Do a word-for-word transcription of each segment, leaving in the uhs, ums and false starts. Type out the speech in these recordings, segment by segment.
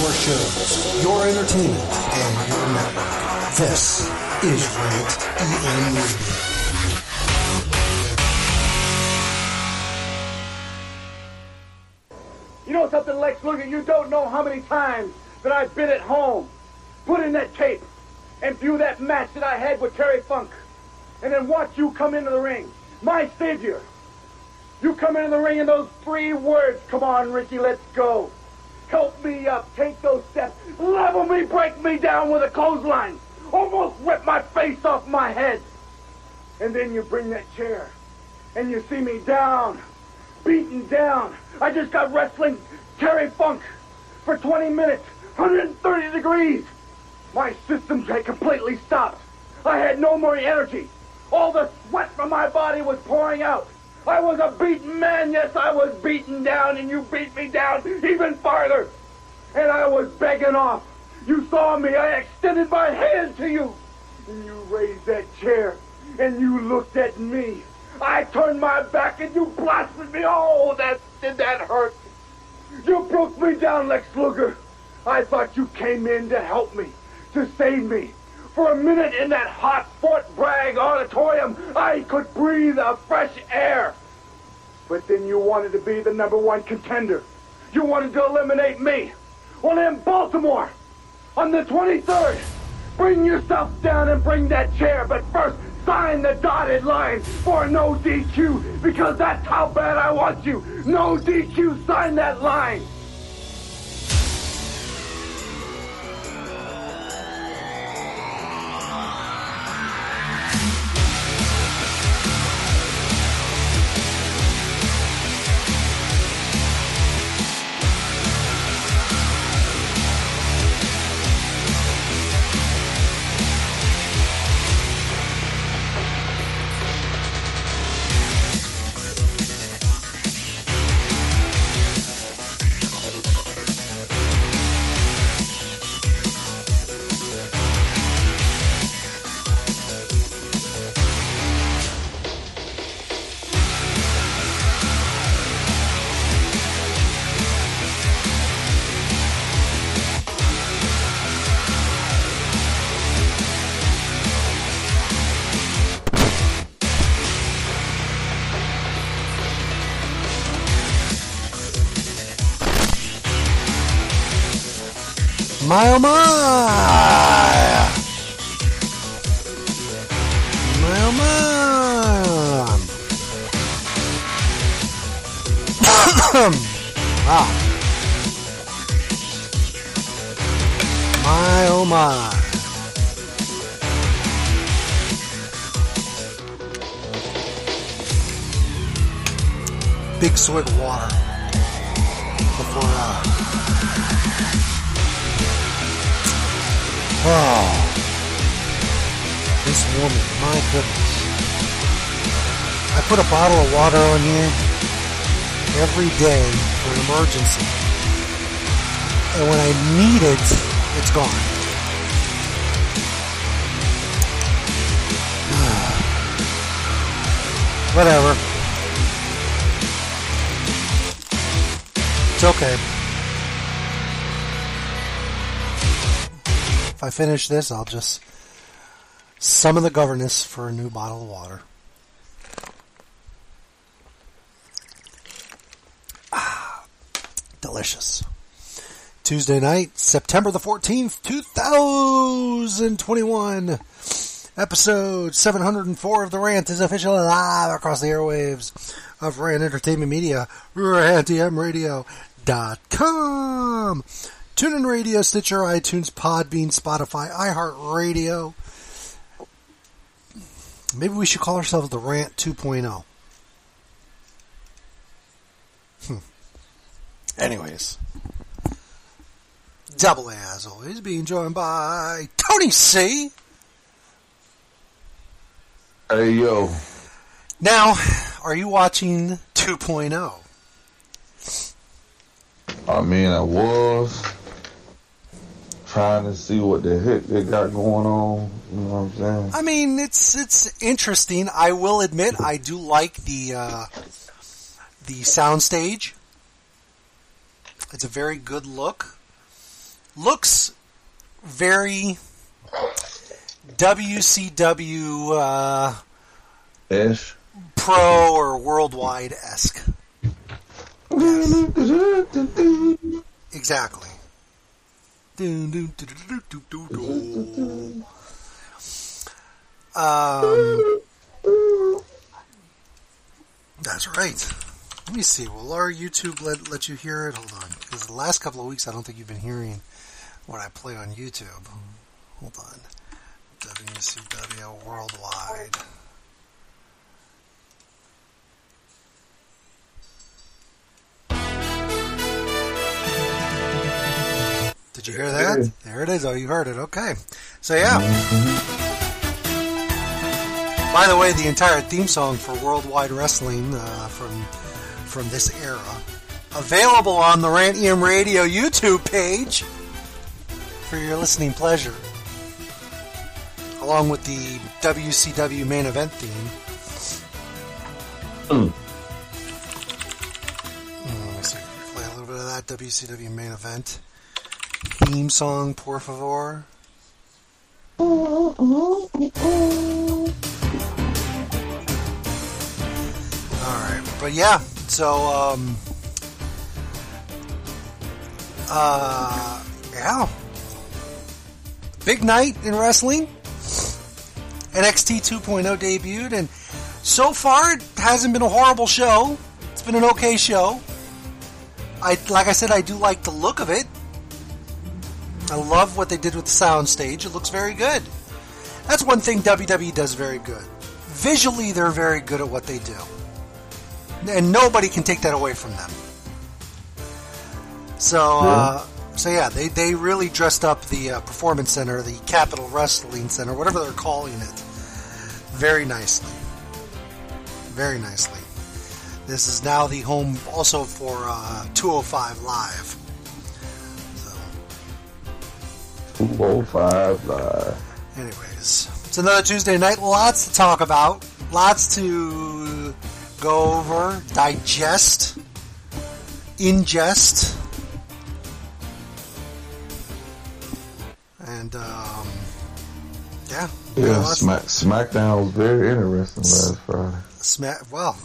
your shows, your entertainment, and your network. This is Rant E N Radio. You know something, Lex Luger? You don't know how many times that I've been at home, put in that tape, and view that match that I had with Terry Funk, and then watch you come into the ring. My savior. You come into the ring and those three words, come on, Ricky, let's go. Help me up, take those steps, level me, break me down with a clothesline. Almost rip my face off my head. And then you bring that chair, and you see me down, beaten down. I just got wrestling Terry Funk for twenty minutes, one hundred thirty degrees. My systems had completely stopped. I had no more energy. All the sweat from my body was pouring out. I was a beaten man. Yes, I was beaten down, and you beat me down even farther. And I was begging off. You saw me. I extended my hand to you. And you raised that chair, and you looked at me. I turned my back, and you blasted me. Oh, that did that hurt. You broke me down, Lex Luger. I thought you came in to help me, to save me. For a minute in that hot Fort Bragg auditorium, I could breathe a fresh air. But then you wanted to be the number one contender. You wanted to eliminate me. Well, in Baltimore, on the twenty-third, bring yourself down and bring that chair. But first, sign the dotted line for no D Q, because that's how bad I want you. No D Q, sign that line. My, oh my. My, oh my. Wow. My, oh my. Big swig of water before uh oh, this woman, my goodness. I put a bottle of water on here every day for an emergency. And when I need it, it's gone. Whatever. It's okay. If I finish this, I'll just summon the governess for a new bottle of water. Ah, delicious. Tuesday night, September the fourteenth, two thousand twenty-one. Episode seven hundred four of The Rant is officially live across the airwaves of Rant Entertainment Media, rant e m radio dot com. TuneIn Radio, Stitcher, iTunes, Podbean, Spotify, iHeartRadio. Maybe we should call ourselves The Rant two point oh. Hmm. Anyways. Double A, as always, being joined by Tony C. Hey, yo. Now, are you watching two point oh? I mean, I was... trying to see what the heck they got going on, you know what I'm saying? I mean, it's it's interesting. I will admit, I do like the uh, the soundstage. It's a very good look. looks very W C W uh, ish, pro or worldwide esque. Yes. Exactly. Um, that's right. Let me see. Will our YouTube let, let you hear it? Hold on. Because the last couple of weeks, I don't think you've been hearing what I play on YouTube. Hold on. W C W Worldwide. Did you hear that? There it is. Oh, you heard it. Okay. So, yeah. By the way, the entire theme song for Worldwide Wrestling uh, from from this era, available on the Rantium Radio YouTube page for your listening pleasure, along with the W C W main event theme. Mm. Let me see. Play a little bit of that W C W main event theme song, por favor. Alright, but yeah, so, um, uh, yeah. Big night in wrestling. N X T two point oh debuted, and so far it hasn't been a horrible show. It's been an okay show. I, like I said, I do like the look of it. I love what they did with the soundstage. It looks very good. That's one thing W W E does very good. Visually, they're very good at what they do. And nobody can take that away from them. So, uh, so yeah, they, they really dressed up the uh, Performance Center, the Capitol Wrestling Center, whatever they're calling it, very nicely. Very nicely. This is now the home also for uh, two oh five Live. two oh five Live. Anyways, it's another Tuesday night. Lots to talk about. Lots to go over, digest, ingest. And, um, yeah. Yeah, Smack, SmackDown was very interesting last Friday. Smack, well,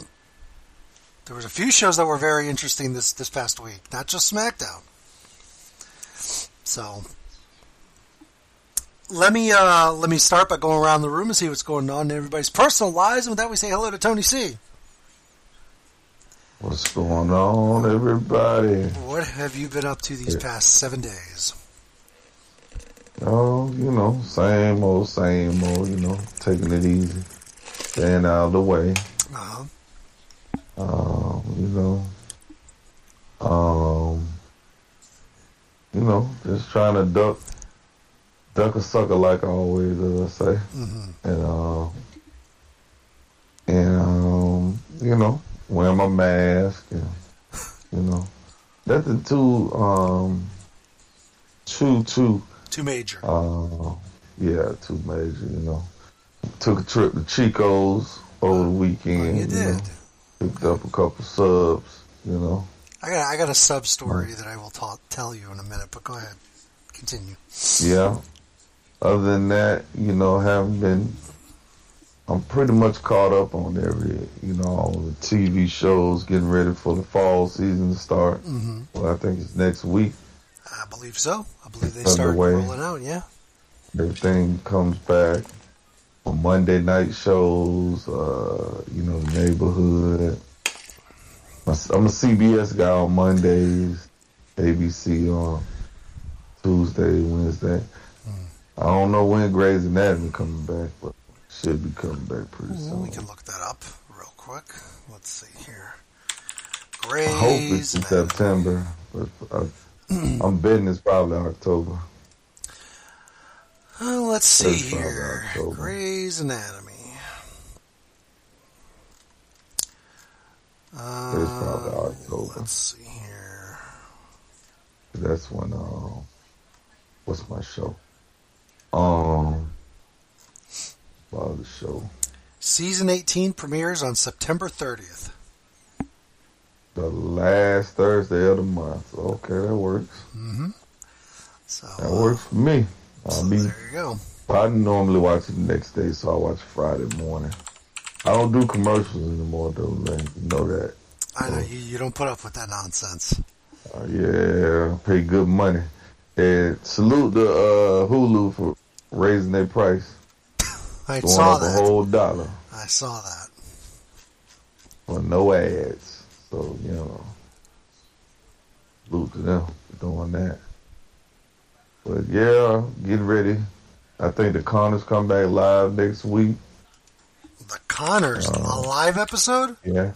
there was a few shows that were very interesting this, this past week. Not just SmackDown. So... Let me uh, let me start by going around the room and see what's going on in everybody's personal lives. And with that, we say hello to Tony C. What's going on, everybody? What have you been up to these yeah. past seven days? Oh, you know, same old, same old. You know, taking it easy, staying out of the way. Uh huh. Um, you know, um, you know, just trying to duck. Duck a sucker, like I always uh, say. Mm-hmm. And, uh, and um, you know, wearing my mask. And, you know, nothing too, um, too, too. Too major. Uh, yeah, too major, you know. Took a trip to Chico's over the weekend. Oh, you did. You know? Picked up a couple subs, you know. I got, I got a sub story right. that I will ta- tell you in a minute, but go ahead. Continue. Yeah. Other than that, you know, haven't been. I'm pretty much caught up on every, you know, all the T V shows, getting ready for the fall season to start. Mm-hmm. Well, I think it's next week. I believe so. I believe they start rolling out. Yeah. Everything comes back. On Monday night shows, uh, you know, Neighborhood. I'm a C B S guy on Mondays. A B C on. Um, Tuesday, Wednesday. Mm. I don't know when Grey's Anatomy coming back, but should be coming back pretty soon. We can look that up real quick. Let's see here. Grey's I hope it's in Anatomy. September, but I, I'm betting it's probably October. Uh, let's see it's here. Grey's Anatomy. Uh, it's probably October. Let's see here. That's when. Uh, What's my show? Um, wow, the show. Season eighteen premieres on September thirtieth. The last Thursday of the month. Okay, that works. Mm-hmm. So that uh, works for me. I'll so be, there you go. I normally watch it the next day, so I watch Friday morning. I don't do commercials anymore, though, man. You know that. I know. So, you, you don't put up with that nonsense. Uh, yeah, pay good money. And salute the uh, Hulu for raising their price. I Going saw up that. a whole dollar. I saw that. For no ads. So, you know, salute to them for doing that. But, yeah, get ready. I think the Connors come back live next week. The Connors, um, a live episode? Yeah.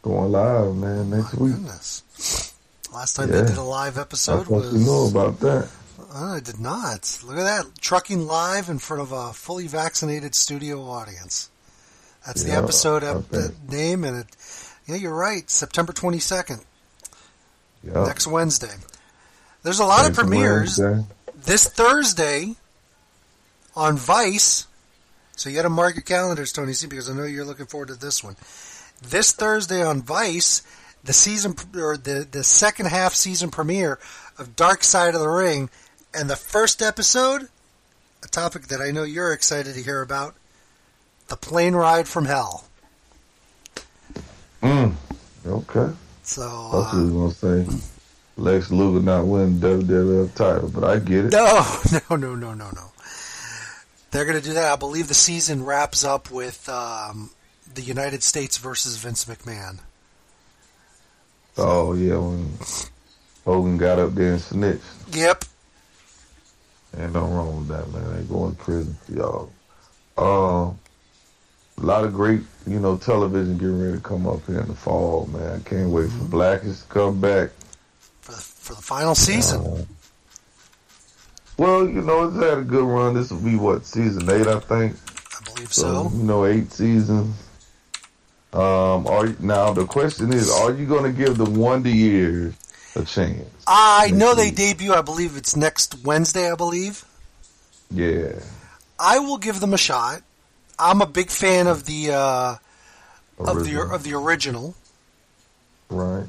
Going live, man, next My week. Goodness. Last time yeah. they did a live episode I was... you know about that. I did not. Look at that. Trucking live in front of a fully vaccinated studio audience. That's yeah, the episode ep- the name, and it... Yeah, you're right. September twenty-second. Yeah. Next Wednesday. There's a lot next of premieres. Wednesday. This Thursday on Vice. So you got to mark your calendars, Tony C, because I know you're looking forward to this one. This Thursday on Vice, the season or the, the second half season premiere of Dark Side of the Ring, and the first episode, a topic that I know you're excited to hear about, the plane ride from hell. Mm. Okay. So I was uh, gonna say Lex Luger not winning the W W F title, but I get it. No, no, no, no, no, no. They're gonna do that. I believe the season wraps up with. Um, The United States versus Vince McMahon. Oh, yeah, when Hogan got up there and snitched. Yep. Ain't nothing wrong with that, man. Ain't going to prison for y'all. Um, a lot of great, you know, television getting ready to come up here in the fall, man. I can't wait mm-hmm. for Blackish to come back. For the, for the final season. Um, well, you know, it's had a good run. This will be, what, season eight, I think? I believe so. so. You know, eight seasons. Um, are you, now the question is, are you going to give the Wonder Years a chance? I know they debut. I believe it's next Wednesday. I believe. Yeah. I will give them a shot. I'm a big fan of the uh, of the of the original. Right.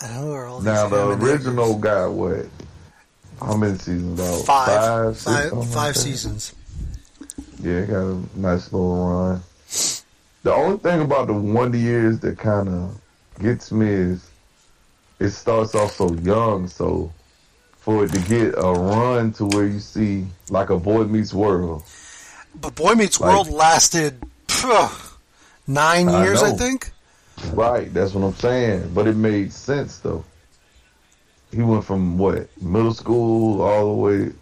I don't know where all these now the original niggas. Got what? How many seasons? About five, five, six, five, five seasons. Yeah, it got a nice little run. The only thing about the Wonder Years that kind of gets me is it starts off so young, so for it to get a run to where you see like a Boy Meets World. But Boy Meets like, World lasted phew, nine I years, know. I think. Right, that's what I'm saying. But it made sense, though. He went from, what, middle school all the way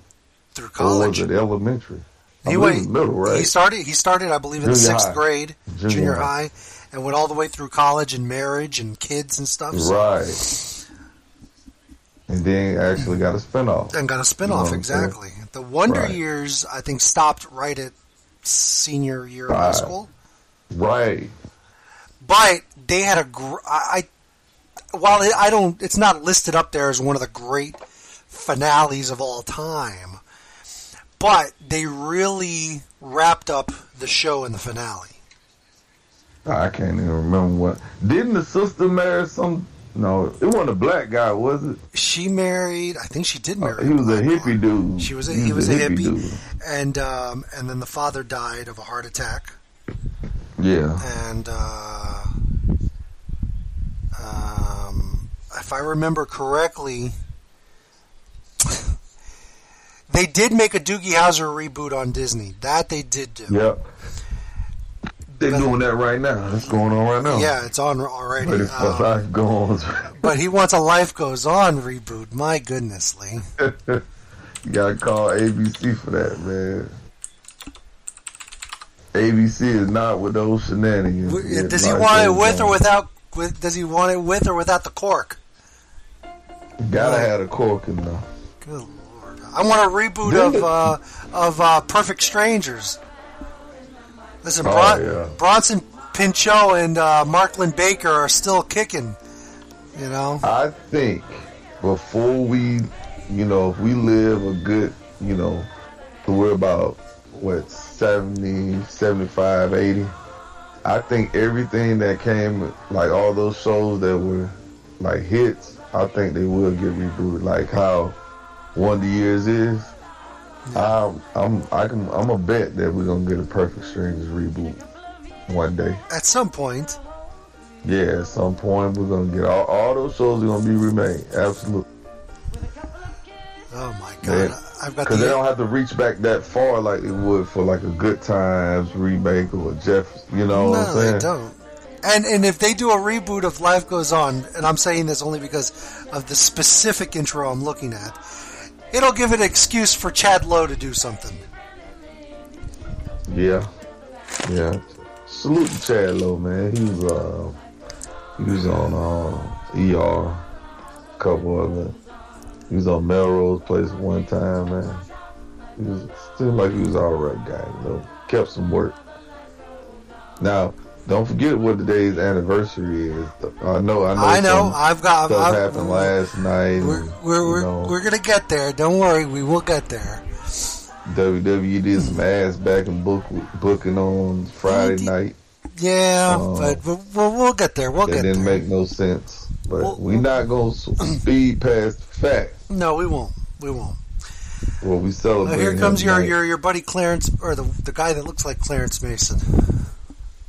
through college. Or was it elementary? He went, middle, right? He started. He started, I believe, in junior sixth high. grade, junior, junior high. high, and went all the way through college and marriage and kids and stuff. So. Right. And then actually got a spinoff. And got a spinoff, you know exactly. The Wonder right. Years, I think, stopped right at senior year of high school. Right. But they had a. Gr- I, I while it, I don't, it's not listed up there as one of the great finales of all time. But they really wrapped up the show in the finale. I can't even remember what. Didn't the sister marry some? No, it wasn't a black guy, was it? She married. I think she did marry. Uh, he was a hippie dude. She was. A, he, he was a hippie, hippie dude. and um, and then the father died of a heart attack. Yeah. And uh, um, if I remember correctly. They did make a Doogie Howser reboot on Disney. That they did do. Yep. They're but, doing that right now. It's going on right now. Yeah, it's on already. But, um, life goes. But he wants a Life Goes On reboot. My goodness, Lee. You got to call A B C for that, man. A B C is not with those shenanigans. W- does he want it with on. or without? With, does he want it with or without the cork? You gotta right. have the cork in there. Good. I want a reboot Did of uh, of uh, Perfect Strangers. Listen, Bron- oh, yeah. Bronson Pinchot and uh, Marklin Baker are still kicking. You know, I think before we, you know, if we live a good, you know, we're about what seventy, seventy-five, eighty. I think everything that came, like all those shows that were like hits, I think they will get rebooted, like how One of the Years is. Yeah. I, I'm I can I'm a bet that we're gonna get a Perfect Strangers reboot one day. At some point. Yeah, at some point we're gonna get all, all those shows are gonna be remade. Absolutely. Oh my god! Yeah. I've got because the... they don't have to reach back that far like they would for like a Good Times remake or a Jeff. You know no, what I'm saying? They don't. And and if they do a reboot of Life Goes On, and I'm saying this only because of the specific intro I'm looking at, it'll give an excuse for Chad Lowe to do something. Yeah, yeah. Salute to Chad Lowe, man. He was uh, he was on uh, E R, a couple other. He was on Melrose Place one time, man. He was seemed like he was an alright guy, you know. Kept some work. Now, don't forget what today's anniversary is. I know, I know. I know. I've got stuff I've, happened I've, last night. We're and, we're we're, you know, we're gonna get there. Don't worry, we will get there. W W E did some ass back and book booking on Friday D- night. Yeah, um, but we'll we'll get there. We'll get there. It didn't make no sense. But well, we're not going to speed past the facts. No, we won't. We won't. Well, we celebrate. Uh, here comes your, your your buddy Clarence, or the the guy that looks like Clarence Mason.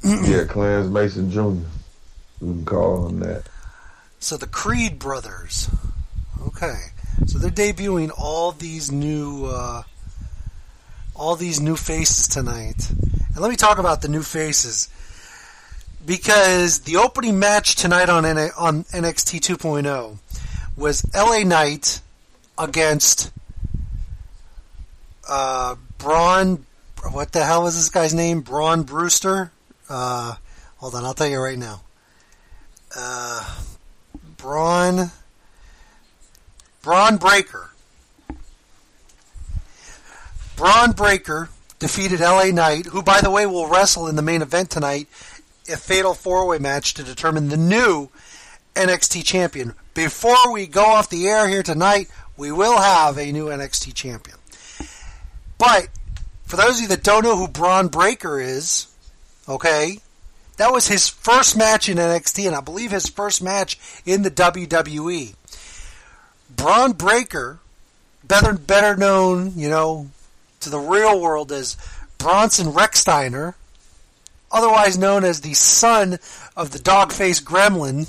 Yeah, Clarence Mason Junior We can call him that. So the Creed brothers. Okay. So they're debuting all these new uh, all these new faces tonight. And let me talk about the new faces. Because the opening match tonight on N- on N X T two point oh was L A Knight against uh, Bron. What the hell was this guy's name? Bron Breakker. Uh, hold on, I'll tell you right now. Uh, Bron Bron Breakker. Bron Breakker defeated L A Knight, who, by the way, will wrestle in the main event tonight. A fatal four-way match to determine the new N X T champion. Before we go off the air here tonight, we will have a new N X T champion. But for those of you that don't know who Bron Breakker is, okay, that was his first match in N X T, and I believe his first match in the W W E. Bron Breakker, better better known, you know, to the real world as Bronson Rick Steiner, otherwise known as the son of the dog-faced gremlin,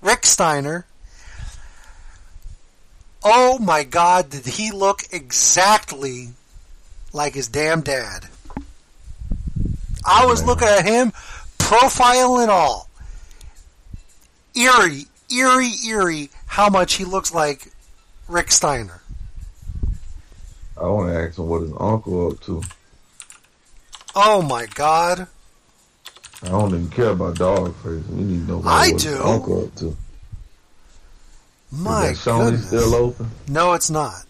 Rick Steiner. Oh my god, did he look exactly like his damn dad. I was looking at him, profile and all. Eerie, eerie, eerie how much he looks like Rick Steiner. I want to ask him what his uncle up to. Oh my god. I don't even care about dog face. We need to know what I do. Uncle up to. My Is that Sony still open? No, it's not.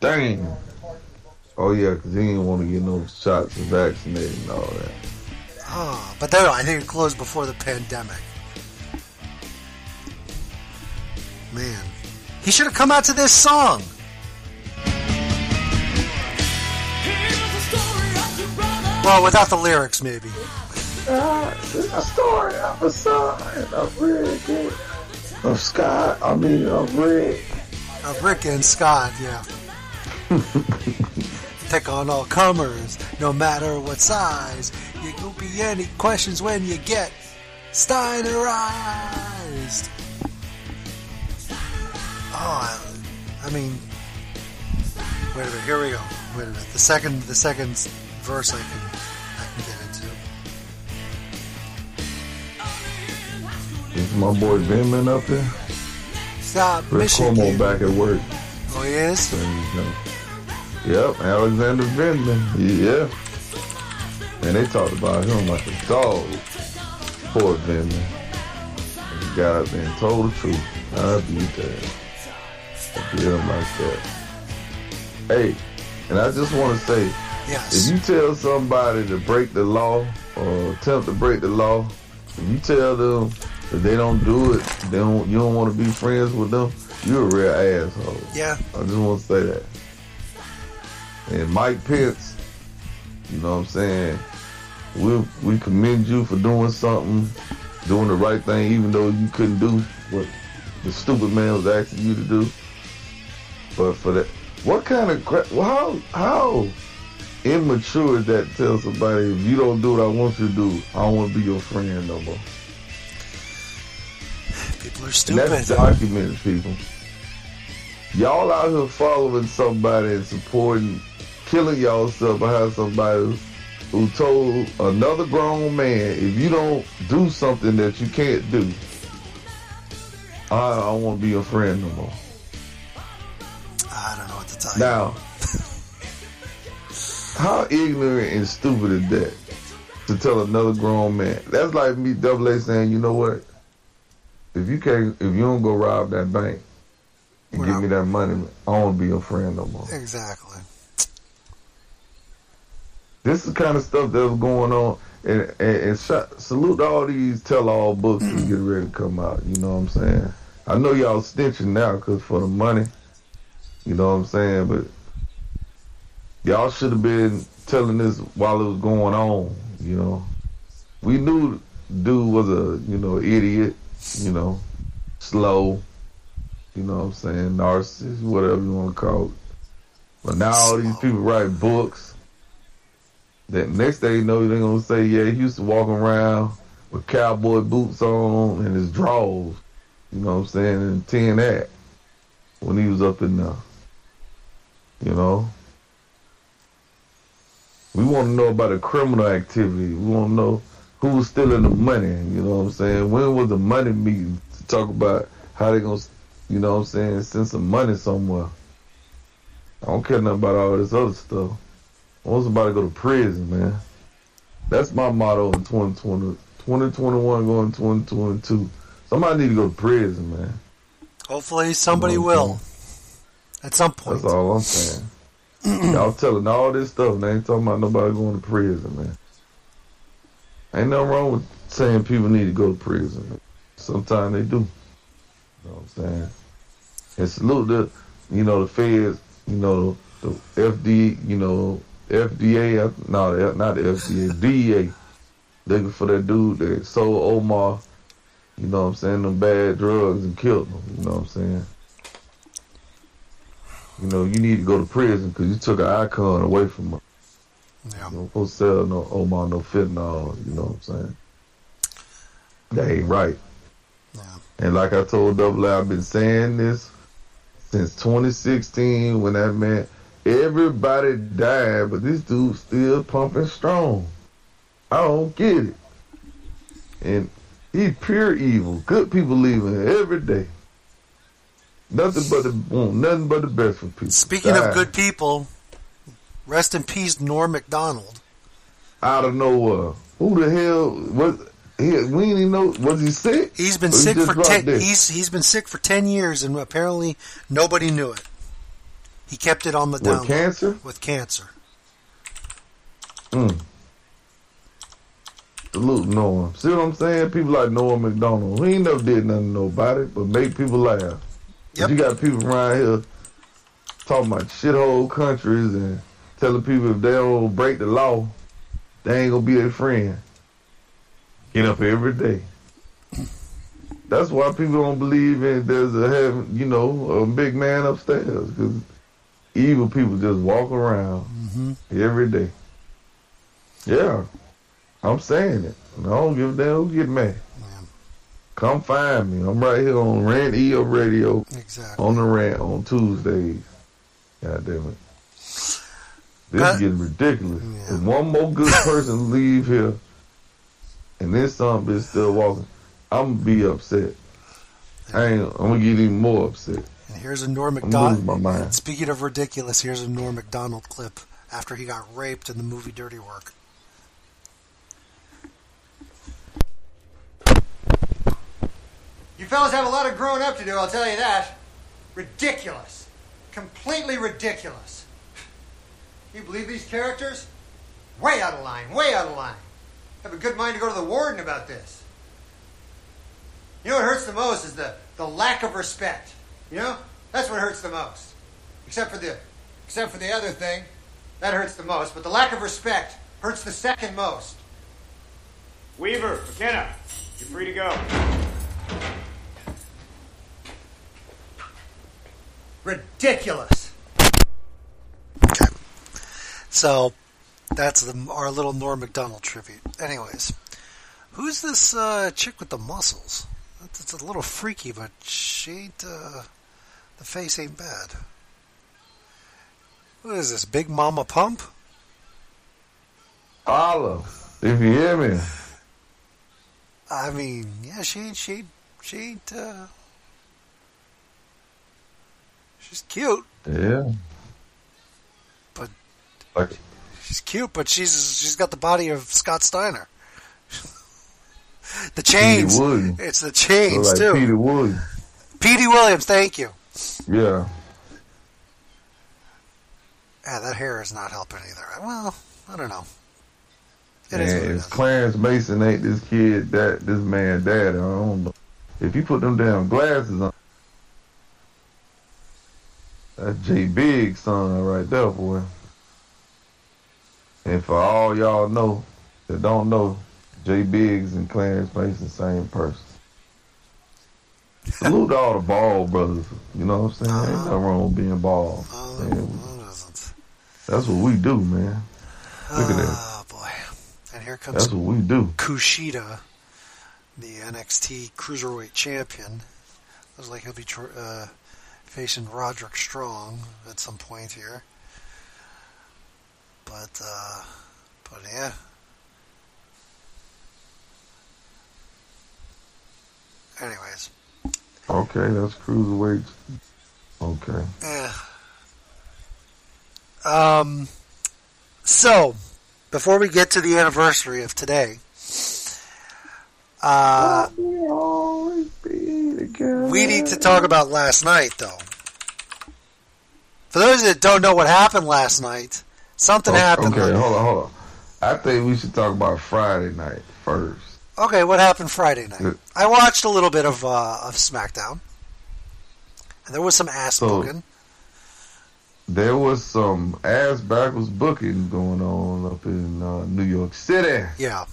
Dang. Oh yeah, because he didn't want to get no shots and vaccinated and all that. Oh, but they, I think it closed before the pandemic. Man, he should have come out to this song. Well, without the lyrics, maybe. Uh, it's a story of a son of Rick and of Scott. I mean, of Rick. Of Rick and Scott, yeah. Take on all comers, no matter what size. You won't be any questions when you get Steinerized. Oh, I, I mean, wait a minute. Here we go. Wait a minute. The second, the second verse I can. Is my boy Vinman up there? Stop, Rick Michigan. Cuomo back at work. Oh, he is? So, you know. Yep, Alexander Vinman. Yeah. And they talked about him like a dog. Poor Vinman. He got up and told the truth. I beat that. I beat him like that. Hey, and I just want to say, yes. If you tell somebody to break the law or attempt to break the law, if you tell them if they don't do it, they don't, you don't want to be friends with them, you're a real asshole. Yeah. I just want to say that. And Mike Pence, you know what I'm saying, we we commend you for doing something, doing the right thing, even though you couldn't do what the stupid man was asking you to do. But for that, what kind of crap? Well, how how immature is that to tell somebody, if you don't do what I want you to do, I don't want to be your friend no more? People are stupid. And that's documented, people. Y'all out here following somebody and supporting, killing y'all stuff behind somebody who told another grown man, if you don't do something that you can't do, I don't want to be your friend no more. I don't know what to tell you. Now, how ignorant and stupid is that? To tell another grown man. That's like me, Double A, saying, you know what? If you can't, if you don't go rob that bank and give me that money, I won't be your friend no more. Exactly. This is the kind of stuff that was going on, and, and, and shout, salute all these tell-all books that get ready to come out. You know what I'm saying? I know y'all snitching now because for the money. You know what I'm saying? But y'all should have been telling this while it was going on. You know, we knew dude was a you know idiot. You know, slow. You know what I'm saying? Narcissist, whatever you want to call it. But now all these people write books. That next day you know they're gonna say, yeah, he used to walk around with cowboy boots on and his drawers. You know what I'm saying? And ten act when he was up in there. You know. We wanna know about the criminal activity. We wanna know who was stealing the money, you know what I'm saying? When was the money meeting to talk about how they gonna, you know what I'm saying, send some money somewhere? I don't care nothing about all this other stuff. I want somebody to go to prison, man. That's my motto in twenty twenty, twenty twenty-one going twenty twenty-two. Somebody need to go to prison, man. Hopefully somebody you know will. At some point. That's all I'm saying. Y'all telling all this stuff and they ain't talking about nobody going to prison, man. Ain't nothing wrong with saying people need to go to prison. Sometimes they do. You know what I'm saying? And salute the, you know, the feds, you know, the, the F D, you know, F D A, no, not the F D A, D E A, looking for that dude that sold Omar, you know what I'm saying, them bad drugs and killed him, you know what I'm saying? You know, you need to go to prison because you took an icon away from her. Yeah. You don't sell no Omar, no fentanyl, you know what I'm saying? That ain't right. Yeah. And like I told Double A, I've been saying this since twenty sixteen when that man... Everybody died, but this dude still pumping strong. I don't get it. And he's pure evil. Good people leaving every day. Nothing but the well, nothing but the best for people. Speaking died. Of good people, rest in peace, Norm Macdonald. Out of nowhere, who the hell was he? We didn't even know. Was he sick? He's been sick he for ten. There? He's he's been sick for ten years, and apparently nobody knew it. He kept it on the down. With cancer? With cancer. Mm. Salute Norm. See what I'm saying? People like Norm Macdonald. He ain't never did nothing to nobody, but make people laugh. Yep. You got people around here talking about shithole countries and telling people if they don't break the law, they ain't going to be their friend. Get up every day. That's why people don't believe in there's a heaven, you know, a big man upstairs, because evil people just walk around mm-hmm. every day. Yeah, I'm saying it. I don't give a damn who get mad. Man. Come find me. I'm right here on Rant E O Radio. Exactly. On the Rant on Tuesdays. God damn it. This but, is getting ridiculous. Yeah. If one more good person leave here, and this son bitch still walking, I'm gonna be upset. I ain't, I'm gonna get even more upset. And here's a Norm Macdonald. Speaking of ridiculous, here's a Norm Macdonald clip after he got raped in the movie Dirty Work. You fellas have a lot of growing up to do, I'll tell you that. Ridiculous. Completely ridiculous. You believe these characters? Way out of line, way out of line. I have a good mind to go to the warden about this. You know what hurts the most is the, the lack of respect. You know? That's what hurts the most. Except for the except for the other thing. That hurts the most. But the lack of respect hurts the second most. Weaver, McKenna, you're free to go. ridiculous. Okay. So, that's the, our little Norm Macdonald tribute. Anyways, who's this uh, chick with the muscles? It's a little freaky, but she ain't, uh, the face ain't bad. What is this, Big Mama Pump? Holla, if you hear me. I mean, yeah, she ain't, she ain't, she ain't, uh, she's cute. Yeah. But, like, she's cute, but she's, she's got the body of Scott Steiner. The chains. It's the chains, like too. Petey Williams. Petey Williams, thank you. Yeah. Yeah, that hair is not helping either. Well, I don't know. It is what it is. If Clarence Mason ain't this kid, that this man dad, I don't know. If you put them damn glasses on, that's J Big's son right there, boy. And for all y'all know that don't know, J Biggs and Clarence Mason, the same person. Salute to all the bald brothers. You know what I'm saying? Uh-huh. Ain't nothing wrong with being bald. Uh, man. That's what we do, man. Look uh, at that. Oh, boy. And here comes That's what we do. Kushida, the N X T Cruiserweight Champion. Looks like he'll be tr- uh, facing Roderick Strong at some point here. But, uh, but yeah. Anyways. Okay, that's Cruiserweight. Okay. Yeah. Um. So, before we get to the anniversary of today, uh, we need to talk about last night, though. For those that don't know what happened last night, something okay, happened. Okay, hold on, hold on. I think we should talk about Friday night first. Okay, what happened Friday night? I watched a little bit of uh, of SmackDown, and there was some ass so, booking. There was some ass backwards booking going on up in uh, New York City. Yeah.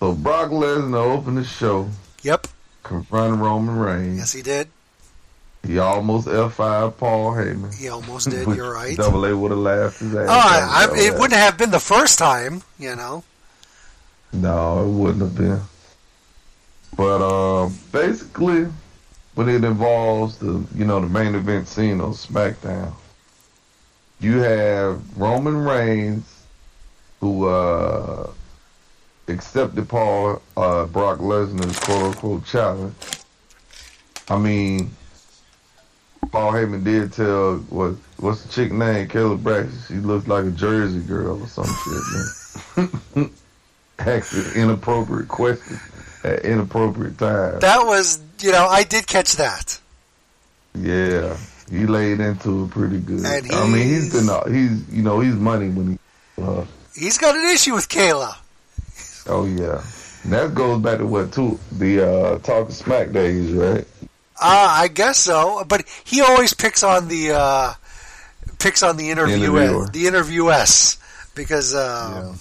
So Brock Lesnar opened the show. Yep. Confronted Roman Reigns. Yes, he did. He almost F five Paul Heyman. He almost did. You're right. Double A would have laughed his ass. Oh, I, I, it wouldn't have been the first time, you know. No, it wouldn't have been. But uh, basically, when it involves the you know the main event scene on SmackDown, you have Roman Reigns, who uh, accepted Paul uh, Brock Lesnar's quote unquote challenge. I mean, Paul Heyman did tell what what's the chick name? Kayla Braxton. She looks like a Jersey girl or some shit, man. Asked inappropriate questions at inappropriate times. That was, you know, I did catch that. Yeah, he laid into it pretty good. And I mean, he's been, he's, you know, he's money when he. Uh, he's got an issue with Kayla. Oh yeah, and that goes back to what too the uh, Talk of Smack days, right? Ah, uh, I guess so. But he always picks on the uh, picks on the interviewer, the interviewess, because. Um, yeah.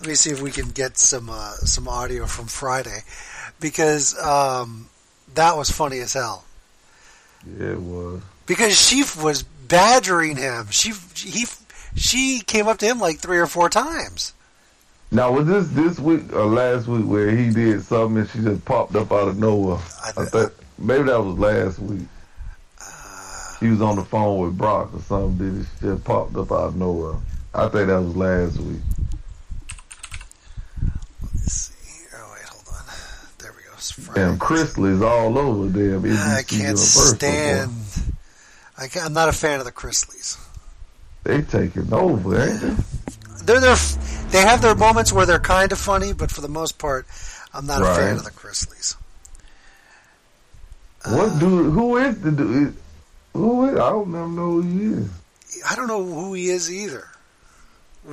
Let me see if we can get some uh, some audio from Friday, because um, that was funny as hell. Yeah, it was. Because she was badgering him. She he she came up to him like three or four times. Now was this this week or last week where he did something and she just popped up out of nowhere? I, th- I think maybe that was last week. Uh, he was on the phone with Brock or something. Did she just popped up out of nowhere? I think that was last week. Damn, Chrisley's all over there. I can't stand. I can't, I'm not a fan of the Chrisleys. They take it over, ain't they? They're, they're, they have their moments where they're kind of funny, but for the most part, I'm not right. a fan of the Chrisleys. What uh, dude? Who is the dude? Who is? I don't even know who he is. I don't know who he is either,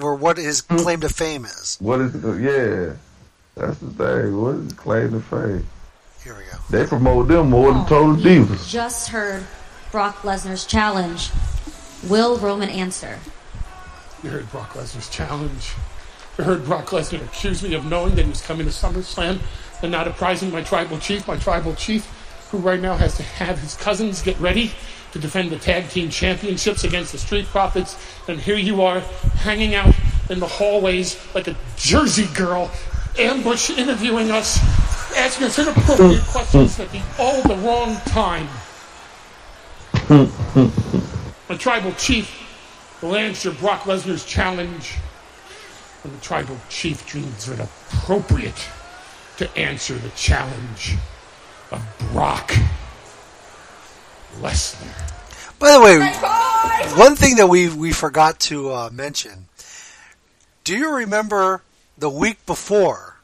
or what his claim to fame is. What is? Yeah. That's the thing. What is claim to fame? Here we go. They promote them more than Total Divas. Just heard Brock Lesnar's challenge. Will Roman answer? You heard Brock Lesnar's challenge. You heard Brock Lesnar accuse me of knowing that he was coming to SummerSlam and not apprising my tribal chief. My tribal chief who right now has to have his cousins get ready to defend the tag team championships against the Street Profits. And here you are, hanging out in the hallways like a Jersey girl, ambush interviewing us, asking us inappropriate questions at the all the wrong time. The tribal chief will answer Brock Lesnar's challenge, and the tribal chief deems it appropriate to answer the challenge of Brock Lesnar. By the way, one thing that we we forgot to uh, mention. Do you remember the week before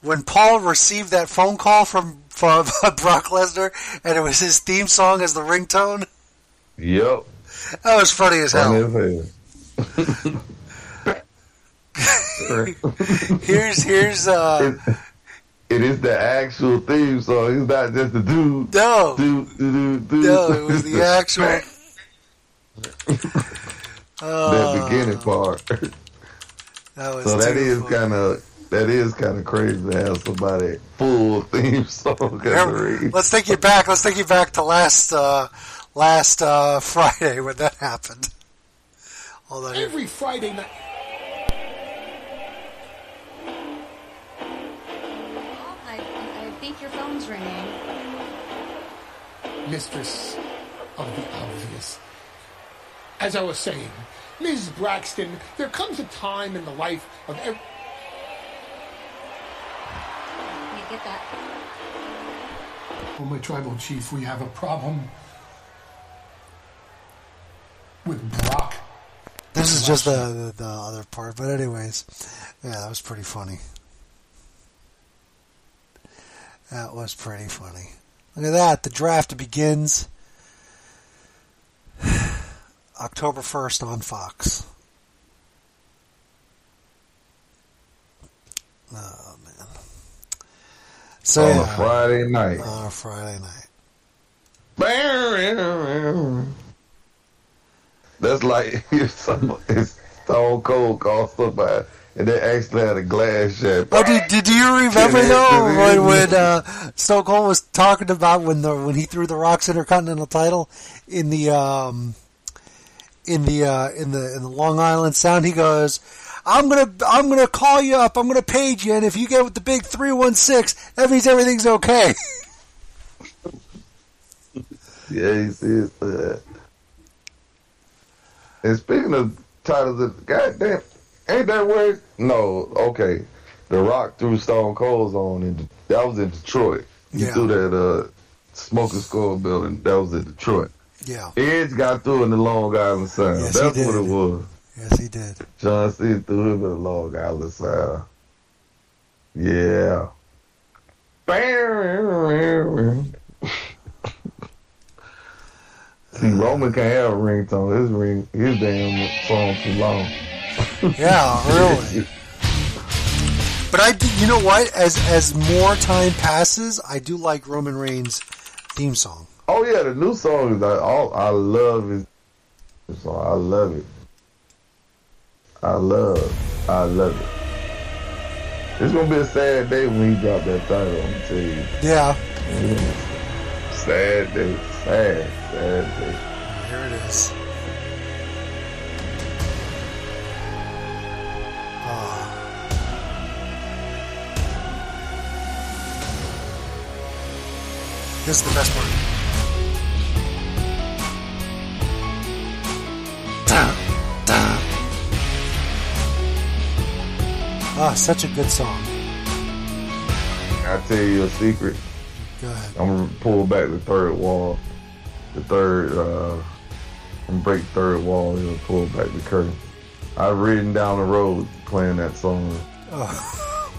when Paul received that phone call from from Brock Lesnar, and it was his theme song as the ringtone? Yep, that was funny as hell. Funny as hell. here's here's uh it, it is the actual theme song. It's not just the dude. No, do, do, do, do. No, it was the actual uh, that beginning part. That was so that is kind of that is kind of crazy to have somebody full theme song. Remember, let's take you back. Let's take you back to last uh, last uh, Friday when that happened. Although every Friday night. Your phone's ringing. Mistress of the obvious. As I was saying, Miz Braxton, there comes a time in the life of every... You get that? Well, my tribal chief, we have a problem with Brock. This is just the, the, the other part, but anyways. Yeah, that was pretty funny. That was pretty funny. Look at that. The draft begins October first on Fox. Oh, man. So, on a Friday night. On a Friday night. That's like if Stone Cold calls somebody. And they actually had a glass shape. Oh, did, did you remember though when, when uh, Stone Cold was talking about when the when he threw the Rock's Intercontinental Title in the um, in the uh, in the in the Long Island Sound? He goes, "I'm gonna I'm gonna call you up. I'm gonna page you, and if you get with the big three one six, that means everything's okay." Yeah, he says that. And speaking of titles, goddamn. Ain't that weird? No, okay. The Rock threw Stone Cold on, in, that was in Detroit. He yeah. threw that uh, Smoking Skull building, that was in Detroit. Yeah. Edge got through in the Long Island Sound. Yes, that's what it was. Yes, he did. John C. threw him in the Long Island Sound. Yeah. See, Roman can't have a ringtone. His, ring, his damn song's too long. Yeah, really. But I, do, you know what? As as more time passes, I do like Roman Reigns' theme song. Oh yeah, the new song is all I love is. I love it. I love. I love it. It's gonna be a sad day when he dropped that title. I'm gonna tell you. Yeah. Mm. Sad day. Sad. Sad day. Here it is. This is the best part. Ah, such a good song. I'll tell you a secret. Go ahead. I'm going to pull back the third wall. The third, uh, and break the third wall. He'll pull back the curtain. I've ridden down the road playing that song. Oh.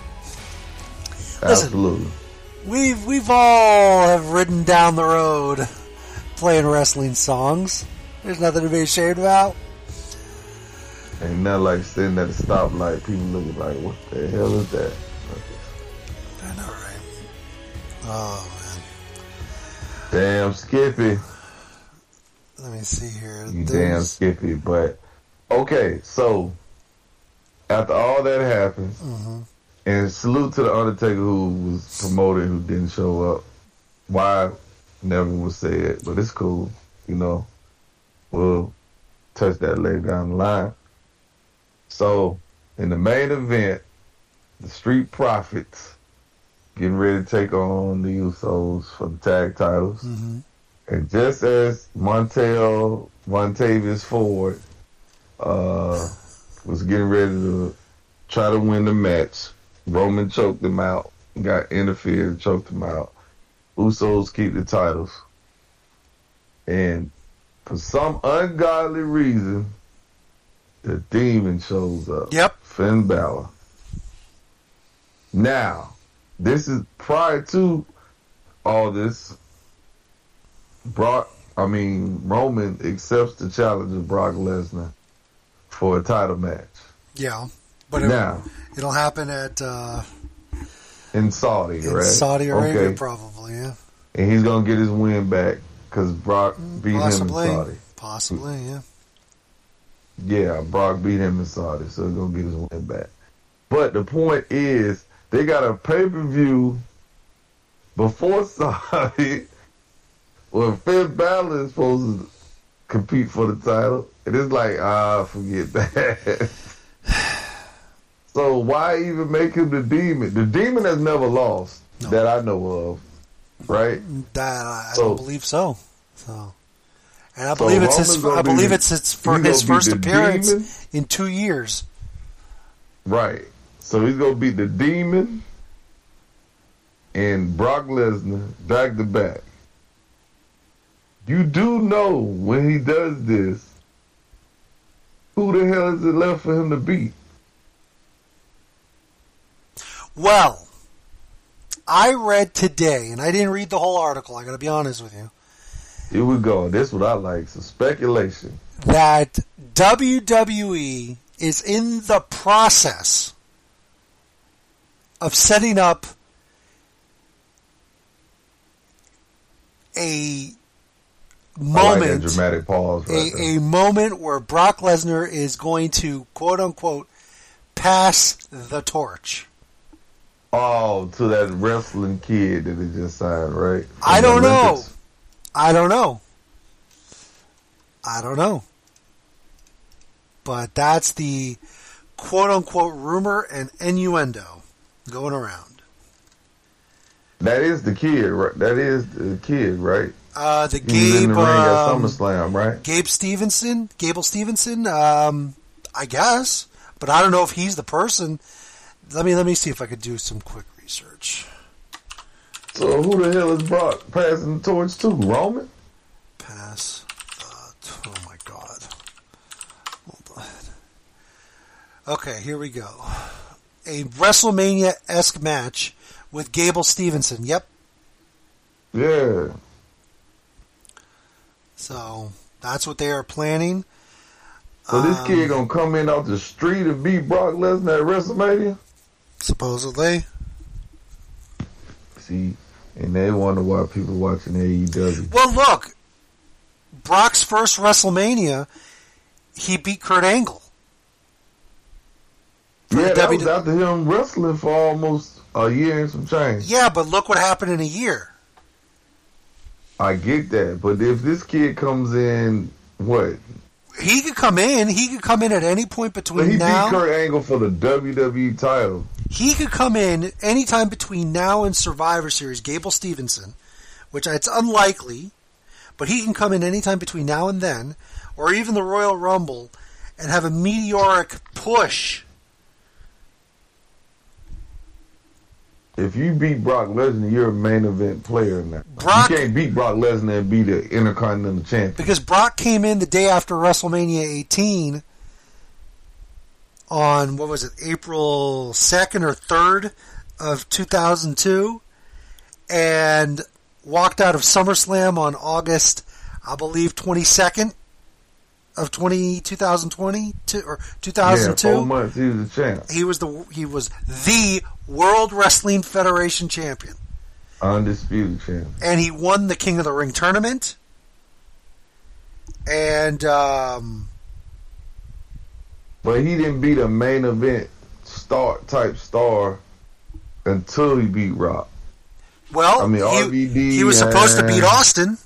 Absolutely. Listen. We've we've all have ridden down the road playing wrestling songs. There's nothing to be ashamed about. Ain't nothing like sitting at a stoplight, people looking like, what the hell is that? I know, right? Oh, man. Damn Skippy. Let me see here. You damn Skippy, but... Okay, so... After all that happens... Mm-hmm. And salute to The Undertaker who was promoted, who didn't show up. why never was said, but it's cool, you know. We'll touch that later down the line. So, in the main event, the Street Profits getting ready to take on the Usos for the tag titles. Mm-hmm. And just as Montel, Montavious Ford uh, was getting ready to try to win the match, Roman choked him out, got interfered and choked him out. Usos keep the titles. And for some ungodly reason, the Demon shows up. Yep. Finn Balor. Now, this is prior to all this. Brock, I mean, Roman accepts the challenge of Brock Lesnar for a title match. Yeah. But now, it, it'll happen at... Uh, in Saudi, in right? Saudi Arabia, okay. Probably, yeah. And he's going to get his win back because Brock beat Possibly. him in Saudi. Possibly, yeah. Yeah, Brock beat him in Saudi, so he's going to get his win back. But the point is, they got a pay-per-view before Saudi where Finn Balor is supposed to compete for the title. And it's like, ah, forget that. So why even make him the Demon? The Demon has never lost no. that I know of, right? That I so, don't believe so. So, and I believe so it's Roman's his. I believe be, it's his, for his first appearance Demon? in two years. Right. So he's gonna beat the Demon and Brock Lesnar back to back. You do know when he does this, who the hell is it left for him to beat? Well, I read today, and I didn't read the whole article, I gotta be honest with you. Here we go. This is what I like, some speculation. That W W E is in the process of setting up a moment, I like that dramatic pause right a, there. a moment where Brock Lesnar is going to, quote unquote, pass the torch. Oh, to that wrestling kid that they just signed, right? From I don't know. I don't know. I don't know. But that's the quote-unquote rumor and innuendo going around. That is the kid, right? That is the kid, right? Uh, the Gabe... He's in the ring at SummerSlam, right? Gabe Stevenson? Gable Stevenson? Um, I guess. But I don't know if he's the person... Let me let me see if I could do some quick research. So who the hell is Brock passing the torch to? Roman? Pass. Uh, oh my God. Hold on. Okay, here we go. A WrestleMania-esque match with Gable Stevenson. Yep. Yeah. So that's what they are planning. So this um, kid gonna come in off the street and beat Brock Lesnar at WrestleMania? Supposedly. See, and they wonder why people watching A E W. Well, look, Brock's first WrestleMania, he beat Kurt Angle. Yeah, that w- was after him wrestling for almost a year and some change. Yeah, but look what happened in a year. I get that, but if this kid comes in, what? He could come in. He could come in at any point between he now... He beat Kurt Angle for the W W E title. He could come in anytime between now and Survivor Series, Gable Stevenson, which it's unlikely, but he can come in anytime between now and then, or even the Royal Rumble, and have a meteoric push. If you beat Brock Lesnar, you're a main event player now. Brock, you can't beat Brock Lesnar and be the Intercontinental Champion. Because Brock came in the day after WrestleMania eighteen on, what was it, April second or third of two thousand two, and walked out of SummerSlam on August, I believe, twenty-second of twenty, twenty twenty or two thousand two. Yeah, four months, he was the champ. He was the, he was the World Wrestling Federation champion. Undisputed champion. And he won the King of the Ring tournament. And, um... but he didn't beat a main event star type star until he beat Rock. Well, I mean, R V D, he, he was supposed to beat Austin.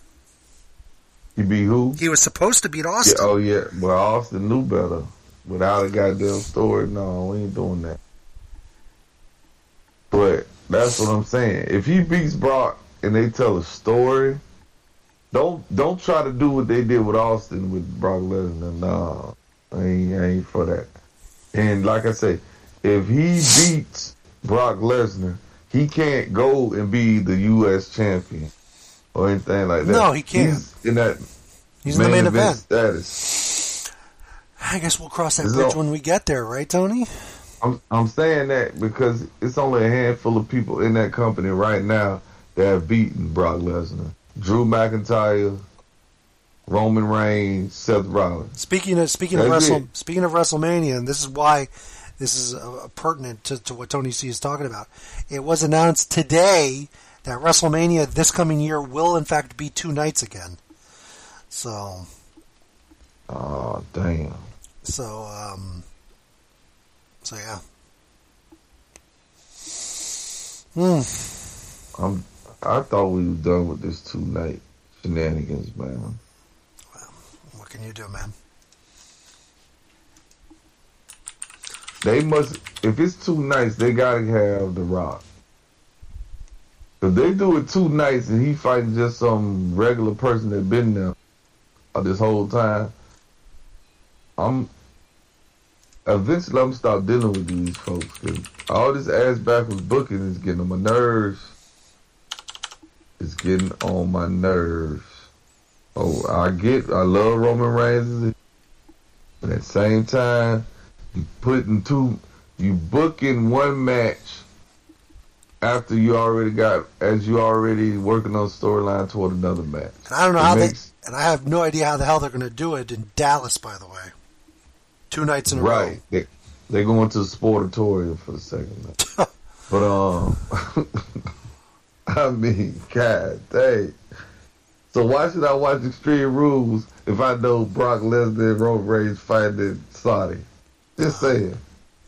You beat who? He was supposed to beat Austin. Yeah, oh, yeah. Well, Austin knew better. Without a goddamn story, no, we ain't doing that. But that's what I'm saying. If he beats Brock and they tell a story, don't don't try to do what they did with Austin with Brock Lesnar. No, I ain't, I ain't for that. And like I say, if he beats Brock Lesnar, he can't go and be the U S champion or anything like that. No, he can't. He's in that He's main, in the main event, event status. I guess we'll cross that it's bridge all, when we get there, right, Tony? I'm I'm saying that because it's only a handful of people in that company right now that have beaten Brock Lesnar. Drew McIntyre, Roman Reigns, Seth Rollins. Speaking of speaking That's of Wrestle, it. speaking of WrestleMania, and this is why this is uh, pertinent to, to what Tony C is talking about. It was announced today that WrestleMania this coming year will in fact be two nights again. So, oh damn. So um. So yeah. Hmm. I'm. I thought we were done with this two night shenanigans, man. Well, what can you do, man? They must. If it's two nights, they gotta have The Rock. If they do it two nights and he fighting just some regular person that been there this whole time, I'm. Eventually, I'm gonna stop dealing with these folks. All this ass backwards booking is getting on my nerves. It's getting on my nerves. Oh, I get, I love Roman Reigns, but at the same time, you putting two, you booking one match after you already got, as you already working on storyline toward another match. And I don't know it how makes, they, and I have no idea how the hell they're gonna do it in Dallas, by the way. Two nights in a right. row. Right. They, they're going to the Sportatorium for the second night. But, um, I mean, God dang. So why should I watch Extreme Rules if I know Brock Lesnar and Roman Reigns fighting in Saudi? Just saying.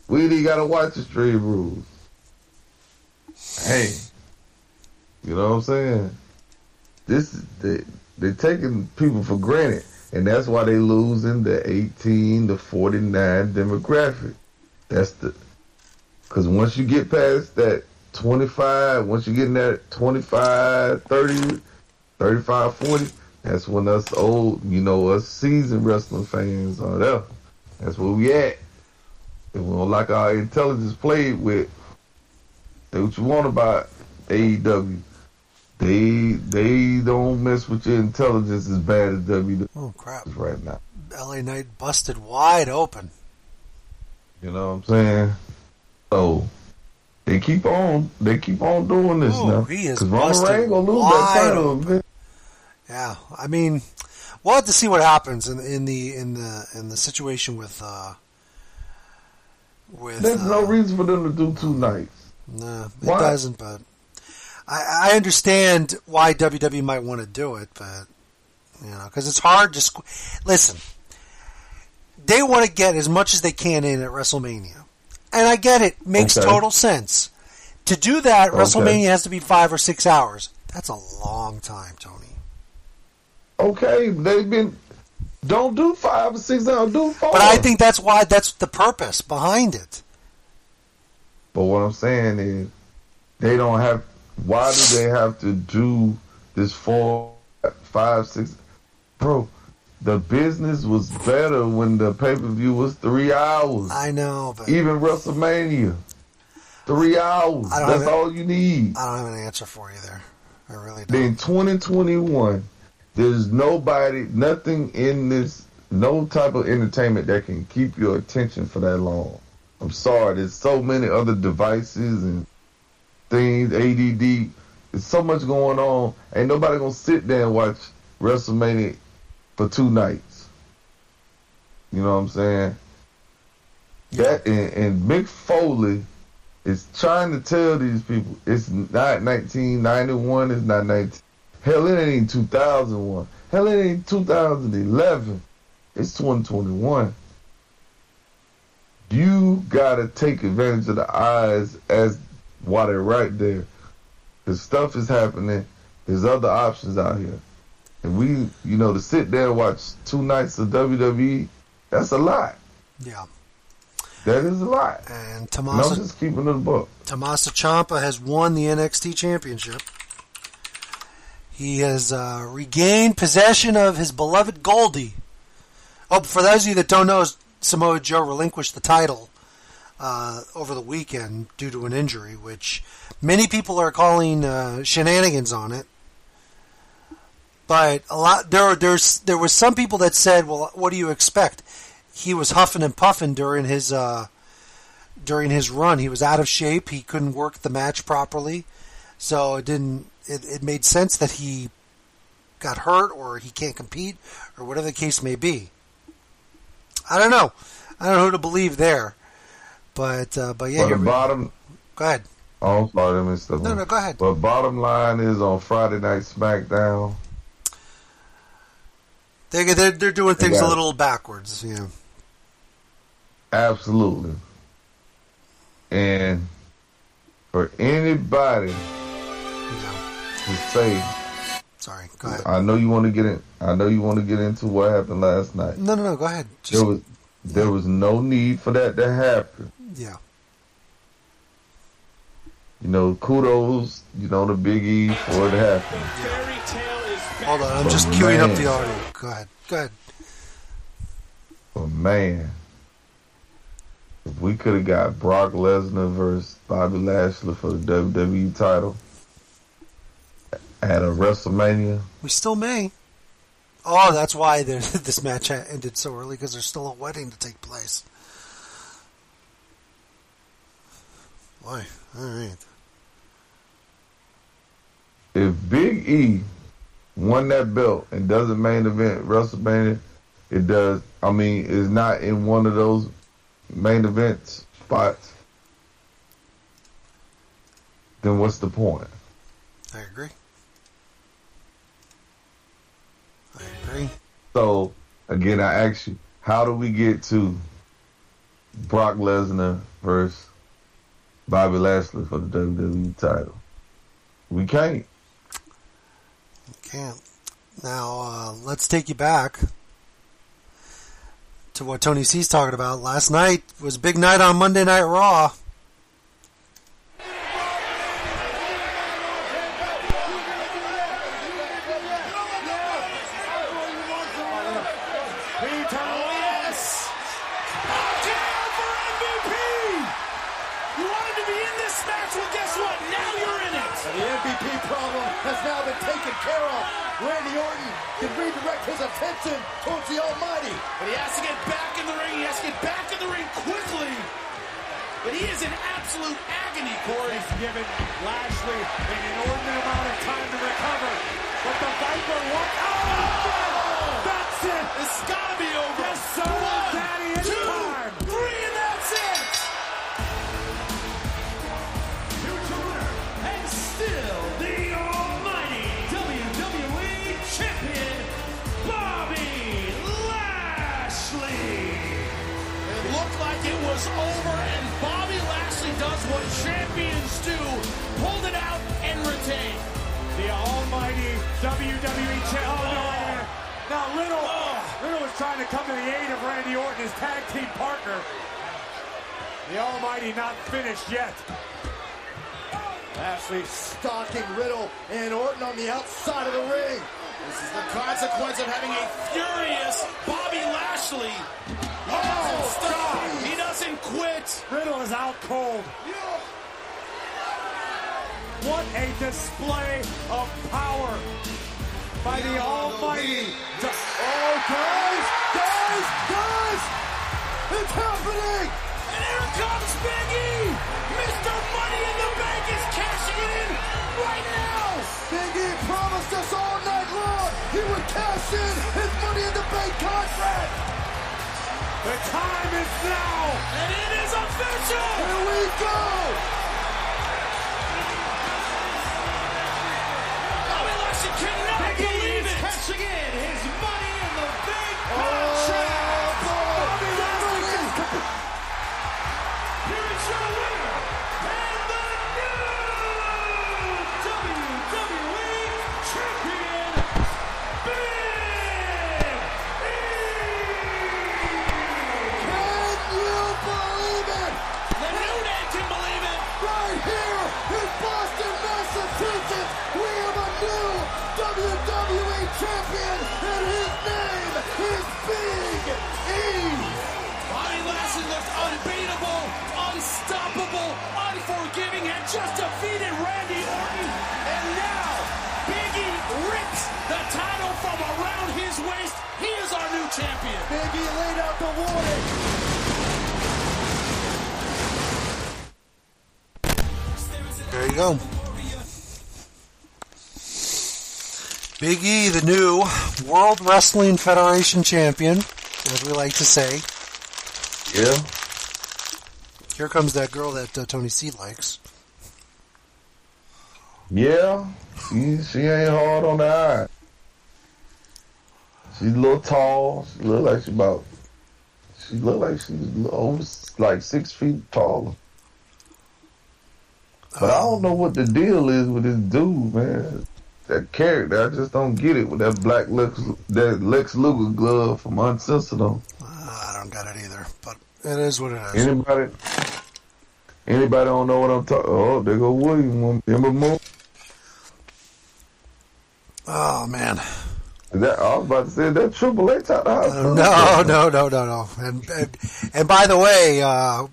We ain't got to watch Extreme Rules. Hey. You know what I'm saying? This is, they, they're taking people for granted. And that's why they losing the eighteen to forty-nine demographic. That's the, because once you get past that twenty-five, once you get in that twenty-five, thirty, thirty-five, forty, that's when us old, you know, us seasoned wrestling fans are there. That's where we at. And we don't like our intelligence played with. Say what you want about A E W. They they don't mess with your intelligence as bad as W W E oh, crap. is right now. L A Knight busted wide open. You know what I'm saying? So they keep on they keep on doing this Ooh, now. He is busted Roman Reigns gonna lose that title, man. Yeah, I mean, we'll have to see what happens in in the in the in the situation with uh, with. There's uh, no reason for them to do two nights. No, it Why? doesn't, but. I understand why W W E might want to do it, but, you know, because it's hard to... Squ- Listen, they want to get as much as they can in at WrestleMania. And I get it. Makes okay. total sense. To do that, okay. WrestleMania has to be five or six hours. That's a long time, Tony. Okay, they've been... Don't do five or six hours, do four. But I think that's why, that's the purpose behind it. But what I'm saying is, they don't have... Why do they have to do this four, five, six? Bro, the business was better when the pay-per-view was three hours. I know, but... Even WrestleMania. Three hours. That's have, all you need. I don't have an answer for you there. I really don't. In twenty twenty-one, there's nobody, nothing in this, no type of entertainment that can keep your attention for that long. I'm sorry. There's so many other devices and... things, A D D, there's so much going on. Ain't nobody gonna sit there and watch WrestleMania for two nights. You know what I'm saying? Yeah. That and, and Mick Foley is trying to tell these people it's not nineteen ninety-one, it's not nineteen. Hell, it ain't two thousand one. Hell, it ain't two thousand eleven. It's twenty twenty-one. You gotta take advantage of the eyes as. While they're right there, Because stuff is happening. There's other options out here. And we, you know, to sit there and watch two nights of W W E, that's a lot. Yeah. That is a lot. And Tommaso, and I'm just keeping it above. Tommaso Ciampa has won the N X T Championship. He has uh, regained possession of his beloved Goldie. Oh, for those of you that don't know, Samoa Joe relinquished the title uh, over the weekend due to an injury, which many people are calling uh, shenanigans on it. But a lot there, there's there was some people that said, "Well, what do you expect? He was huffing and puffing during his uh, during his run. He was out of shape. He couldn't work the match properly, so it didn't. It, it made sense that he got hurt or he can't compete or whatever the case may be. I don't know. I don't know who to believe there, but uh, but yeah. But the bottom. Go ahead. Oh, I'm sorry, Mister No, no, go ahead. But bottom line is on Friday night SmackDown. They they're, they're doing things yeah. a little backwards, yeah. Absolutely. And for anybody yeah. to say, sorry, go ahead. I know you want to get in. I know you want to get into what happened last night. No, no, no. Go ahead. Just, there was there yeah. was no need for that to happen. Yeah. You know, kudos. You know, to Big E for it happening. Yeah. Hold on, I'm but just queuing man, up the audio. Go ahead, go ahead. But man, if we could have got Brock Lesnar versus Bobby Lashley for the W W E title at a WrestleMania. We still may. Oh, that's why this match ended so early, because there's still a wedding to take place. Boy, alright. If Big E won that belt and doesn't main event WrestleMania, it does. I mean, it's not in one of those main event spots. Then what's the point? I agree. I agree. So again, I ask you, how do we get to Brock Lesnar versus Bobby Lashley for the W W E title? We can't. Can't. Now, uh, let's take you back to what Tony C's talking about. Last night was big night on Monday Night Raw. Towards the Almighty, but he has to get back in the ring. He has to get back in the ring quickly. But he is in absolute agony. Corey's given Lashley an inordinate amount of time to recover. But the Viper won. Oh! That's it. It's gotta be over. Yes, so One, Daddy, two, time. three, and that's it. Future winner and still the Almighty W W E Champion. It was over, and Bobby Lashley does what champions do, pulled it out and retained. The almighty W W E champion. Oh, no, wait a minute. Now, Riddle, oh. Riddle is trying to come to the aid of Randy Orton, his tag team partner. The almighty not finished yet. Lashley stalking Riddle and Orton on the outside of the ring. This is the consequence of having a furious Bobby Lashley. He doesn't oh, stop. Geez. He doesn't quit. Riddle is out cold. What a display of power by the almighty. Oh, guys, guys, guys. It's happening. And here comes Big E. Mister Money in the Bank is cashing it in right now. Big E promised us all night long he would cash in his Money in the Bank contract. The time is now, and it is official! Here we go! Bobby Lashley cannot Big believe it! Catching in his Money in the Bank contract! Oh, Bobby Lashley is complete! Here is your winner, and the new heavyweight champion, and his name is Big E. Bobby Lashley looks unbeatable, unstoppable, unforgiving, had just defeated Randy Orton, and now Big E rips the title from around his waist. He is our new champion. Big E laid out the warning. There you go. Big E, the new World Wrestling Federation champion, as we like to say. Yeah. Here comes that girl that uh, Tony C likes. Yeah. She, she ain't hard on the eye. She's a little tall. She look like she's about... She look like she's over like six feet taller. But I don't know what the deal is with this dude, man. That character, I just don't get it with that black Lex, that Lex Luger glove from Uncensored. Uh, I don't got it either, but it is what it is. Anybody, anybody don't know what I'm talking? Oh, there go William. Remember more? Oh man, that I was about to say that Triple H out the house. Uh, no, no, no, no, no. And and, and by the way. Uh,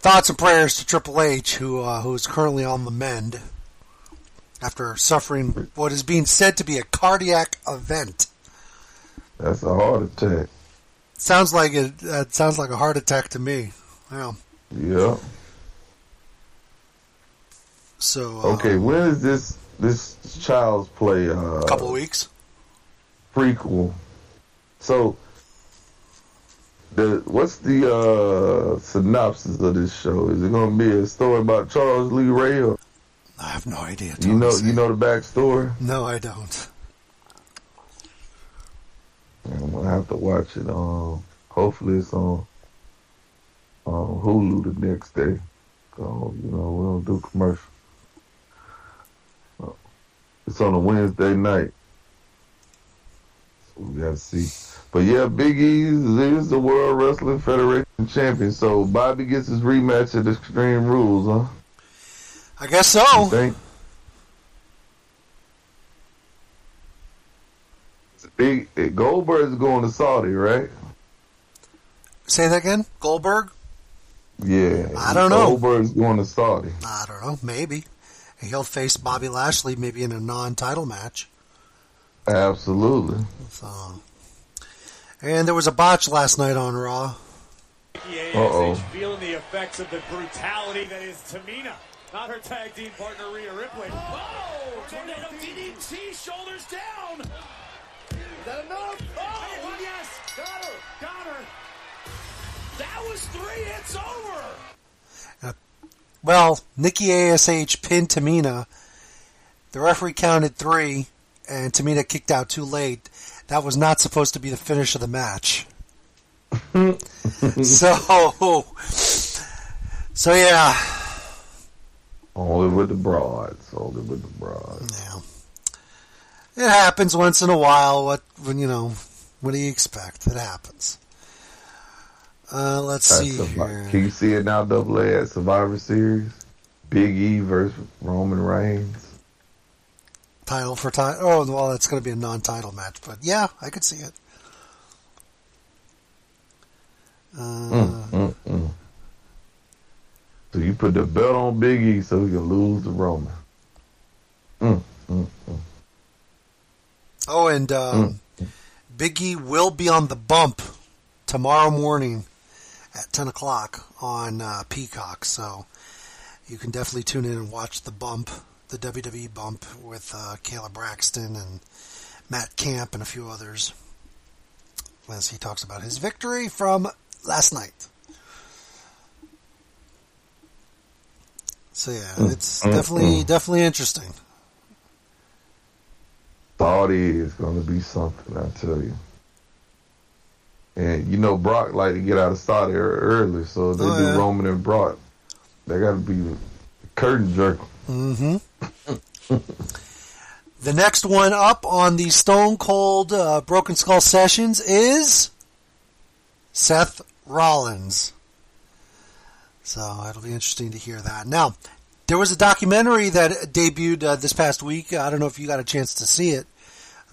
Thoughts and prayers to Triple H, who uh, who is currently on the mend after suffering what is being said to be a cardiac event. That's a heart attack. Sounds like it. Uh, sounds like a heart attack to me. Yeah. Yeah. So. Uh, okay, when is this this Child's Play? Uh, a couple of weeks. Prequel. So. The, what's the uh, synopsis of this show? Is it going to be a story about Charles Lee Ray? Or? I have no idea. You know, you know the backstory? No, I don't. I'm going to have to watch it. Um, hopefully it's on um, Hulu the next day. So, you know, we don't do commercials. So, it's on a Wednesday night. So we got to see. But yeah, Big E is the World Wrestling Federation champion, so Bobby gets his rematch at Extreme Rules, huh? I guess so. You think? Big, Goldberg's going to Saudi, right? Say that again? Goldberg? Yeah. I don't know. Goldberg's going to Saudi. I don't know. Maybe. He'll face Bobby Lashley maybe in a non-title match. Absolutely. So... And there was a botch last night on Raw. Uh-oh. Feeling the effects of the brutality that is Tamina, not her tag team partner Rhea Ripley. Oh, tornado D D T, shoulders down. Is that enough? Oh, yes, got her, got her. That was three. It's over. Uh, well, Nikki A S H pinned Tamina. The referee counted three, and Tamina kicked out too late. That was not supposed to be the finish of the match. so, so yeah. Only with the broads. Only with the broads. Yeah, it happens once in a while. What when you know? What do you expect? It happens. Uh, let's That's see here. Can you see it now? Double A at Survivor Series. Big E versus Roman Reigns. Title for title. Oh, well, that's going to be a non-title match, but yeah, I could see it. Uh, mm, mm, mm. So you put the belt on Big E so he can lose to Roman. Mm, mm, mm. Oh, and um, mm. Big E will be on The Bump tomorrow morning at ten o'clock on uh, Peacock, so you can definitely tune in and watch The Bump. The W W E Bump with uh, Kayla Braxton and Matt Camp and a few others as he talks about his victory from last night. So yeah, it's mm-hmm. definitely definitely interesting. Saudi is going to be something, I tell you. And you know Brock like to get out of Saudi early, so they oh, do yeah. Roman and Brock. They got to be curtain jerk. Mm-hmm. The next one up on the Stone Cold uh, Broken Skull Sessions is Seth Rollins. So it'll be interesting to hear that. Now, there was a documentary that debuted uh, this past week. I don't know if you got a chance to see it.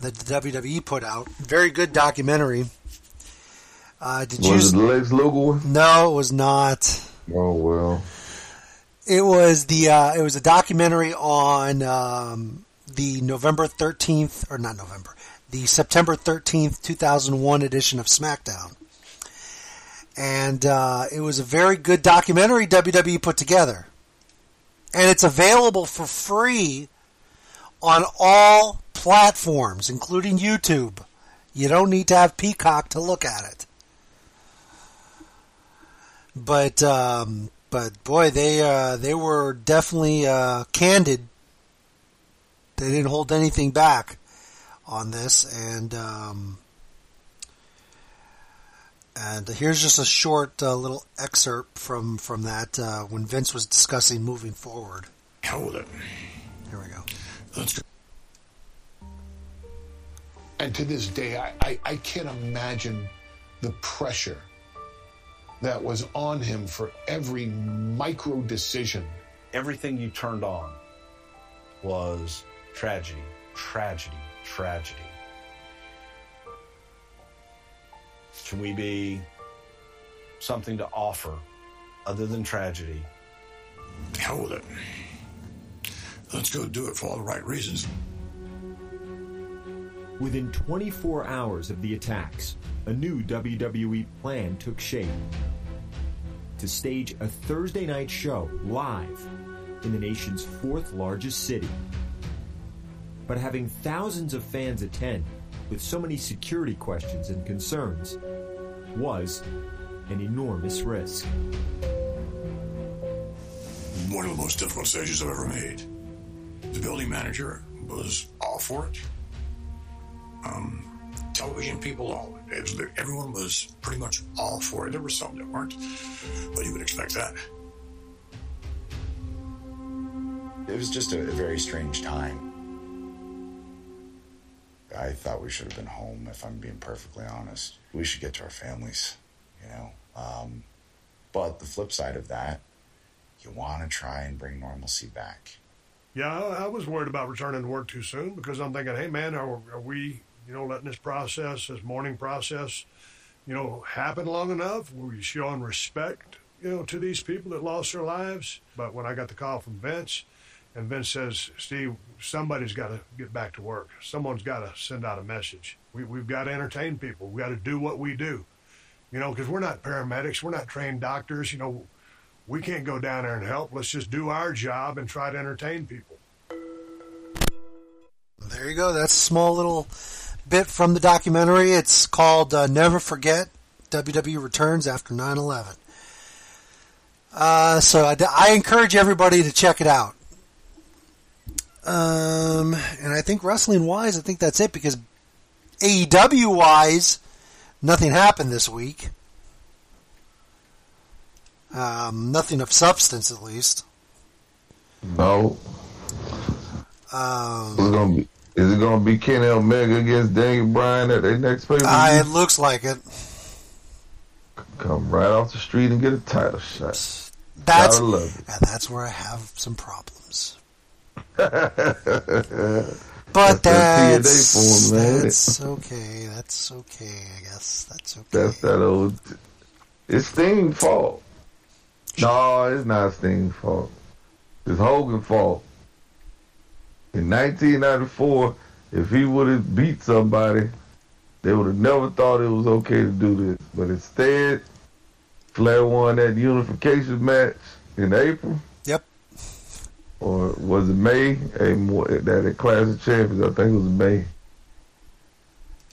that the W W E put out. Very good documentary. Uh, did was you Was it the Lex Luger one? No, it was not. Oh, well. It was the uh, it was a documentary on um, the November thirteenth, or not November, the September thirteenth, two thousand one edition of SmackDown. And uh, it was a very good documentary W W E put together. And it's available for free on all platforms, including YouTube. You don't need to have Peacock to look at it. But um, but boy, they uh, they were definitely uh, candid. They didn't hold anything back on this, and um, and here's just a short uh, little excerpt from from that uh, when Vince was discussing moving forward. Hold it. Here we go. Let's. And to this day, I, I, I can't imagine the pressure that was on him for every micro decision. Everything you turned on was tragedy, tragedy, tragedy. Can we be something to offer other than tragedy? Hold it. Let's go do it for all the right reasons. Within twenty-four hours of the attacks, a new W W E plan took shape to stage a Thursday night show live in the nation's fourth largest city. But having thousands of fans attend with so many security questions and concerns was an enormous risk. One of the most difficult stages I've ever made. The building manager was all for it. Um, television people, all it was, everyone was pretty much all for it. There were some that weren't, but you would expect that. It was just a, a very strange time. I thought we should have been home, if I'm being perfectly honest. We should get to our families, you know. Um, but the flip side of that, you want to try and bring normalcy back. Yeah, I, I was worried about returning to work too soon because I'm thinking, hey, man, are, are we... you know, letting this process, this mourning process, you know, happen long enough? Were you showing respect, you know, to these people that lost their lives? But when I got the call from Vince, and Vince says, Steve, somebody's got to get back to work. Someone's got to send out a message. We, we've got to entertain people. We've got to do what we do, you know, because we're not paramedics. We're not trained doctors. You know, we can't go down there and help. Let's just do our job and try to entertain people. There you go. That's a small little bit from the documentary. It's called uh, Never Forget, W W E Returns After nine eleven. Uh, so I, I encourage everybody to check it out. Um, and I think wrestling-wise, I think that's it, because A E W-wise, nothing happened this week. Um, nothing of substance, at least. No. Um, it's gonna be, is it going to be Kenny Omega against Daniel Bryan at their next pay-per-view? Uh, it looks like it. Come right off the street and get a title shot. That's and that's where I have some problems. but that's that's, form, that's okay. That's okay. I guess that's okay. That's that old. It's Sting's fault. No, it's not Sting's fault. It's Hogan's fault. In nineteen ninety-four, if he would have beat somebody, they would have never thought it was okay to do this. But instead, Flair won that unification match in April. Yep. Or was it May? A more, that a Clash of Champions, I think it was May.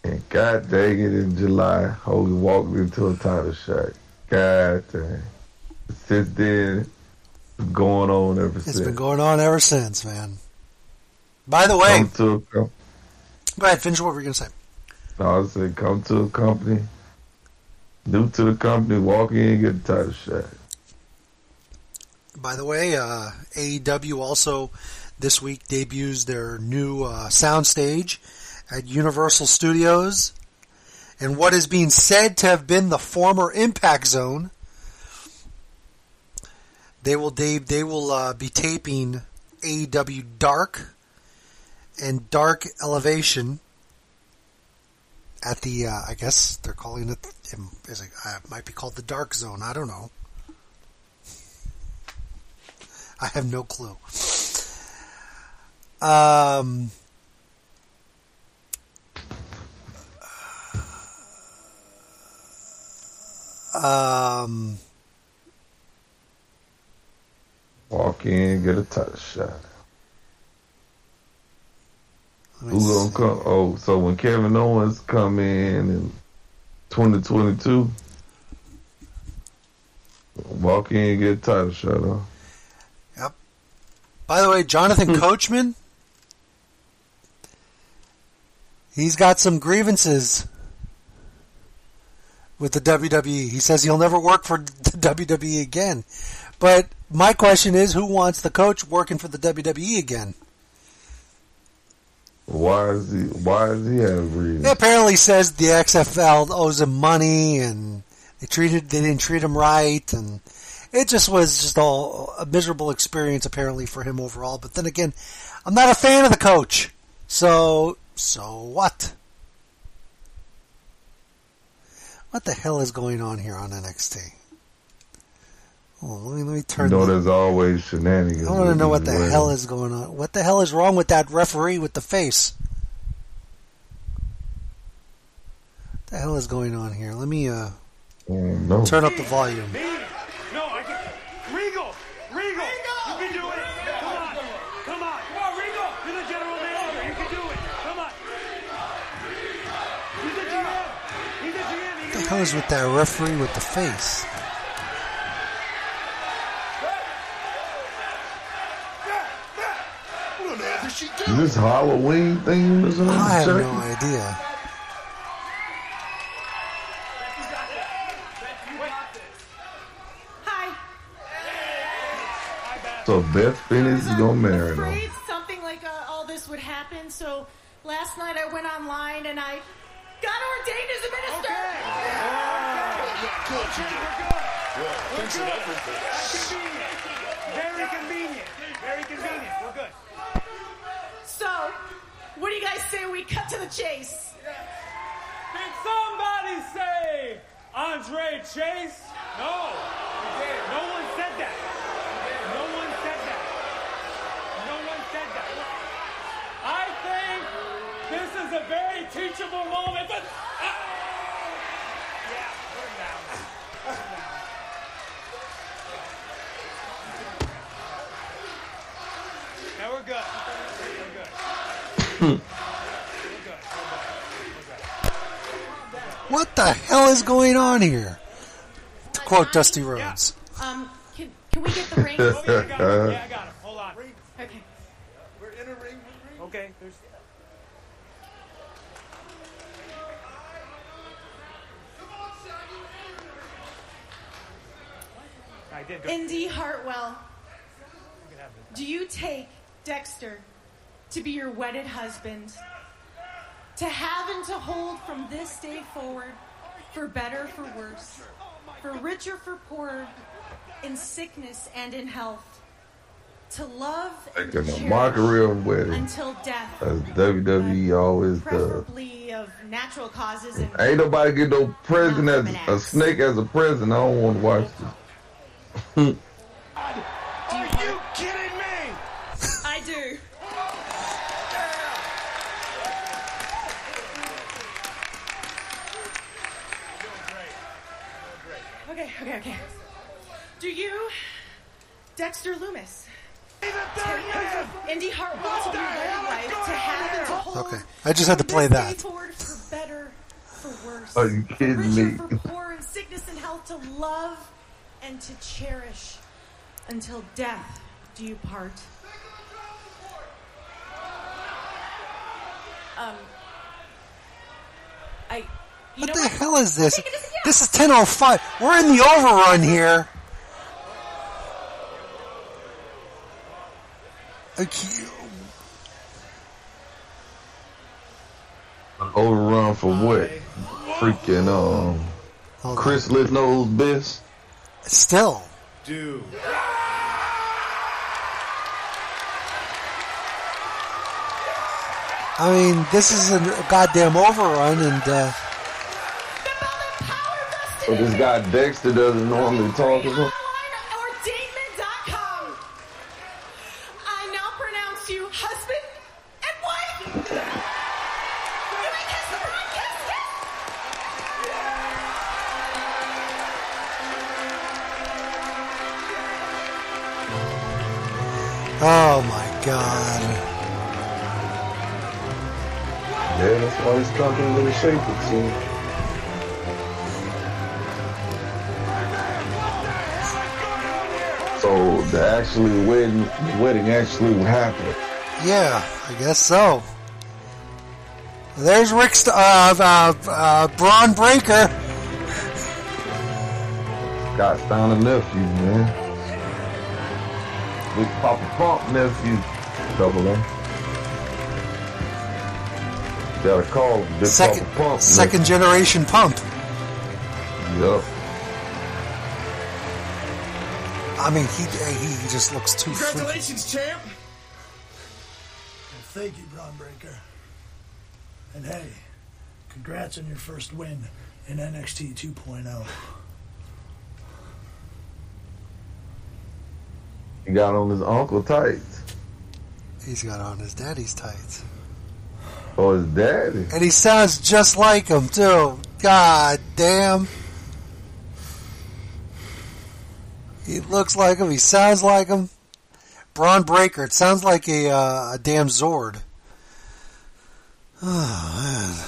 And god dang it, in July, Hogan walked into a title shot. God dang. Since then, it's going on ever it's since. It's been going on ever since, man. By the way, come to a go ahead, finish what we were going to say. I was saying, come to a company, new to the company, walk in and get a title shot. By the way, uh, A E W also this week debuts their new uh, soundstage at Universal Studios. And what is being said to have been the former Impact Zone, they will, they, they will uh, be taping A E W Dark and Dark Elevation at the, uh, I guess they're calling it, is it, uh, it might be called the Dark Zone. I don't know. I have no clue. Um, um, walk in, get a title shot. Who gonna come? Oh, so when Kevin Owens come in in twenty twenty-two, walk in, get a title shot on. Yep. By the way, Jonathan Coachman. He's got some grievances with the W W E. He says he'll never work for the W W E again. But my question is, who wants the coach working for the W W E again? Why is he, why is he having grievances? He apparently says the X F L owes him money, and they treated they didn't treat him right, and it just was just all a miserable experience apparently for him overall. But then again, I'm not a fan of the coach. So... So what? What the hell is going on here on N X T? Oh, let me, let me turn. You know, the, there's always shenanigans. I want to know what the way. hell is going on. What the hell is wrong with that referee with the face? What the hell is going on here? Let me uh, oh, no. turn up the volume. No, I can't. Regal, Regal, you've been doing it. Goes with that referee with the face. Is this Halloween thing? Is I have certain? no idea. Hi. So Beth Finney is gonna marry him. Something like uh, all this would happen. So last night I went online and I. Got ordained as a minister. Okay. Yeah. Good. We're good. We're good. Very convenient. Very convenient. We're good. So, what do you guys say we cut to the chase? Did somebody say Andre Chase? No. No one said that. No one said that. No one said that. I think. This is a very teachable moment, but... Uh, yeah, we're down. We're down. Now we're good. We're good. We're good. What the hell is going on here? To quote Dusty Rhodes. Yeah. Um, can, can we get the ring? Oh, yeah, I got him. Yeah, I got him. Hold on. Okay. We're in a ring. Okay, there's... Indy Hartwell, do you take Dexter to be your wedded husband, to have and to hold from this day forward, for better, for worse, for richer, for poorer, in sickness and in health, to love and like cherish wedding. until death, as W W E always does, preferably of natural causes. And ain't nobody get no present as a snake as a present. I don't want to watch this. Are you kidding me? I do. Okay, okay, okay. Do you, Dexter Loomis, Indy Hartwell, to be wedded wife, to have and to hold? Okay, I just had to play that. Forward for better, for worse. Are you kidding me? For poor and sickness and health, to love. And to cherish until death do you part. Um, I. You what know the what? hell is this? This is ten oh five. We're in the overrun here. Overrun for what? Freaking um, okay. Chris Litt knows best. Still. Dude. I mean, this is a goddamn overrun, and uh... well, this guy Dexter doesn't normally talk about. Oh my God. Yeah, that's why this company really shaped it, too. So the actually wedding the wedding actually happened. Yeah, I guess so. There's Rick St- uh, uh, uh, Bron Breakker. Scott's found a nephew, man. With Papa Pump nephew, Double M. Gotta call him Big second, Papa Pump. Second nephew. Generation Pump. Yup. I mean, he he just looks too. Congratulations, free. champ. Well, thank you, Bron Breakker. And hey, congrats on your first win in N X T two point oh. He got on his uncle tights. He's got on his daddy's tights. Oh, his daddy. And he sounds just like him, too. God damn. He looks like him. He sounds like him. Bron Breakker. It sounds like a, uh, a damn Zord. Oh,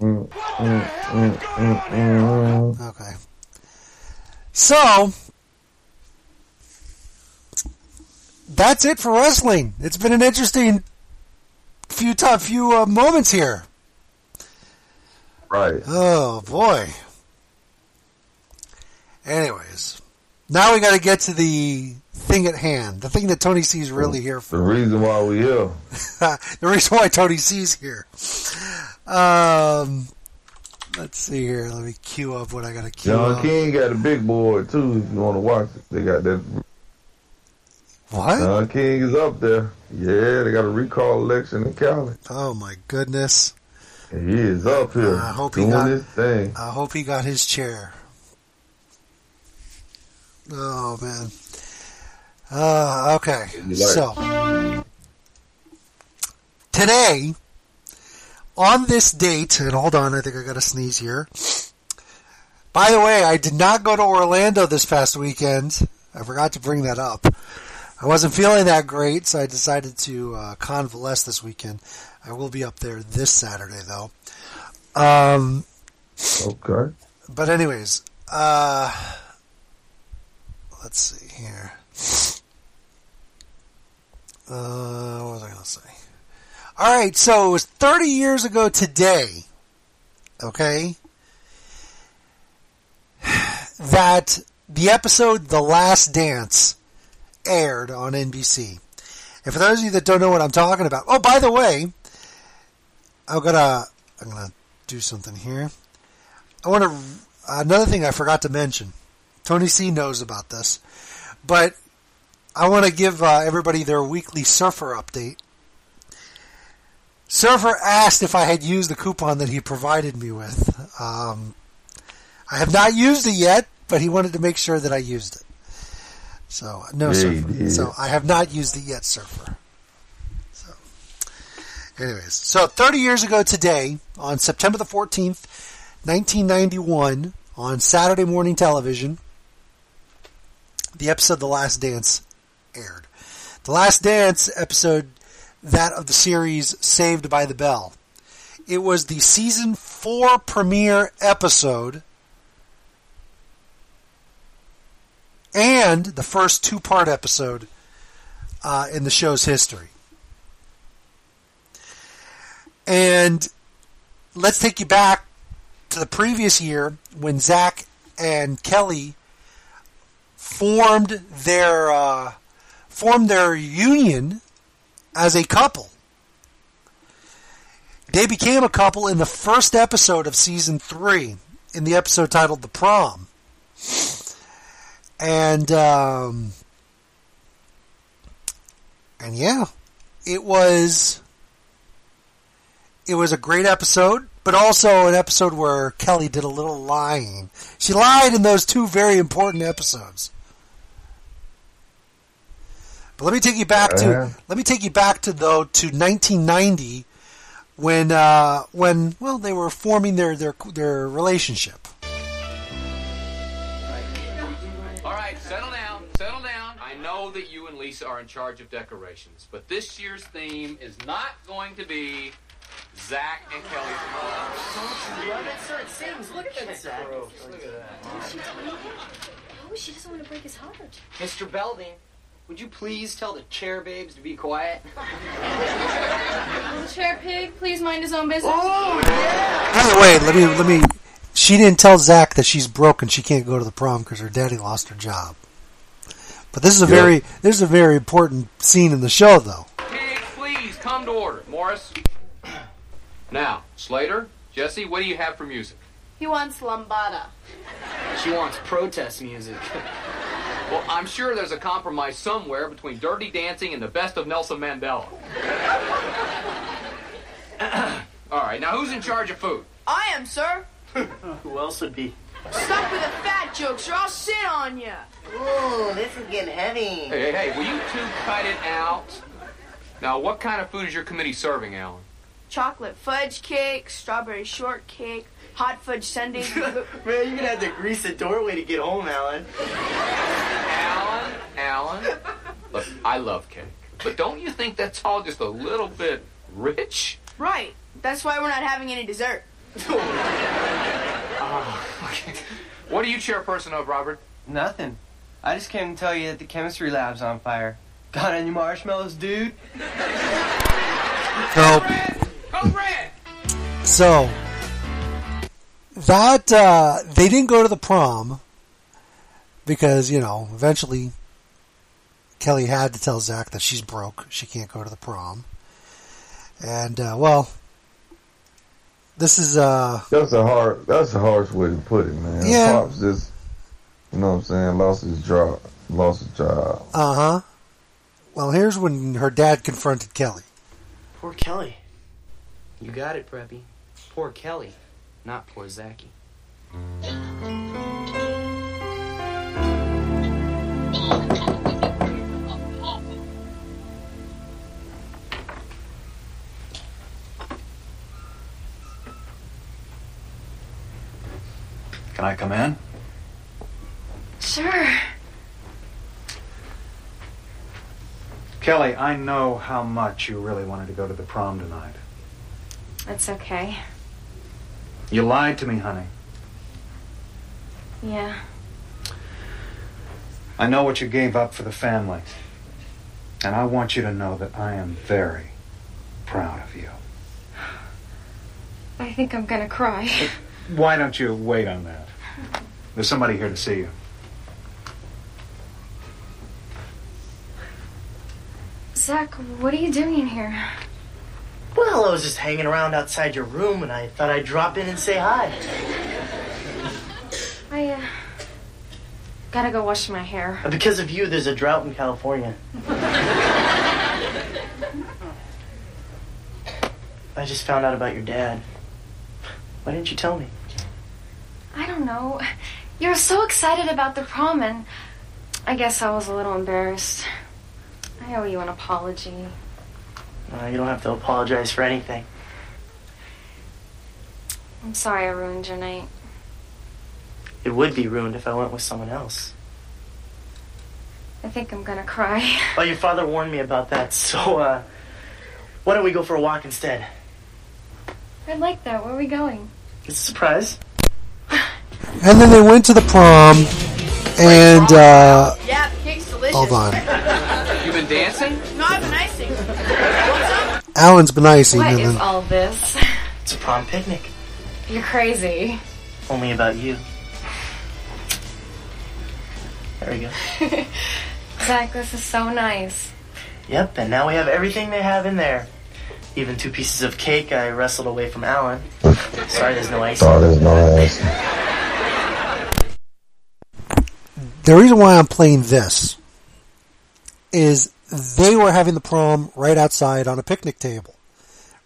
man. Mm, mm, mm, mm, mm. Okay. So... that's it for wrestling. It's been an interesting few tough few uh, moments here. Right. Oh boy. Anyways, now we got to get to the thing at hand, the thing that Tony C's really here for. The reason why we're here. The reason why Tony C's here. Um, let's see here. Let me queue up what I got to queue John up. John King got a big board too. If you want to watch it, they got that. What? John King is up there. Yeah, they got a recall election in Cali. Oh my goodness. He is up here. I hope doing he got, his thing. I hope he got his chair. Oh man. Uh, okay. Like so today on this date, and hold on, I think I got a sneeze here. By the way, I did not go to Orlando this past weekend. I forgot to bring that up. I wasn't feeling that great, so I decided to uh, convalesce this weekend. I will be up there this Saturday, though. Um, okay. But anyways, uh, let's see here. Uh, what was I going to say? All right, so it was thirty years ago today, okay, that the episode The Last Dance aired on N B C. And for those of you that don't know what I'm talking about, oh, by the way, I'm gonna I'm gonna do something here. I want to another thing I forgot to mention. Tony C knows about this, but I want to give uh, everybody their weekly Surfer update. Surfer asked if I had used the coupon that he provided me with. Um, I have not used it yet, but he wanted to make sure that I used it. So, no, yeah, Surfer. Yeah. So, I have not used it yet, Surfer. So, anyways. So, thirty years ago today, on September the fourteenth, nineteen ninety-one, on Saturday morning television, the episode The Last Dance aired. The Last Dance episode, that of the series Saved by the Bell. It was the season four premiere episode and the first two-part episode uh, in the show's history. And let's take you back to the previous year when Zach and Kelly formed their uh, formed their union as a couple. They became a couple in the first episode of season three, in the episode titled "The Prom." And, um, and yeah, it was It was a great episode, but also an episode where Kelly did a little lying. She lied in those two very important episodes. But let me take you back uh-huh. to let me take you back to though to nineteen ninety when uh, when well they were forming their their their relationship. All right, settle down, settle down. I know that you and Lisa are in charge of decorations, but this year's theme is not going to be Zach and Kelly's mom. Love it, sir. It sings. Look at that, Zach. Look at that. No, she doesn't want to break his heart. Mister Belding, would you please tell the chair babes to be quiet? Little chair pig, please mind his own business. Oh, yeah. By the way, let me, let me. She didn't tell Zach that she's broke and she can't go to the prom because her daddy lost her job. But this is a yeah. very, this is a very important scene in the show, though. Pig, please come to order, Morris. Now, Slater, Jesse, what do you have for music? He wants lambada. She wants protest music. Well, I'm sure there's a compromise somewhere between Dirty Dancing and the best of Nelson Mandela. All right, now who's in charge of food? I am, sir. Who else would be? Stop with the fat jokes or I'll sit on you. Ooh, this is getting heavy. Hey, hey, hey, will you two cut it out? Now, what kind of food is your committee serving, Alan? Chocolate fudge cake, strawberry shortcake, hot fudge sundae. Man, you're going to have to grease the doorway to get home, Alan. Alan, Alan, look, I love cake. But don't you think that's all just a little bit rich? Right. That's why we're not having any dessert. uh, okay. What are you chairperson of, Robert? Nothing. I just came to tell you that the chemistry lab's on fire. Got any marshmallows, dude? Nope. So that uh, they didn't go to the prom because, you know, eventually Kelly had to tell Zach that she's broke. She can't go to the prom. And uh, well, this is uh, that's a hard that's a harsh way to put it, man. Yeah. Pops just, you know what I'm saying, lost his job, lost his job. Uh huh. Well, here's when her dad confronted Kelly. Poor Kelly. You got it, Preppy. Poor Kelly, not poor Zachy. Can I come in? Sure. Kelly, I know how much you really wanted to go to the prom tonight. That's okay. You lied to me, honey. Yeah. I know what you gave up for the family. And I want you to know that I am very proud of you. I think I'm gonna cry. Why don't you wait on that? There's somebody here to see you. Zach, what are you doing in here? Well, I was just hanging around outside your room, and I thought I'd drop in and say hi. I, uh, gotta go wash my hair. Because of you, there's a drought in California. I just found out about your dad. Why didn't you tell me? I don't know. You were so excited about the prom, and I guess I was a little embarrassed. I owe you an apology. Uh, you don't have to apologize for anything. I'm sorry I ruined your night. It would be ruined if I went with someone else. I think I'm gonna cry. Well, your father warned me about that, so, uh, why don't we go for a walk instead? I'd like that. Where are we going? It's a surprise. And then they went to the prom, and, uh... yeah, the cake's delicious. Hold on. You've been dancing? No, I've been icing. Alan's been icing. What is all this? It's a prom picnic. You're crazy. Only about you. There we go. Zach, this is so nice. Yep, and now we have everything they have in there. Even two pieces of cake I wrestled away from Alan. Sorry, there's no icing. Sorry, there's no icing. The reason why I'm playing this is they were having the prom right outside on a picnic table.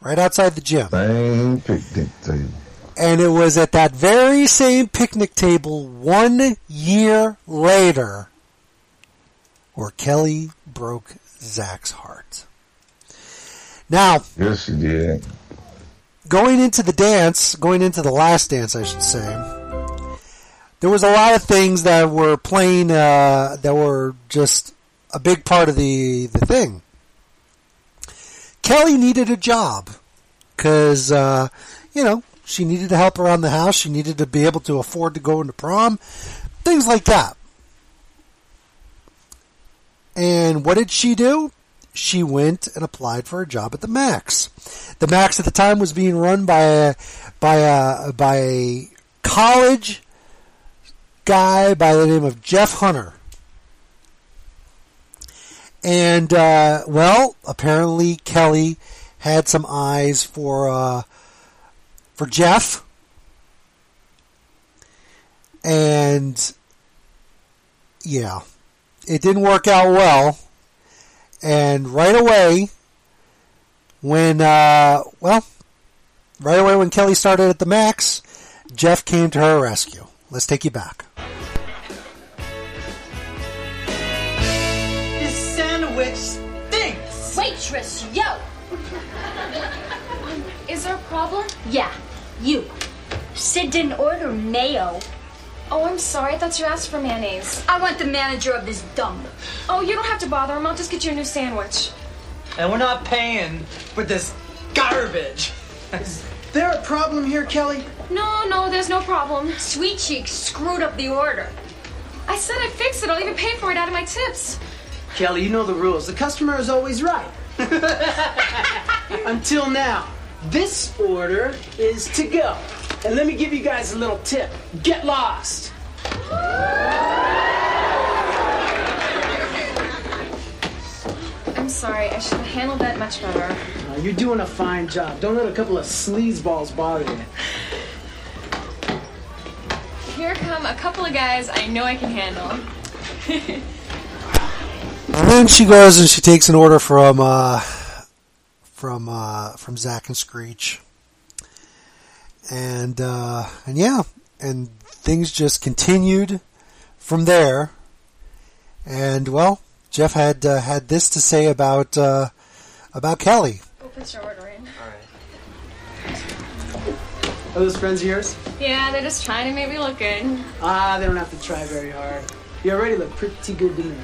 right outside the gym. Same picnic table. And it was at that very same picnic table one year later where Kelly broke Zach's heart. Now, yes, she did. Going into the dance, going into the last dance, I should say, there was a lot of things that were playing, uh, that were just a big part of the, the thing. Kelly needed a job because, uh, you know, she needed to help around the house. She needed to be able to afford to go into prom, things like that. And what did she do? She went and applied for a job at the Max. The Max at the time was being run by a, by a, by a college guy by the name of Jeff Hunter. And, uh, well, apparently Kelly had some eyes for, uh, for Jeff. And, yeah, it didn't work out well. And right away, when, uh, well, right away when Kelly started at the Max, Jeff came to her rescue. Let's take you back. This sandwich stinks! Waitress, yo! um, is there a problem? Yeah, you. Sid didn't order mayo. Oh, I'm sorry. I thought you asked for mayonnaise. I want the manager of this dump. Oh, you don't have to bother him. I'll just get you a new sandwich. And we're not paying for this garbage. Is there a problem here, Kelly? No, no, there's no problem. Sweet Cheeks screwed up the order. I said I'd fix it. I'll even pay for it out of my tips. Kelly, you know the rules. The customer is always right. Until now. This order is to go. And let me give you guys a little tip. Get lost. I'm sorry. I should have handled that much better. Uh, you're doing a fine job. Don't let a couple of sleazeballs bother you. Here come a couple of guys I know I can handle. And then she goes and she takes an order from uh, from uh, from Zach and Screech. And, uh, and yeah, and things just continued from there. And, well, Jeff had, uh, had this to say about, uh, about Kelly. Go put your order in. All right. Are those friends of yours? Yeah, they're just trying to make me look good. Ah, they don't have to try very hard. You already look pretty good to me.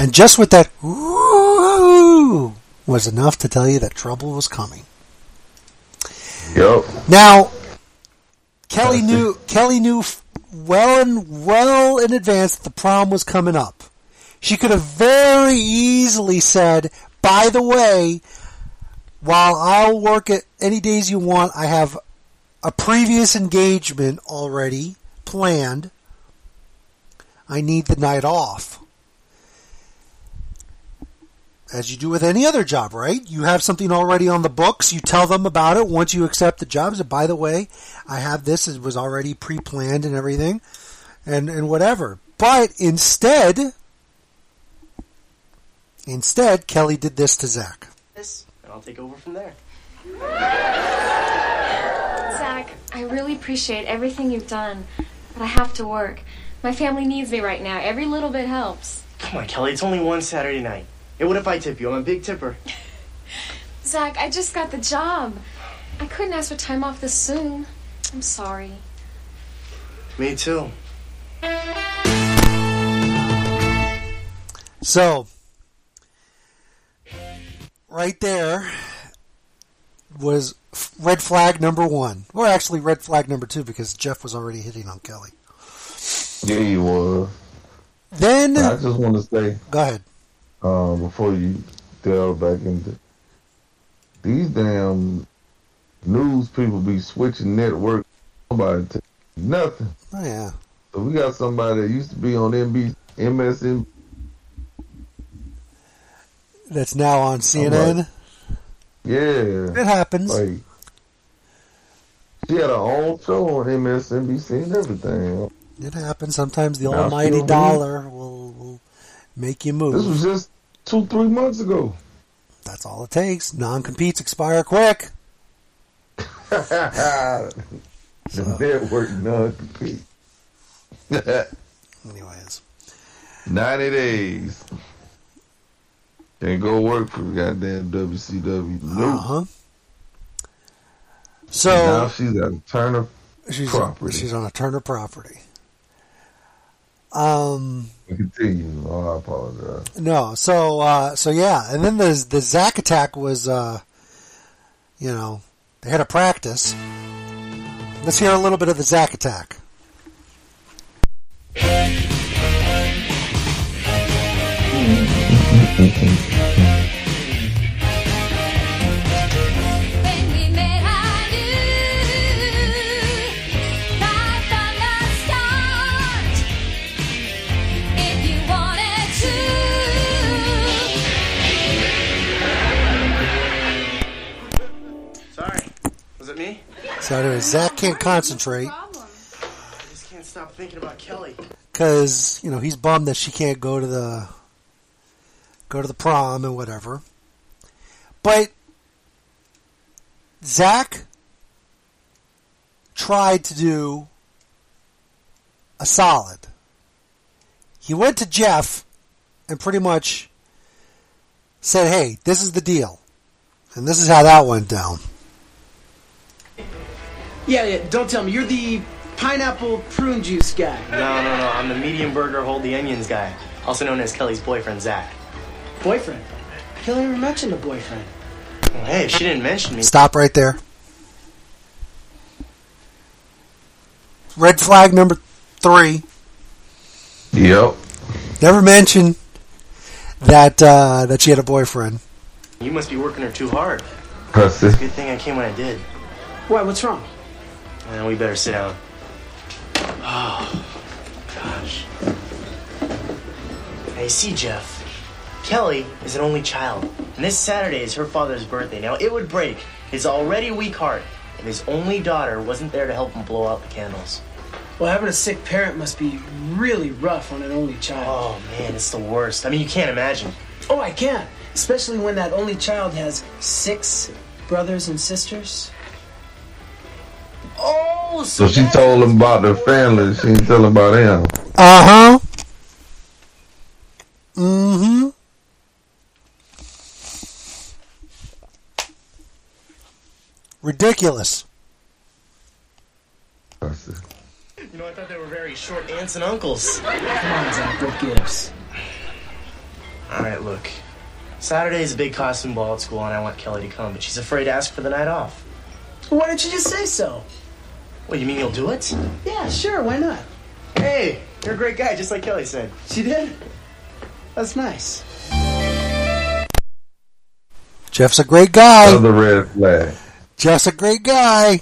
And just with that, woo was enough to tell you that trouble was coming. Yep. Now, Kelly knew Kelly knew well and well in advance that the prom was coming up. She could have very easily said, "By the way, while I'll work at any days you want, I have a previous engagement already planned. I need the night off." As you do with any other job, right? You have something already on the books. You tell them about it once you accept the job. So, by the way, I have this. It was already pre-planned and everything and, and whatever. But instead, instead, Kelly did this to Zach. This, and I'll take over from there. Zach, I really appreciate everything you've done, but I have to work. My family needs me right now. Every little bit helps. Come on, Kelly. It's only one Saturday night. Hey, what if I tip you? I'm a big tipper. Zach, I just got the job. I couldn't ask for time off this soon. I'm sorry. Me too. So, right there was red flag number one. Or actually red flag number two because Jeff was already hitting on Kelly. Yeah, he was. Then... I just want to say... Go ahead. Uh, before you delve back into these damn news, people be switching networks. Nobody t- nothing. Oh yeah. So we got somebody that used to be on M S N B C. That's now on C N N. Like, yeah, it happens. Like, she had her own show on M S N B C and everything. It happens sometimes. The now almighty dollar will. will Make you move. This was just two, three months ago. That's all it takes. Non-competes expire quick. The network non-compete. Anyways. ninety days. Can't go work for goddamn W C W. No. Uh-huh. So and now she's on Turner she's property. On, she's on a Turner property. Um. Continue. Oh, I apologize. No. So. Uh, so yeah. And then the the Zack Attack was. Uh, you know, they had a practice. Let's hear a little bit of the Zack Attack. So anyways, Zach can't concentrate. I just can't stop thinking about Kelly. Because, you know, he's bummed that she can't go to the go to the prom and whatever. But Zach tried to do a solid. He went to Jeff and pretty much said, hey, this is the deal. And this is how that went down. Yeah, yeah, don't tell me. You're the pineapple prune juice guy. No, no, no. I'm the medium burger, hold the onions guy. Also known as Kelly's boyfriend, Zach. Boyfriend? Kelly never mentioned a boyfriend. Well, hey, she didn't mention me. Stop right there. Red flag number three. Yep. Never mentioned that uh, that she had a boyfriend. You must be working her too hard. It's a good thing I came when I did. Why, what's wrong? Uh, we better sit down. Oh, gosh. Hey, see, Jeff. Kelly is an only child, and this Saturday is her father's birthday. Now, it would break his already weak heart, and his only daughter wasn't there to help him blow out the candles. Well, having a sick parent must be really rough on an only child. Oh, man, it's the worst. I mean, you can't imagine. Oh, I can, especially when that only child has six brothers and sisters. Oh, so, so she told him about their family. She didn't tell him about him. Uh huh. Mm hmm. Ridiculous. You know, I thought they were very short aunts and uncles. Come on, Zach, what gives? All right, look. Saturday is a big costume ball at school, and I want Kelly to come, but she's afraid to ask for the night off. Well, why didn't you just say so? What, you mean you'll do it? Yeah, sure, why not? Hey, you're a great guy, just like Kelly said. She did? That's nice. Jeff's a great guy. Another red flag. Jeff's a great guy.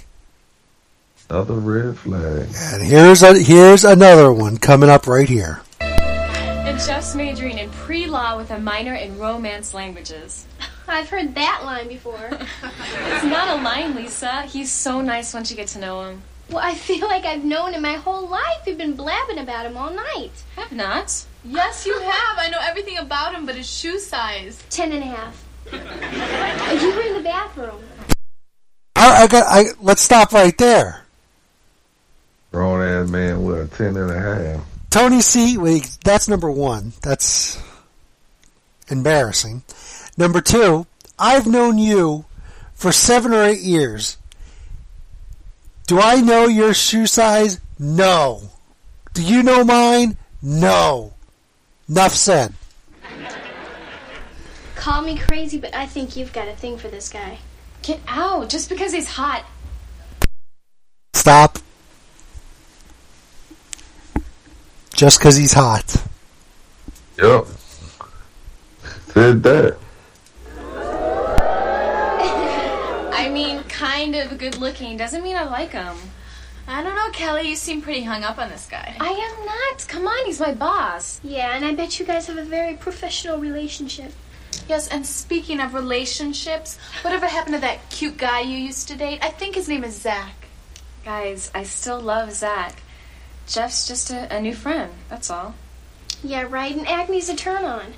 Another red flag. And here's a, here's another one coming up right here. And Jeff's majoring in pre-law with a minor in romance languages. I've heard that line before. It's not a line, Lisa. He's so nice once you get to know him. Well, I feel like I've known him my whole life. You've been blabbing about him all night. Have not. Yes, you have. I know everything about him but his shoe size. Ten and a half. You were in the bathroom. I, I got. I let's stop right there. Grown ass man with a ten and a half. Tony C. Wait, that's number one. That's embarrassing. Number two, I've known you for seven or eight years. Do I know your shoe size? No. Do you know mine? No. Enough said. Call me crazy, but I think you've got a thing for this guy. Get out, just because he's hot. Stop. Just because he's hot. Yep. Said that. Kind of good looking doesn't mean I like him. I don't know, Kelly. You seem pretty hung up on this guy. I am not. Come on, he's my boss. Yeah, and I bet you guys have a very professional relationship. Yes, and speaking of relationships, whatever happened to that cute guy you used to date? I think his name is Zach. Guys, I still love Zach. Jeff's just a, a new friend, that's all. Yeah, right, and acne's a turn on.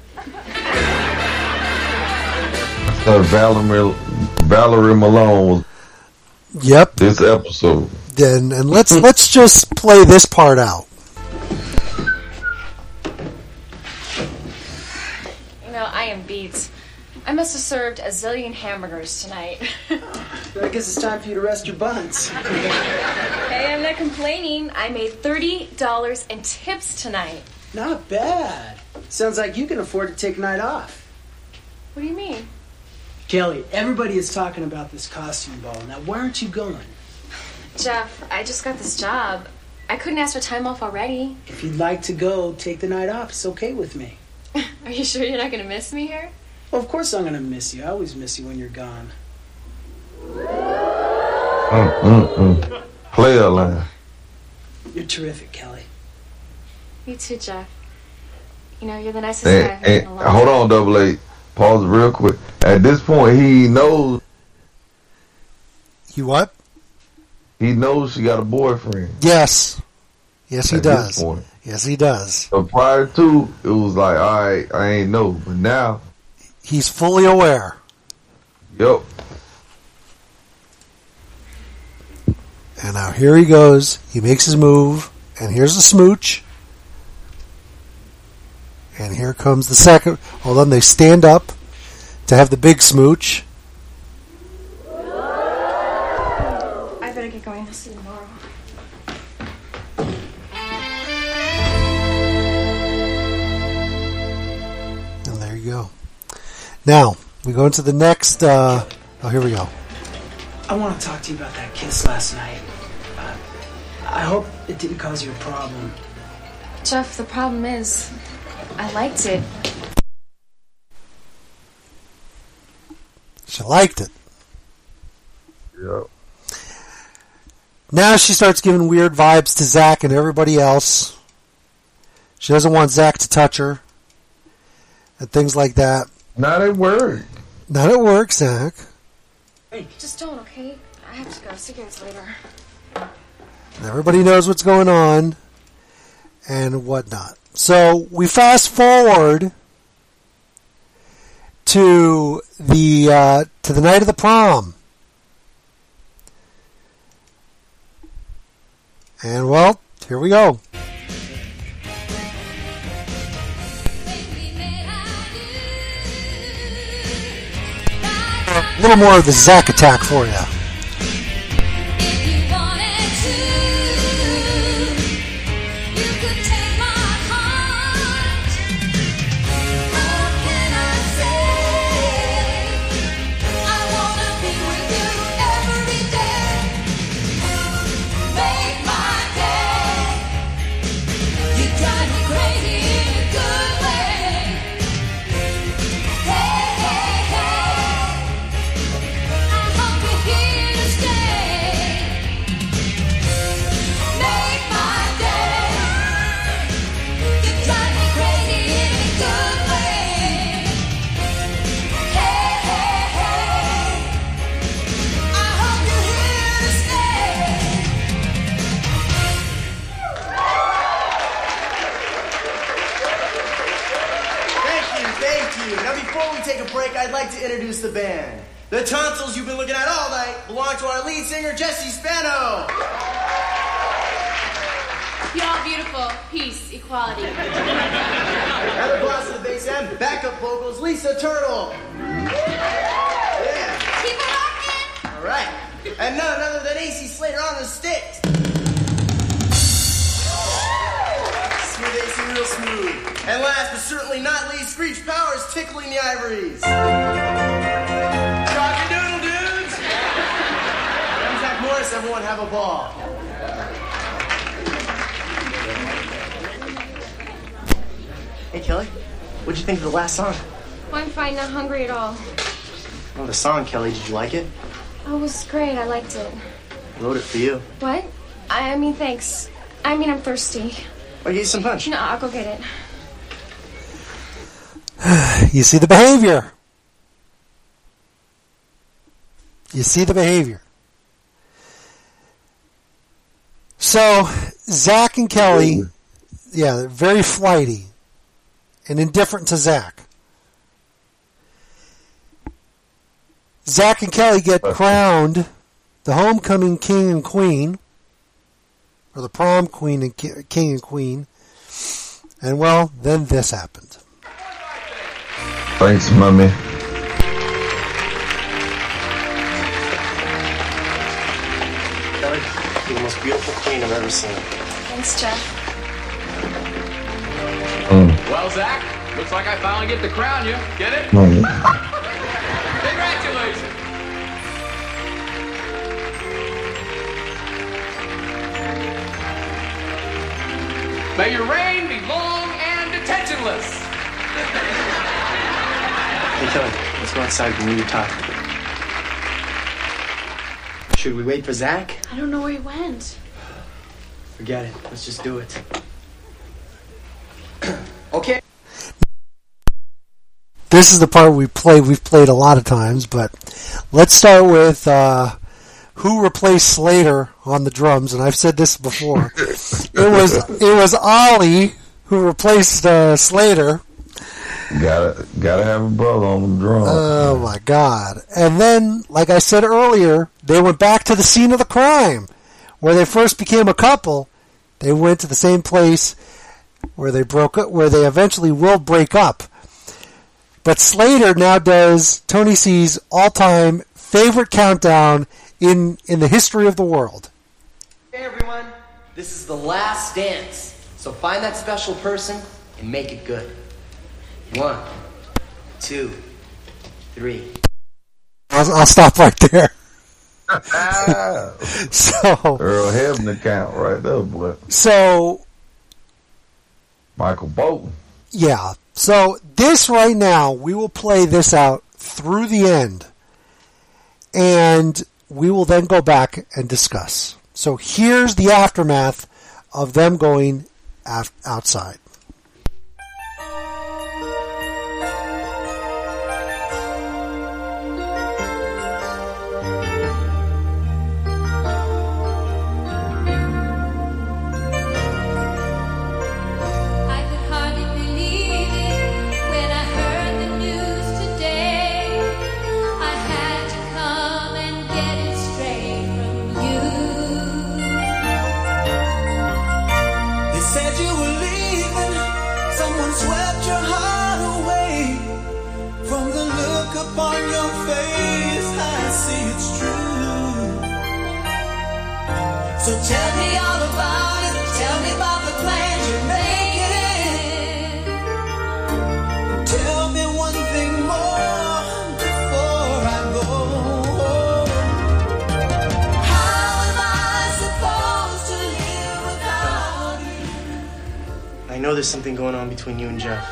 Uh, Valerie, Valerie Malone was yep. this episode. And, and let's let's just play this part out. You know, I am beat. I must have served a zillion hamburgers tonight. Well, I guess it's time for you to rest your buns. Hey, I'm not complaining. I made thirty dollars in tips tonight. Not bad. Sounds like you can afford to take a night off. What do you mean? Kelly, everybody is talking about this costume ball. Now, why aren't you going? Jeff, I just got this job. I couldn't ask for time off already. If you'd like to go, take the night off. It's okay with me. Are you sure you're not going to miss me here? Well, of course I'm going to miss you. I always miss you when you're gone. Mm, mm, mm. Play a line. You're terrific, Kelly. You too, Jeff. You know, you're the nicest and, guy. And, hold on, Double A. Pause real quick. At this point, he knows. He what? He knows she got a boyfriend. Yes. Yes, he At does. This point. Yes, he does. So prior to, it was like, all right, I ain't know. But now. He's fully aware. Yep. And now here he goes. He makes his move. And here's the smooch. And here comes the second. Hold on, they stand up to have the big smooch. I better get going. I'll see you tomorrow. And there you go. Now, we go into the next. Uh, oh, here we go. I want to talk to you about that kiss last night. Uh, I hope it didn't cause you a problem. Jeff, the problem is, I liked it. She liked it. Yeah. Now she starts giving weird vibes to Zach and everybody else. She doesn't want Zach to touch her. And things like that. Not at work. Not at work, Zach. Hey. Just don't, okay? I have to go. See you guys later. And everybody knows what's going on. And whatnot. So we fast forward to the uh, to the night of the prom, and well, here we go. A little more of the Zack attack for you. I'd like to introduce the band. The tonsils you've been looking at all night belong to our lead singer, Jesse Spano. Y'all beautiful. Peace, equality. Heather Bloss to the bass and backup vocals, Lisa Turtle. Yeah. Keep it rocking. All right. And none other than A C Slater on the sticks. Smooth A C, real smooth. And last but certainly not least, Screech Powers tickling the ivories. Rock your doodle, dudes! I'm Zach Morris, everyone have a ball. Hey, Kelly, what'd you think of the last song? Well, I'm fine, not hungry at all. Oh, the song, Kelly, did you like it? Oh, it was great, I liked it. I wrote it for you. What? I, I mean, thanks. I mean, I'm thirsty. I'll get you some punch. No, I'll go get it. You see the behavior. You see the behavior. So, Zach and Kelly, yeah, they're very flighty and indifferent to Zach. Zach and Kelly get crowned the homecoming king and queen, or the prom queen and ki- king and queen. And, well, then this happened. Thanks, Mummy. Kelly, you're the most beautiful queen I've ever seen. Thanks, Jeff. Mm. Well, Zach, looks like I finally get to crown you. Get it? Mm. Congratulations. May your reign be long and attentionless. Hey, Kelly, let's go outside and we talk. Should we wait for Zach? I don't know where he went. Forget it. Let's just do it. Okay. This is the part we play. We've played a lot of times, but let's start with uh, who replaced Slater on the drums. And I've said this before. it was it was Ollie who replaced uh, Slater. Gotta gotta have a brother on the drums. Oh my God! And then, like I said earlier, they went back to the scene of the crime, where they first became a couple. They went to the same place where they broke up, where they eventually will break up. But Slater now does Tony C's all-time favorite countdown in, in the history of the world. Hey everyone, this is the last dance. So find that special person and make it good. One, two, three. I'll, I'll stop right there. So Earl Hebner account right there, boy. So Michael Bolton. Yeah. So this right now, we will play this out through the end, and we will then go back and discuss. So here's the aftermath of them going af- outside. Tell me all about it. Tell me about the plans you're making. Tell me one thing more before I go. How am I supposed to live without you? I know there's something going on between you and Jeff.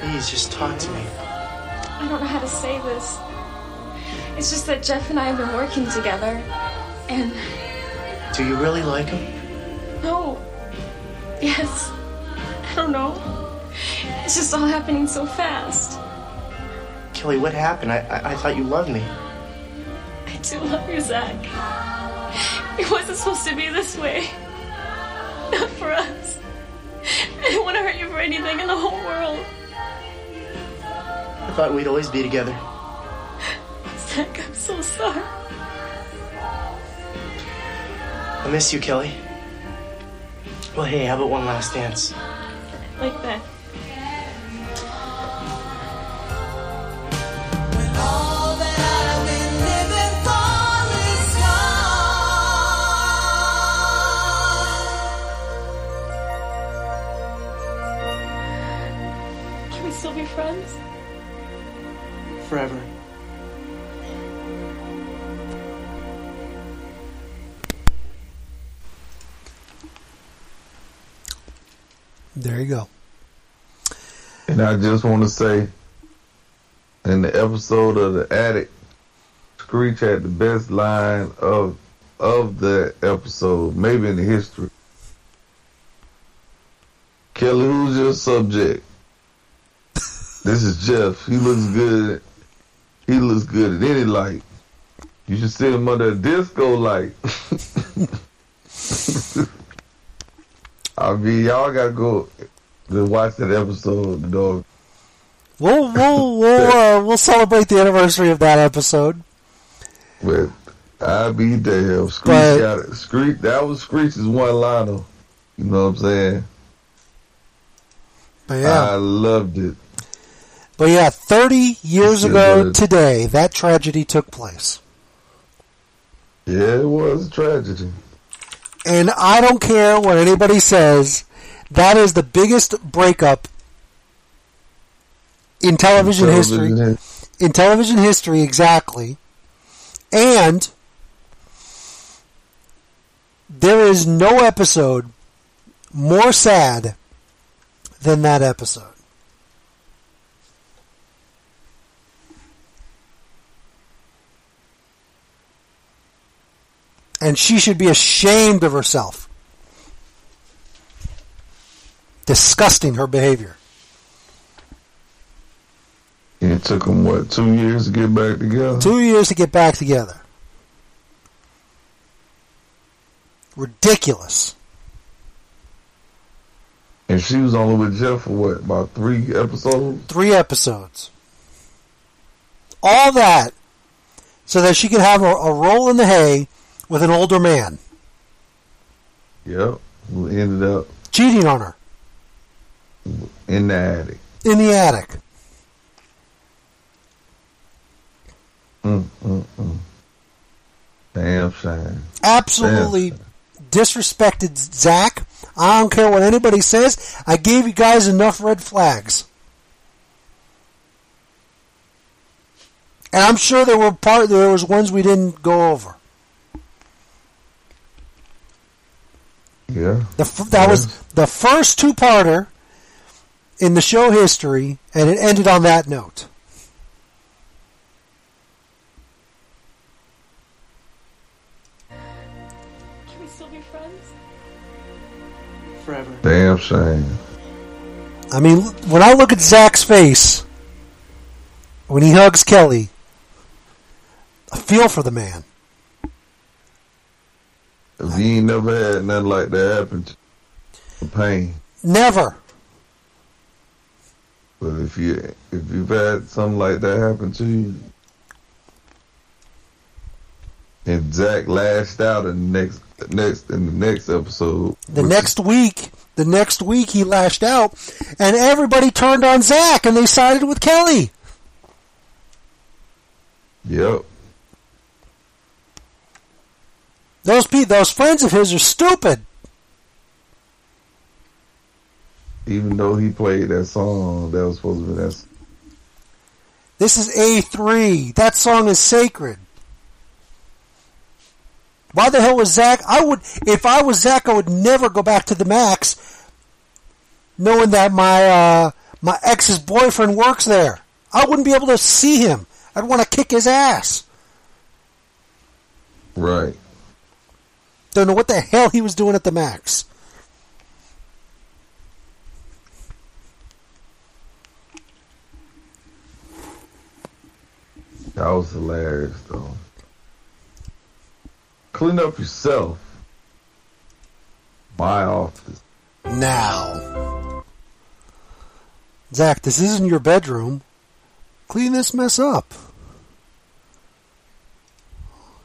Please, just talk to me. I don't know how to say this. It's just that Jeff and I have been working together, and... Do you really like him? No. Yes. I don't know. It's just all happening so fast. Kelly, what happened? I, I, I thought you loved me. I do love you, Zach. It wasn't supposed to be this way. Not for us. I don't want to hurt you for anything in the whole world. I thought we'd always be together. Zach, I'm so sorry. I miss you, Kelly. Well, hey, how about one last dance? Like that. Can we still be friends? Forever. There you go. And I just want to say, in the episode of The Attic, Screech had the best line of of the episode, maybe in the history. Kelly, who's your subject? This is Jeff. He looks good. He looks good at any light. You should send him under a disco light. I mean, y'all gotta go to watch that episode of the dog. We'll we'll we'll, uh, we'll We'll celebrate the anniversary of that episode. With I be damn Screech but, got it. Screech that was Screech's one liner. You know what I'm saying? But yeah. I loved it. But yeah, thirty years ago today, that tragedy took place. Yeah, it was a tragedy. And I don't care what anybody says, that is the biggest breakup in television, in television history. history. In television history, exactly. And there is no episode more sad than that episode. And she should be ashamed of herself. Disgusting, her behavior. It took them, what, two years to get back together? Two years to get back together. Ridiculous. And she was only with Jeff for, what, about three episodes? Three episodes. All that so that she could have a, a roll in the hay with an older man. Yep. Who ended up cheating on her. In the attic. In the attic. Mm, mm, mm. Damn shame. Absolutely Damn shame. Disrespected Zach. I don't care what anybody says. I gave you guys enough red flags. And I'm sure there were part there was ones we didn't go over. Yeah. The f- that yeah. was the first two-parter in the show history, and it ended on that note. Can we still be friends? Forever. Damn shame. I mean, when I look at Zach's face when he hugs Kelly, I feel for the man. If you ain't never had nothing like that happen to you, pain. Never. But if you if you've had something like that happen to you, and Zach lashed out in the next next in the next episode. The next week, the next week he lashed out, and everybody turned on Zach and they sided with Kelly. Yep. Those pe- those friends of his are stupid. Even though he played that song, that was supposed to be that song. This is A three. That song is sacred. Why the hell was Zach? I would, if I was Zach, I would never go back to the Max, knowing that my uh, my ex's boyfriend works there. I wouldn't be able to see him. I'd want to kick his ass. Right. Don't know what the hell he was doing at the Max. That was hilarious, though. Clean up yourself. My office. Now. Zach, this isn't your bedroom. Clean this mess up.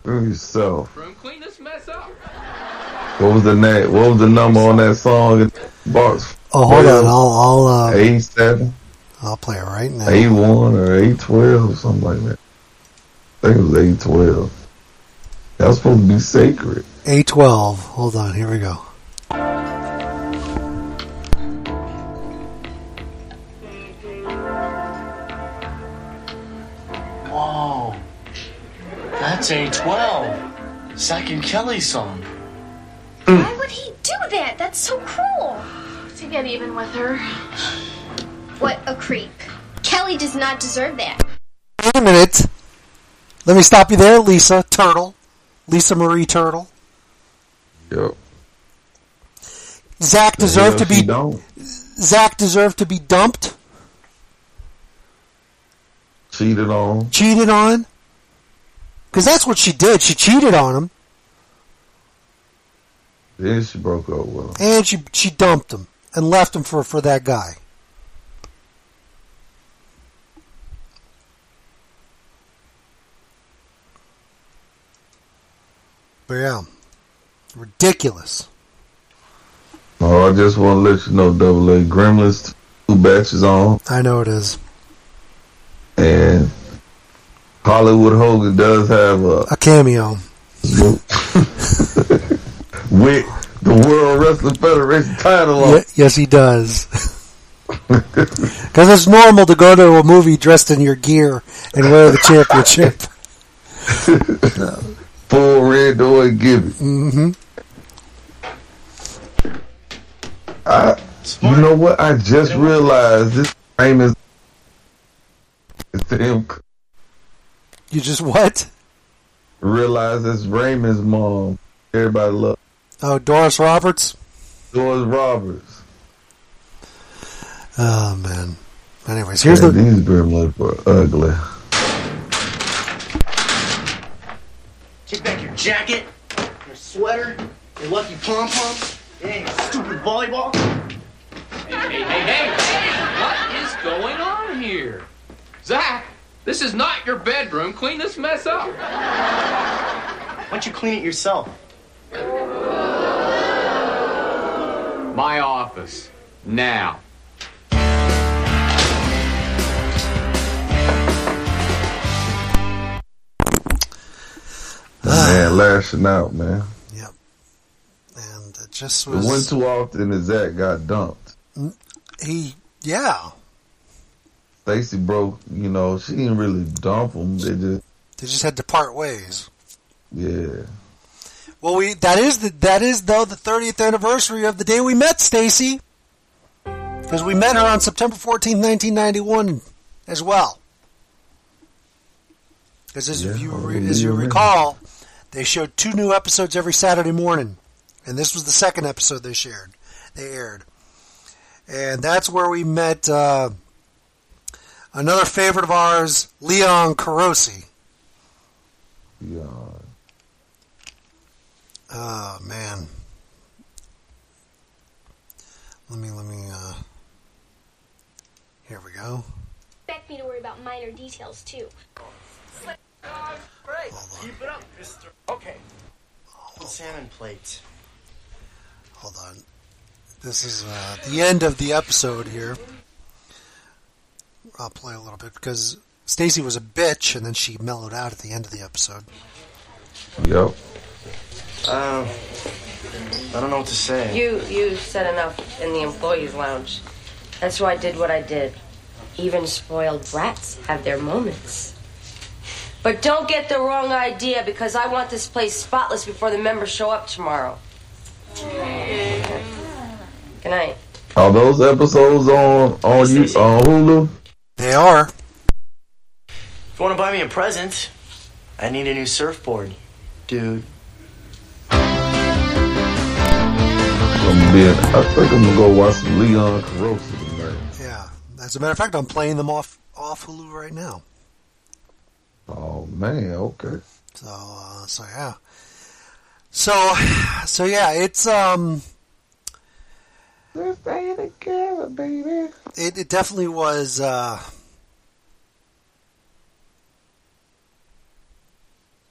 Clean yourself. Room, clean this mess up. What was the name? What was the number on that song? Box. Oh, hold on. I'll. I'll uh, eight seven. I'll play it right now. eight one or eight twelve, something like that. I think it was eight twelve. That was supposed to be sacred. eight twelve. Hold on. Here we go. Whoa. That's eight twelve. Zach and Kelly song. Why would he do that? That's so cruel. To get even with her. What a creep. Kelly does not deserve that. Wait a minute. Let me stop you there, Lisa Turtle. Lisa Marie Turtle. Yep. Zach deserved to be don't. Zach deserved to be dumped. Cheated on. Cheated on. Because that's what she did. She cheated on him. Then she broke up with him. And she she dumped him and left him for, for that guy. But yeah, ridiculous. Oh, I just want to let you know, Double A Gremlins two batches on. I know it is. And Hollywood Hogan does have a, a cameo with the World Wrestling Federation title on. Yes, he does. Because it's normal to go to a movie dressed in your gear and wear the championship. Full red door and give it. Mm-hmm. I, you know what? I just realized this frame is to him. You just what? Realize it's Raymond's mom. Everybody loves. Oh, Doris Roberts? Doris Roberts. Oh, man. Anyways, here's yeah, the... These gremlins were ugly. Kick back your jacket, your sweater, your lucky pom-poms, and your stupid volleyball. Hey, hey, hey, hey, hey! What is going on here? Zach! This is not your bedroom. Clean this mess up. Why don't you clean it yourself? My office. Now. Man, lashing out, man. Yep. And it just was... It went too often that Zach got dumped. He... Yeah. Stacey broke, you know, she didn't really dump them. They just they just had to part ways. Yeah. Well, we that is the that is though the thirtieth anniversary of the day we met Stacey, because we met her on September fourteenth, nineteen ninety-one, as well. Because as yeah, you re, as you recall, they showed two new episodes every Saturday morning, and this was the second episode they shared. They aired, and that's where we met. Uh, Another favorite of ours, Leon Carosi. Leon. Oh, man. Let me, let me, uh... Here we go. Expect me to worry about minor details, too. Great. Keep it up, mister. Okay. Salmon plate. Hold on. This is, uh, the end of the episode here. I'll play a little bit because Stacey was a bitch and then she mellowed out at the end of the episode. Yep. Um, I don't know what to say. You you said enough in the employees' lounge. That's why I did what I did. Even spoiled brats have their moments. But don't get the wrong idea, because I want this place spotless before the members show up tomorrow. Okay. Good night. Are those episodes on on you on Hulu? They are. If you want to buy me a present, I need a new surfboard, dude. I'm being, I think I'm gonna go watch some Leon Carosi tonight. Yeah, as a matter of fact, I'm playing them off off Hulu right now. Oh man, okay. So, uh, so yeah, so, so yeah, it's um. We're staying together, baby. It, it definitely was, uh...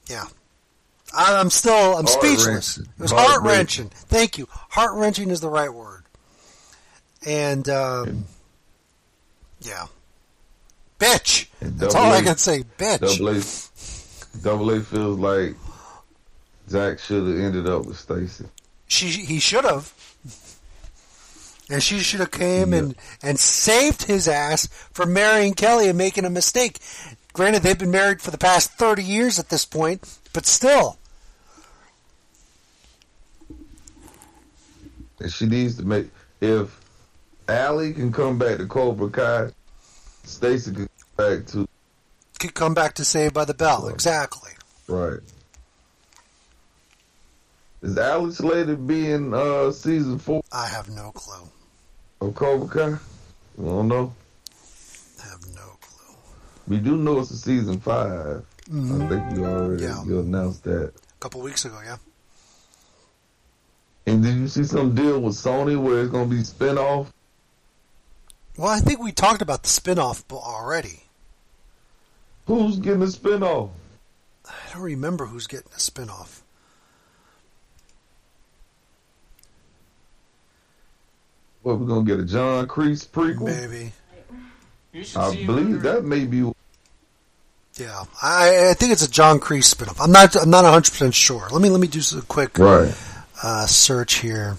yeah. I, I'm still, I'm speechless. It was heart-wrenching. Thank you. Heart-wrenching is the right word. And, um... yeah. Bitch! That's all I can say, bitch. Double A feels like Zach should have ended up with Stacey. She, he should have. And she should have came yeah. and, and saved his ass from marrying Kelly and making a mistake. Granted, they've been married for the past thirty years at this point, but still. And she needs to make... If Allie can come back to Cobra Kai, Stacey can come back to... Could come back to Saved by the Bell, right. Exactly. Right. Is Allie Slater being uh, season four? I have no clue. Of Cobra Kai? I don't know. I have no clue. We do know it's a season five. Mm-hmm. I think you already yeah. you announced that. A couple weeks ago, yeah. And did you see some deal with Sony where it's going to be spinoff? Well, I think we talked about the spinoff already. Who's getting a spinoff? I don't remember who's getting a spinoff. What, we're going to get a John Kreese prequel? Maybe. You should I see believe that may be... Yeah, I, I think it's a John Kreese spinoff. I'm not, I'm not one hundred percent sure. Let me, let me do a quick right. uh, search here.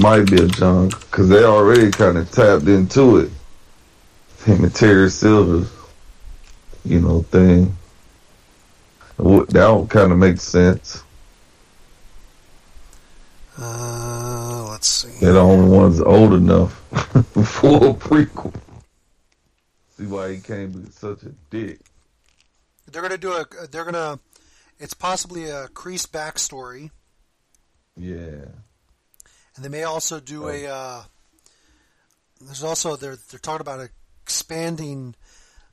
Might be a John, because they already kind of tapped into it. Him and Terry Silver, you know, thing. That would kind of make sense. Uh, let's see. They're the only ones old enough for a prequel. See why he came with such a dick. They're gonna do a. They're gonna. It's possibly a Kreese backstory. Yeah. And they may also do oh. a. Uh, there's also they're they're talking about expanding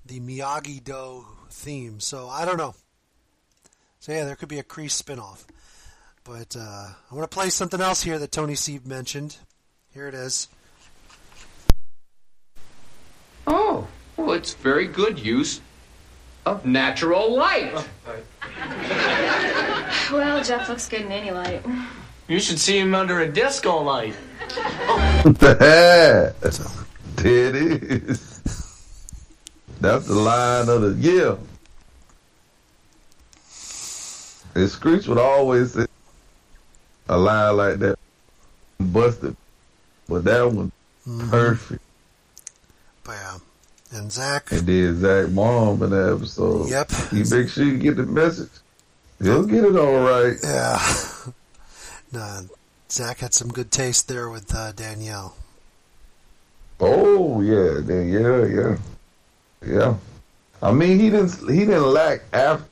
the Miyagi-Do theme. So I don't know. So yeah, there could be a Kreese spinoff. But uh, I want to play something else here that Tony C mentioned. Here it is. Oh, well, it's very good use of natural light. Well, Jeff looks good in any light. You should see him under a disco light. Oh. There it is. That's the line of the year. And Screech would always say a line like that. Busted. But that one, mm-hmm. perfect. Bam. And Zach. And then Zach Mom in that episode. Yep. You make sure you get the message. He'll get it all right. Yeah. Nah, Zach had some good taste there with uh, Danielle. Oh, yeah. Danielle, yeah. Yeah. I mean, he didn't, he didn't lack after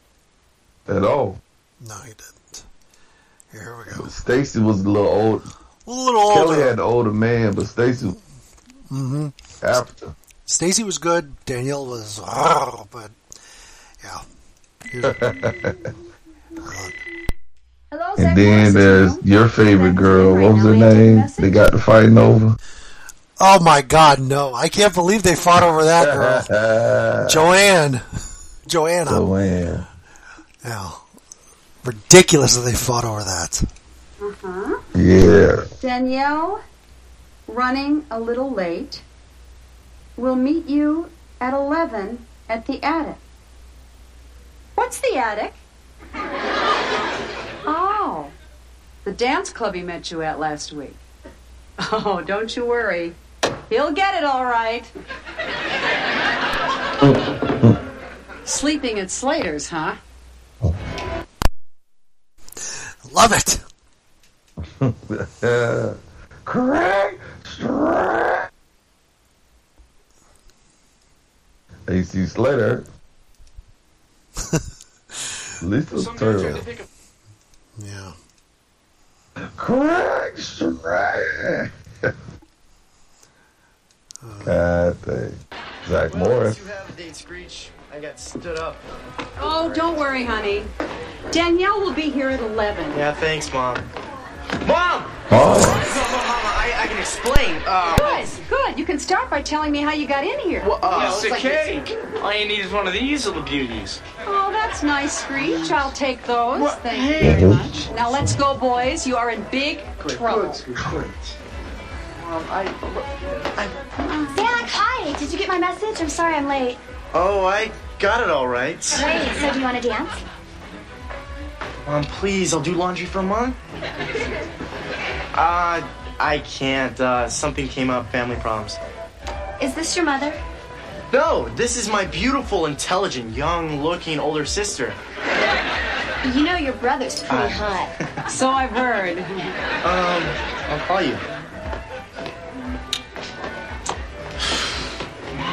at all. No, he didn't. Here we go. Stacy was a little old. A little older. Kelly had the older man, but Stacy was mm-hmm. after. Stacy was good. Danielle was, oh, but yeah. Hello, and then there's your favorite girl. What was her name? They got to fighting over. Oh my God, no! I can't believe they fought over that girl, Joanne. Joanna. Joanne. Yeah, ridiculous that they fought over that. Uh huh. Yeah. Danielle, running a little late. We'll meet you at eleven at the attic. What's the attic? Oh, the dance club he met you at last week. Oh, don't you worry. He'll get it all right. Sleeping at Slater's, huh? Love it. Correct. A C Slater. Lethal Turtle. Yeah. Correct. Right. God dang. Zach well, Morris. You have a date, Screech. I got stood up. Oh, don't worry, honey. Danielle will be here at eleven. Yeah, thanks, Mom. Mom! Oh. Mama, I, I can explain. Uh, good, good. You can start by telling me how you got in here. Well, uh, it's, it's a like cake. This. All you need is one of these little beauties. Oh, that's nice, Screech. I'll take those. What? Thank you hey. very much. Now let's go, boys. You are in big good, trouble. Good, good. Mom, I, I, I... Zach, hi. Did you get my message? I'm sorry I'm late. Oh, I got it all right. Wait, so do you want to dance? Mom, please, I'll do laundry for a month. Uh, I can't. Uh, something came up, family problems. Is this your mother? No, this is my beautiful, intelligent, young-looking older sister. You know your brother's pretty uh, hot. So I've heard. Um, I'll call you.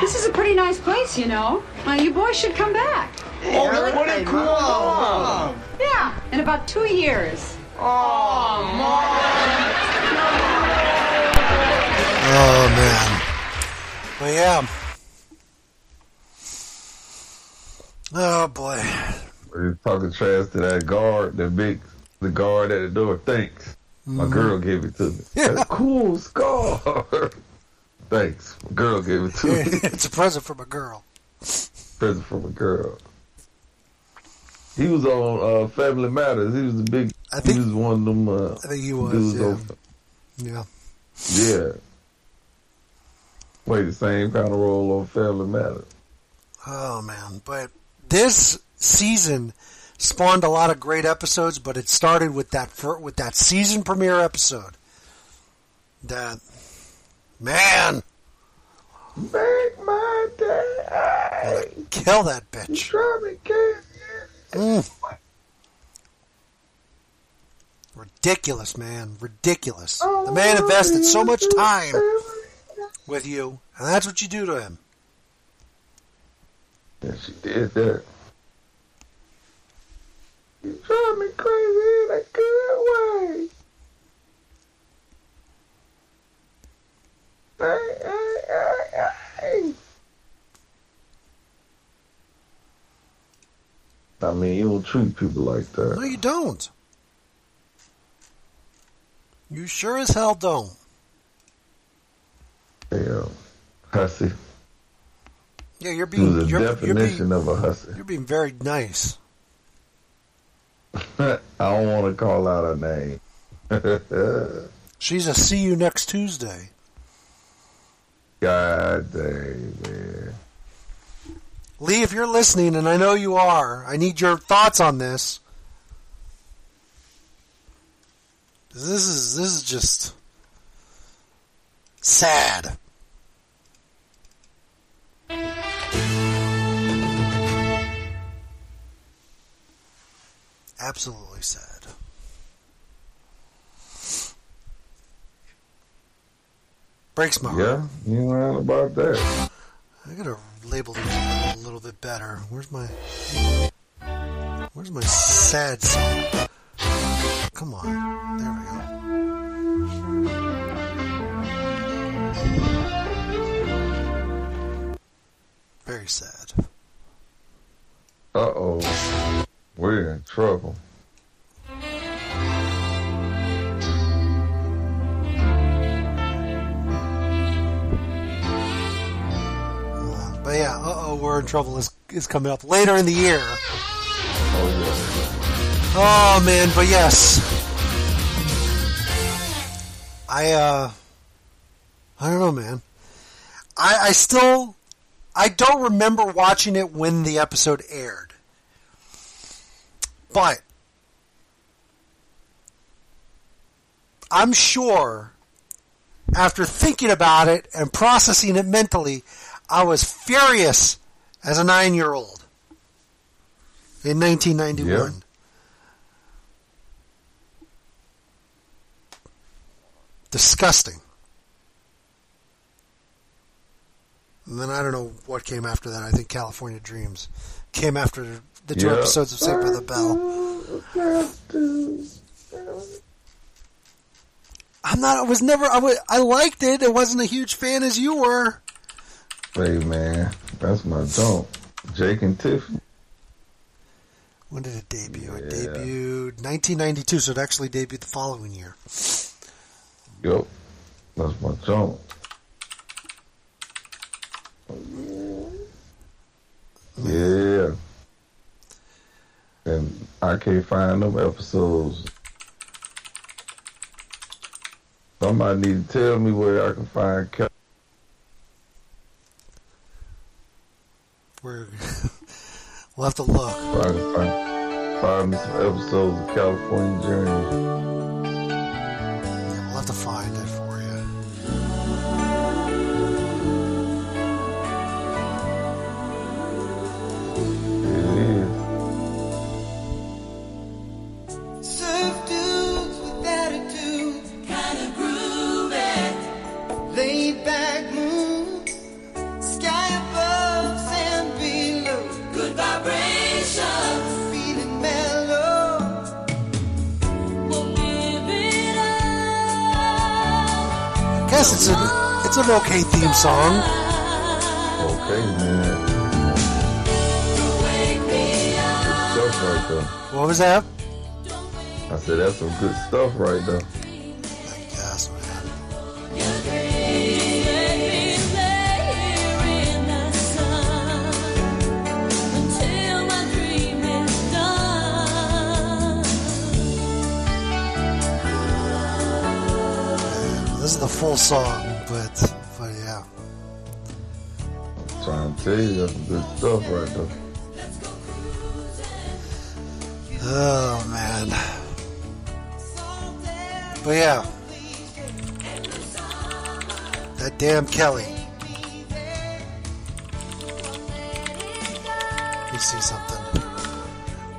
This is a pretty nice place, you know. Well, you boys should come back. Oh, really? What a cool mom. mom. Yeah, in about two years. Oh, Mom. Oh, man. Well, yeah. Oh, boy. We're talking trash to that guard, the big, the guard at the door. Thanks. My mm. girl gave it to me. Yeah. That's a cool scar. Thanks. My girl gave it to me. It's a present from a girl. Present from a girl. He was on uh, Family Matters. He was a big. I think, he was one of them. Uh, I think he was. Yeah. yeah. Yeah. Play the same kind of role on Family Matters. Oh, man. But this season spawned a lot of great episodes, but it started with that for, with that season premiere episode. That, man. Make my day. Kill that bitch. Mm. Ridiculous, man. Ridiculous. The man invested so much time with you, and that's what you do to him. Yeah, she did that. You drive me crazy in a good way. Hey, hey, hey, hey. I mean, you don't treat people like that. No, you don't. You sure as hell don't. Damn. Hussy. Yeah, you're being... She's the definition you're being, of a hussy. You're being very nice. I don't want to call out her name. She's a see you next Tuesday. God dang, man. Lee, if you're listening, and I know you are, I need your thoughts on this. This is this is just sad. Absolutely sad. Breaks my heart. Yeah, you know about that. I gotta label this a little bit better. Where's my... Where's my sad song? Come on. There we go. Very sad. Uh-oh. We're in trouble. But yeah, uh-oh, we're in trouble is is coming up later in the year. Oh, yeah. Oh man, but yes, I uh, I don't know, man. I I still I don't remember watching it when the episode aired, but I'm sure after thinking about it and processing it mentally, I was furious as a nine-year-old in nineteen ninety-one. Yep. Disgusting. And then I don't know what came after that. I think California Dreams came after the two yep. episodes of Saved by the Bell. I'm not, I was never, I, was, I liked it. I wasn't a huge fan as you were. Hey man, that's my dump. Jake and Tiffany. When did it debut? Yeah. It debuted nineteen ninety-two, so it actually debuted the following year. Yo, that's my dump. Yeah. And I can't find them episodes. Somebody need to tell me where I can find Cal- We're we'll have to look. Find, find, find some episodes of California Journey. Yeah, we'll have to find it for you. It is. Surf dudes with attitudes, kind of groovy, laid back moon, sky above. I guess it's an it's an okay theme song. Okay, man. Good stuff right there. What was that? I said that's some good stuff right there. I guess, man. This is the full song, but but yeah. I'm trying to tell you, that's good stuff right there. Oh man. But yeah. That damn Kelly. Let me see something.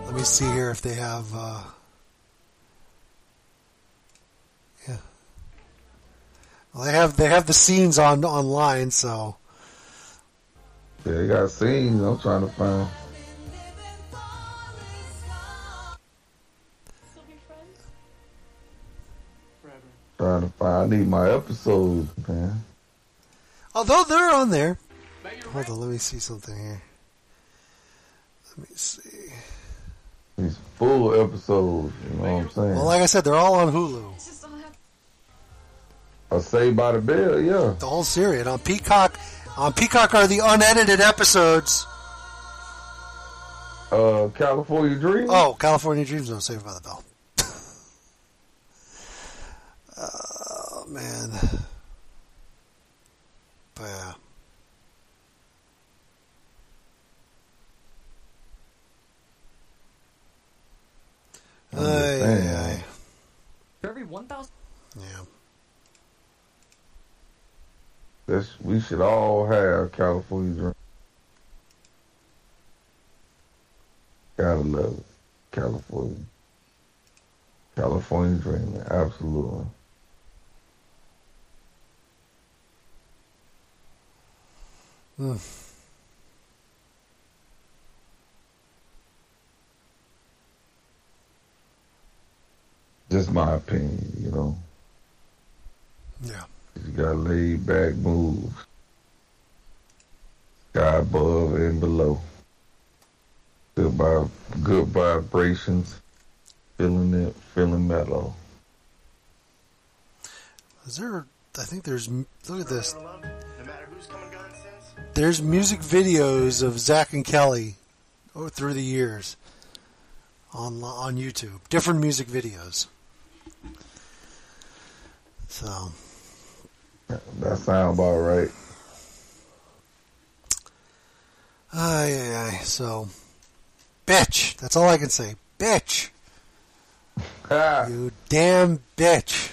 Let me see here if they have uh yeah. Well, they have they have the scenes on online, so yeah, they got scenes. I'm trying to find. Trying to find. I need my episodes, man. Although they're on there. Hold on, let me see something here. Let me see. These full episodes, you know what I'm saying? Well, like I said, they're all on Hulu. Or Saved by the Bell, yeah. The whole series. On Peacock, on Peacock are the unedited episodes. Uh, California Dreams? Oh, California Dreams on Saved by the Bell. Oh, man. But, yeah. Aye, aye, aye. Every one thousand? Yeah. This, we should all have California Dream. Gotta love it. California. California Dream, absolutely. Hmm. Just my opinion, you know. Yeah. You got laid back moves. Sky above and below. Good, vib- good vibrations. Feeling it, feeling mellow. Is there, I think there's, look at this. There's music videos of Zach and Kelly through the years on on YouTube. Different music videos. So. That sounds about right. Aye, aye, aye. So, bitch. That's all I can say. Bitch. You damn bitch.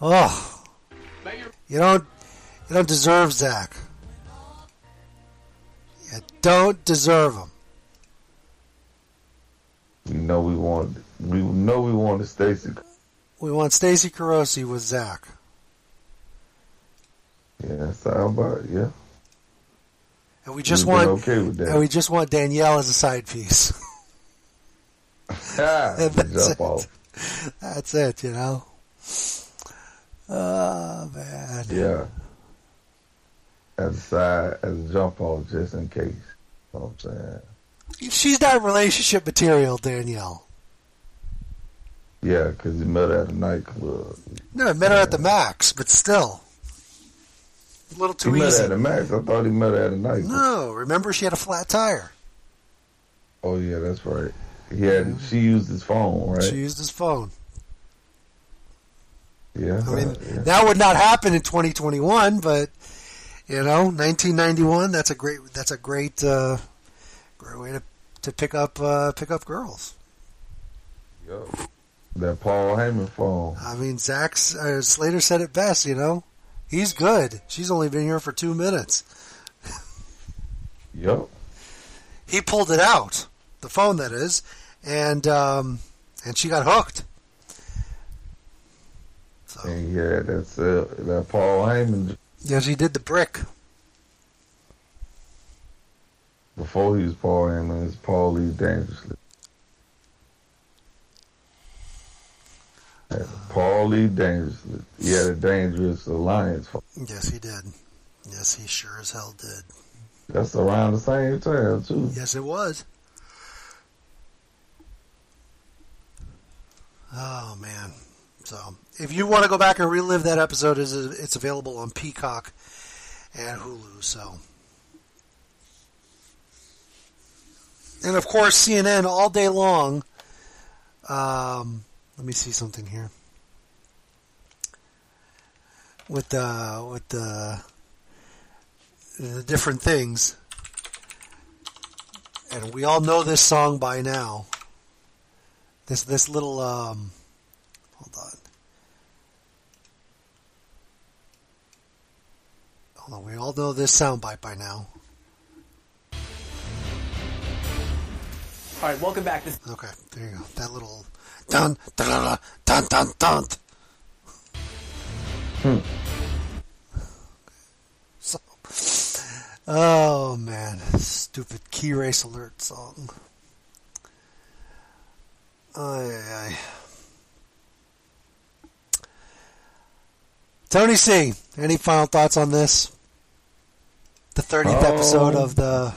Oh. You don't, you don't deserve Zach. You don't deserve him. We know we want. We know we wanted Stacy. We want Stacy Carosi with Zach. Yeah, that sounds about it, yeah. And we just We've want. Okay with that. And we just want Danielle as a side piece. Yeah, that's it. Off. That's it, you know. Oh man. Yeah. As a side, as a jump off, just in case. You know what I'm saying? She's not relationship material, Danielle. Yeah, because you met her at a nightclub. No, I met yeah. her at the Max, but still. A little too he easy. He met her at the Max. I thought he met her at a nightclub. No, remember she had a flat tire. Oh, yeah, that's right. He had, she used his phone, right? She used his phone. Yeah. I mean, uh, yeah. that would not happen in twenty twenty-one, but... You know, nineteen ninety-one. That's a great. That's a great. Uh, great way to to pick up uh, pick up girls. Yep. That Paul Heyman phone. I mean, Zack uh, Slater said it best. You know, he's good. She's only been here for two minutes. Yep. He pulled it out, the phone that is, and um, and she got hooked. So. And yeah, that's uh, that Paul Heyman. Yes, he did the brick. Before he was Paul Heyman, it was Paul Lee Dangerously. Uh, Paul Lee Dangerously. He had a dangerous alliance. Yes, he did. Yes, he sure as hell did. That's around the same time, too. Yes, it was. Oh, man. So... If you want to go back and relive that episode, it's available on Peacock and Hulu. So, and of course, C N N all day long. Um, let me see something here. with the with the, the different things. And we all know this song by now. This this little um, hold on, hold on. We all know this soundbite by now. All right, welcome back. This- okay, there you go. That little dun dun dun dun dun. Hmm. So, oh man, stupid key race alert song. Aye, aye. Tony C, any final thoughts on this? The thirtieth oh, episode of the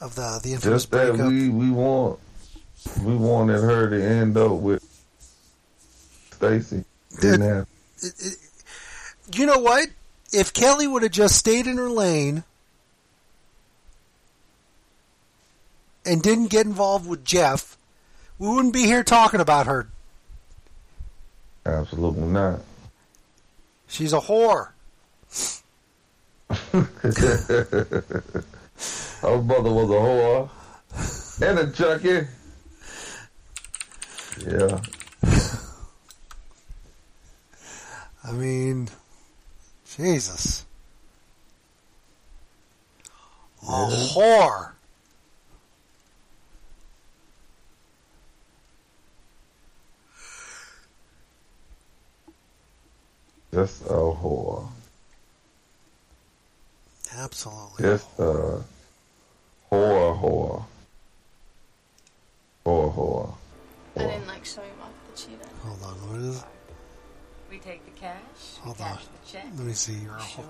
of the the infamous just that breakup. we we want we wanted her to end up with Stacy. Didn't it, have. It, it, You know what? If Kelly would have just stayed in her lane and didn't get involved with Jeff, we wouldn't be here talking about her. Absolutely not. She's a whore. Her mother was a whore and a junkie. Yeah. I mean... Jesus. A whore. Just a whore. Absolutely. Just a whore, whore. Whore, whore. I didn't like showing off the cheetah. Hold on, what is it? We take the cash. Hold cash on. The check. Let me see your whole.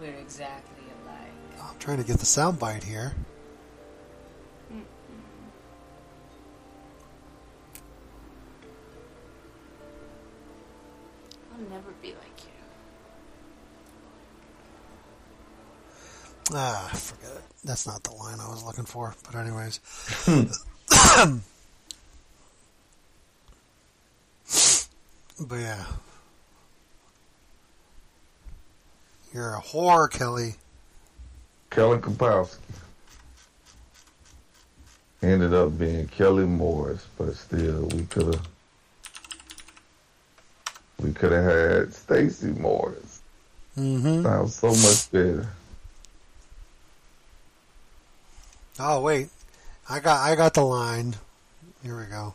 We're exactly alike. I'm trying to get the sound bite here. Mm-mm. I'll never be like you. Ah, forget it. That's not the line I was looking for. But anyways. But yeah. You're a whore, Kelly. Kelly Kapowski. Ended up being Kelly Morris, but still we could have we could have had Stacy Morris. Mm-hmm. Sounds so much better. Oh wait. I got I got the line. Here we go.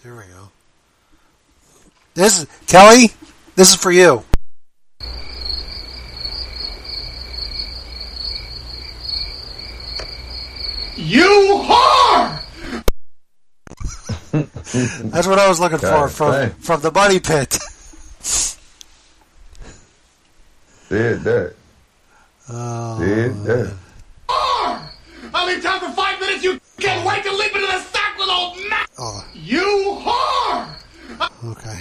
Here we go. This is Kelly, this is for you. You whore! That's what I was looking God, for from dang. from the Bunny Pit. Did that. Oh, Did that. Whore! I'll be time for five minutes, you can't wait to leap into the sack with old man! Oh. You whore! Okay.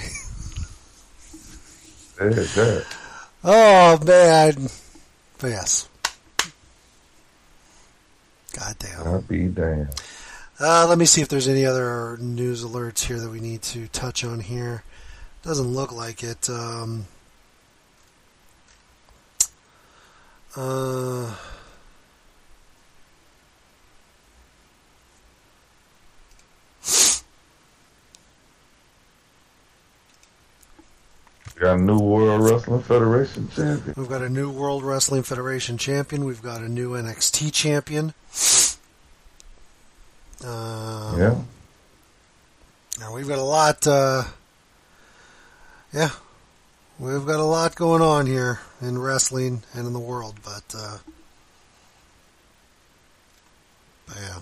There's that. Oh, man. But yes. Goddamn. I'll be damned. Uh, let me see if there's any other news alerts here that we need to touch on here. Doesn't look like it. Um, uh... We got a new World Wrestling Federation champion. We've got a new World Wrestling Federation champion. We've got a new N X T champion. Um, yeah. Now we've got a lot. Uh, yeah, we've got a lot going on here in wrestling and in the world, but, uh, but yeah.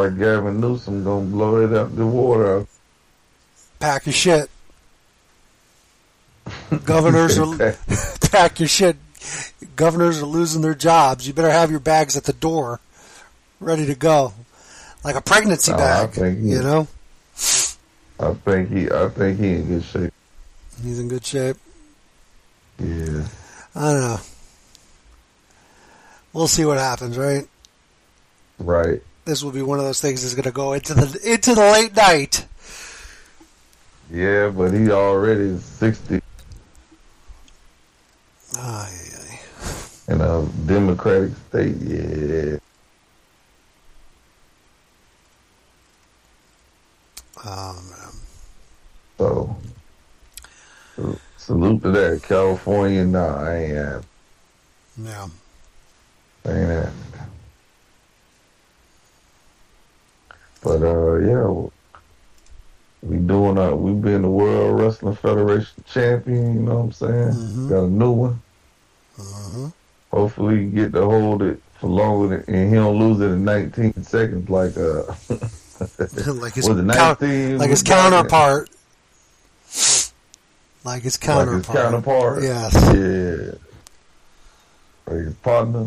Like Gavin Newsom gonna blow it up the water. Pack your shit. Governors are pack your shit. Governors are losing their jobs. You better have your bags at the door, ready to go, like a pregnancy no, bag. He, you know. I think he. I think he in good shape. He's in good shape. Yeah. I don't know. We'll see what happens, right? Right. this will be one of those things that's going to go into the into the late night. Yeah, but he already sixty. Ay, ay. In a democratic state, yeah. Oh, man. So, so, salute to that. California, nah, I ain't happy. Yeah. I ain't happy. But, uh, yeah, we doing our, we been the World Wrestling Federation champion, you know what I'm saying? Mm-hmm. Got a new one. Mm-hmm. Hopefully you get to hold it for longer than, and he don't lose it in nineteen seconds like, uh... like his, counter, like his counterpart. Like his counterpart. Like his counterpart. Yes. Yeah. Like his partner.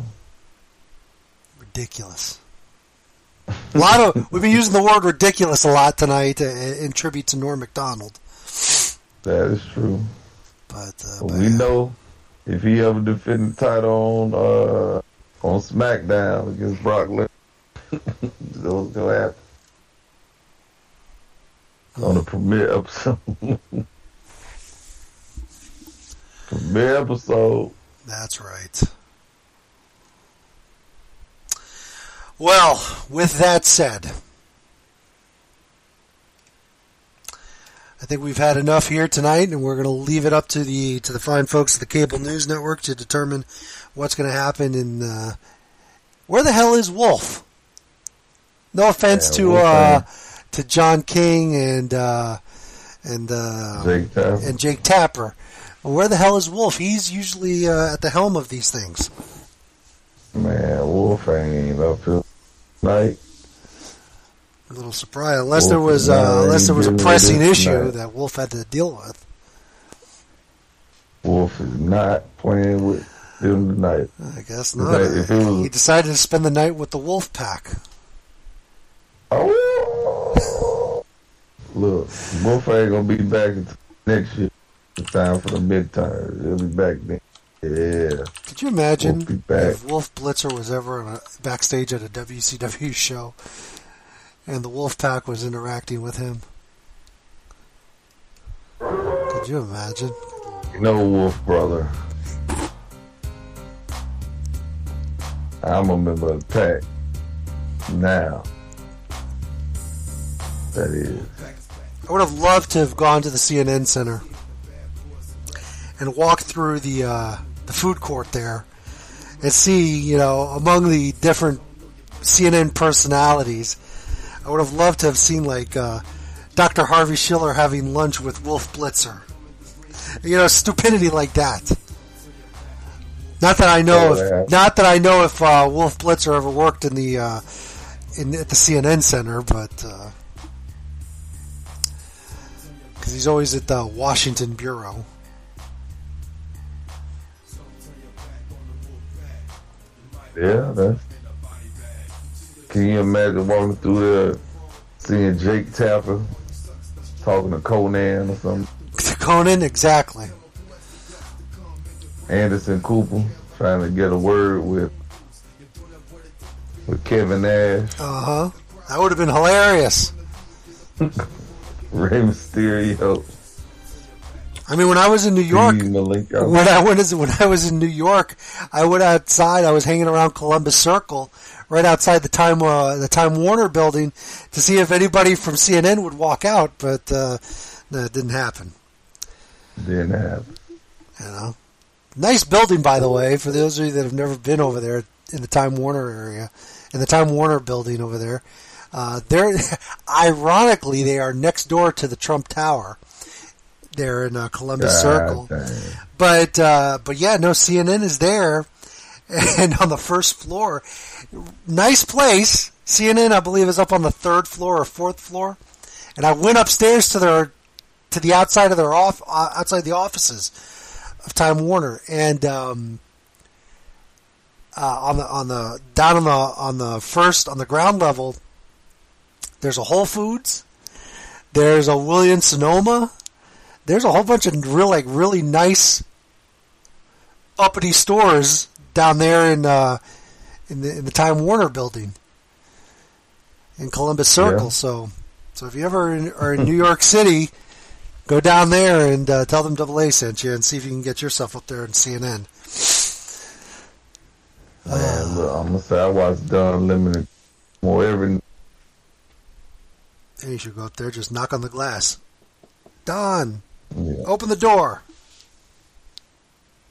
Ridiculous. A lot of we've been using the word ridiculous a lot tonight uh, in tribute to Norm Macdonald. That is true. But, uh, but we yeah. know if he ever defended the title on uh, on SmackDown against Brock Lesnar, that was gonna happen. On the premiere episode. Premiere episode. That's right. Well, with that said, I think we've had enough here tonight, and we're going to leave it up to the to the fine folks at the Cable News Network to determine what's going to happen. And uh, where the hell is Wolf? No offense yeah, to. Uh, To John King and uh, and uh, Jake and Jake Tapper, where the hell is Wolf? He's usually uh, at the helm of these things. Man, Wolf ain't up to night. A little surprise, unless Wolf there was uh, unless there was a pressing issue night. That Wolf had to deal with. Wolf is not playing with them tonight. I guess not. Like, if it was... He decided to spend the night with the Wolf Pack. Oh. Look, Wolf ain't gonna be back next year. It's time for the midterm. He'll be back then. Yeah. Could you imagine if Wolf Blitzer was ever in a, backstage at a W C W show and the Wolf Pack was interacting with him? Could you imagine? You know, Wolf brother. I'm a member of the Pack now. That is. I would have loved to have gone to the C N N Center and walked through the uh, the food court there and see, you know, among the different C N N personalities, I would have loved to have seen, like, uh, Doctor Harvey Schiller having lunch with Wolf Blitzer. You know, stupidity like that. Not that I know if, not that I know if uh, Wolf Blitzer ever worked in the uh, in at the C N N Center, but. Uh, Because he's always at the Washington Bureau. Yeah, that's... Can you imagine walking through there, seeing Jake Tapper, talking to Conan or something? Conan, exactly. Anderson Cooper, trying to get a word with, with Kevin Nash. Uh-huh. That would have been hilarious. Rey Mysterio. I mean, when I was in New York, when I was when I was in New York, I went outside. I was hanging around Columbus Circle, right outside the Time uh, the Time Warner building, to see if anybody from C N N would walk out. But uh, no, it didn't happen. Didn't happen. You know, nice building, by the way, for those of you that have never been over there in the Time Warner area, in the Time Warner building over there. Uh, they're ironically they are next door to the Trump Tower. They're in uh, Columbus God Circle, dang. but uh, but yeah, no C N N is there, and on the first floor, nice place. C N N I believe is up on the third floor or fourth floor, and I went upstairs to their to the outside of their off outside the offices of Time Warner, and um, uh, on the on the down on the on the first on the ground level. There's a Whole Foods. There's a Williams Sonoma. There's a whole bunch of real, like, really nice, uppity stores down there in uh, in the in the Time Warner building. in Columbus Circle. Yeah. So, so if you ever in, are in New York City, go down there and uh, tell them Double A sent you, and see if you can get yourself up there on C N N. Man, uh, look, I'm gonna say I watch Don Unlimited more every. And you should go up there, just knock on the glass. Don, yeah. Open the door.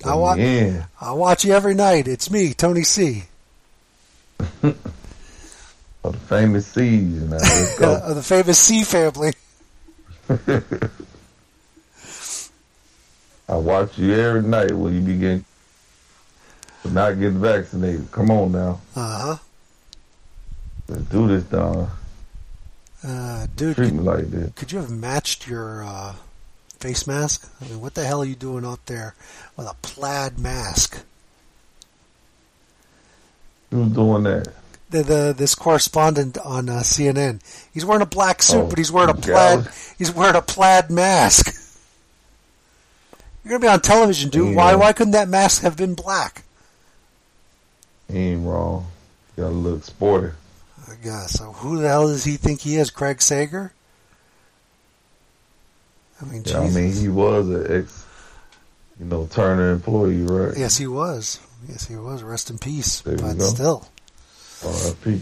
I watch. Yeah. I watch you every night. It's me, Tony C. Well, the famous C's now. Let's go. The famous C family. I watch you every night when you begin not getting vaccinated. Come on now. Uh huh. Let's do this, Don. Uh, dude, treat could, me like this. Could you have matched your uh, face mask? I mean, what the hell are you doing out there with a plaid mask? Who's doing that? The, the this correspondent on uh, C N N. He's wearing a black suit, oh, but he's wearing a plaid. God. He's wearing a plaid mask. You're gonna be on television, dude. Yeah. Why? Why couldn't that mask have been black? He ain't wrong. You gotta look sporty. I guess. So who the hell does he think he is? Craig Sager? I mean, yeah, I mean, he was an ex, you know, Turner employee, right? Yes, he was. Yes, he was. Rest in peace. There but still. R I P.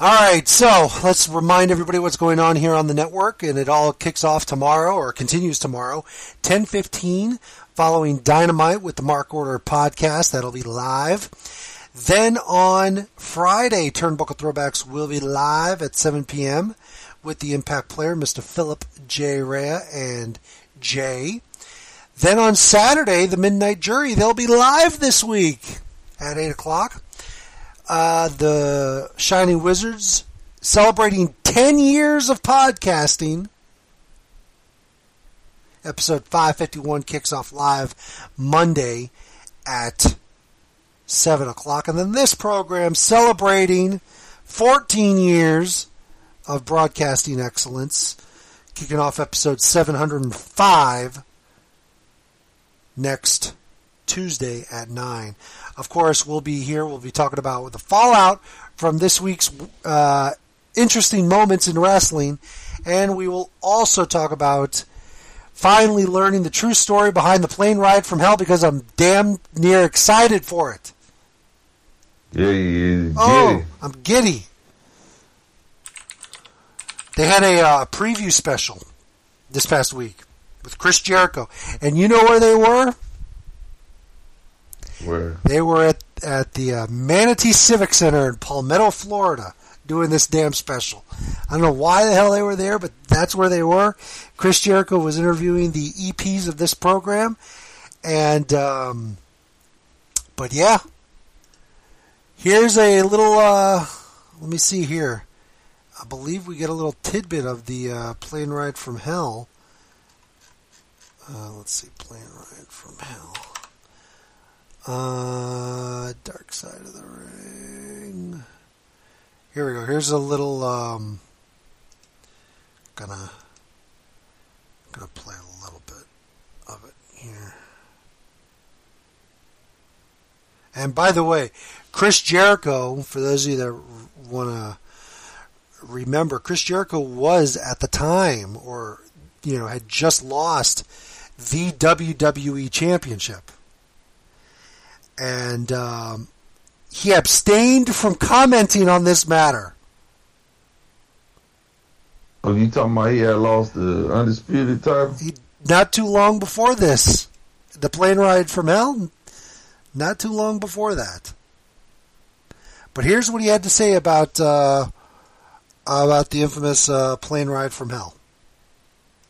All right, so let's remind everybody what's going on here on the network, and it all kicks off tomorrow, or continues tomorrow, ten fifteen, following Dynamite with the Mark Order podcast. That'll be live. Then on Friday, Turnbuckle Throwbacks will be live at seven p.m. with the Impact Player, Mister Philip J. Rea and Jay. Then on Saturday, the Midnight Jury, they'll be live this week at eight o'clock. Uh, the Shining Wizards celebrating ten years of podcasting. Episode five fifty-one kicks off live Monday at seven o'clock. And then this program celebrating fourteen years of broadcasting excellence, kicking off episode seven hundred five next Tuesday at nine. Of course, we'll be here. We'll be talking about the fallout from this week's uh, interesting moments in wrestling. And we will also talk about finally learning the true story behind the plane ride from hell, because I'm damn near excited for it. Yeah, yeah, yeah. Oh, I'm giddy. They had a uh, preview special this past week with Chris Jericho. And you know where they were? Where? They were at, at the uh, Manatee Civic Center in Palmetto, Florida, doing this damn special. I don't know why the hell they were there, but that's where they were. Chris Jericho was interviewing the E Ps of this program. And, um, but yeah. Here's a little, uh, let me see here. I believe we get a little tidbit of the uh, plane ride from hell. Uh, let's see, plane ride from hell. Uh, Dark Side of the Ring. Here we go. Here's a little. Um, gonna gonna play a little bit of it here. And by the way, Chris Jericho. For those of you that want to remember, Chris Jericho was at the time, or you know, had just lost the W W E Championship. And um, he abstained from commenting on this matter. Oh, you talking about he had lost the undisputed title? He, not too long before this. The plane ride from hell? Not too long before that. But here's what he had to say about, uh, about the infamous uh, plane ride from hell.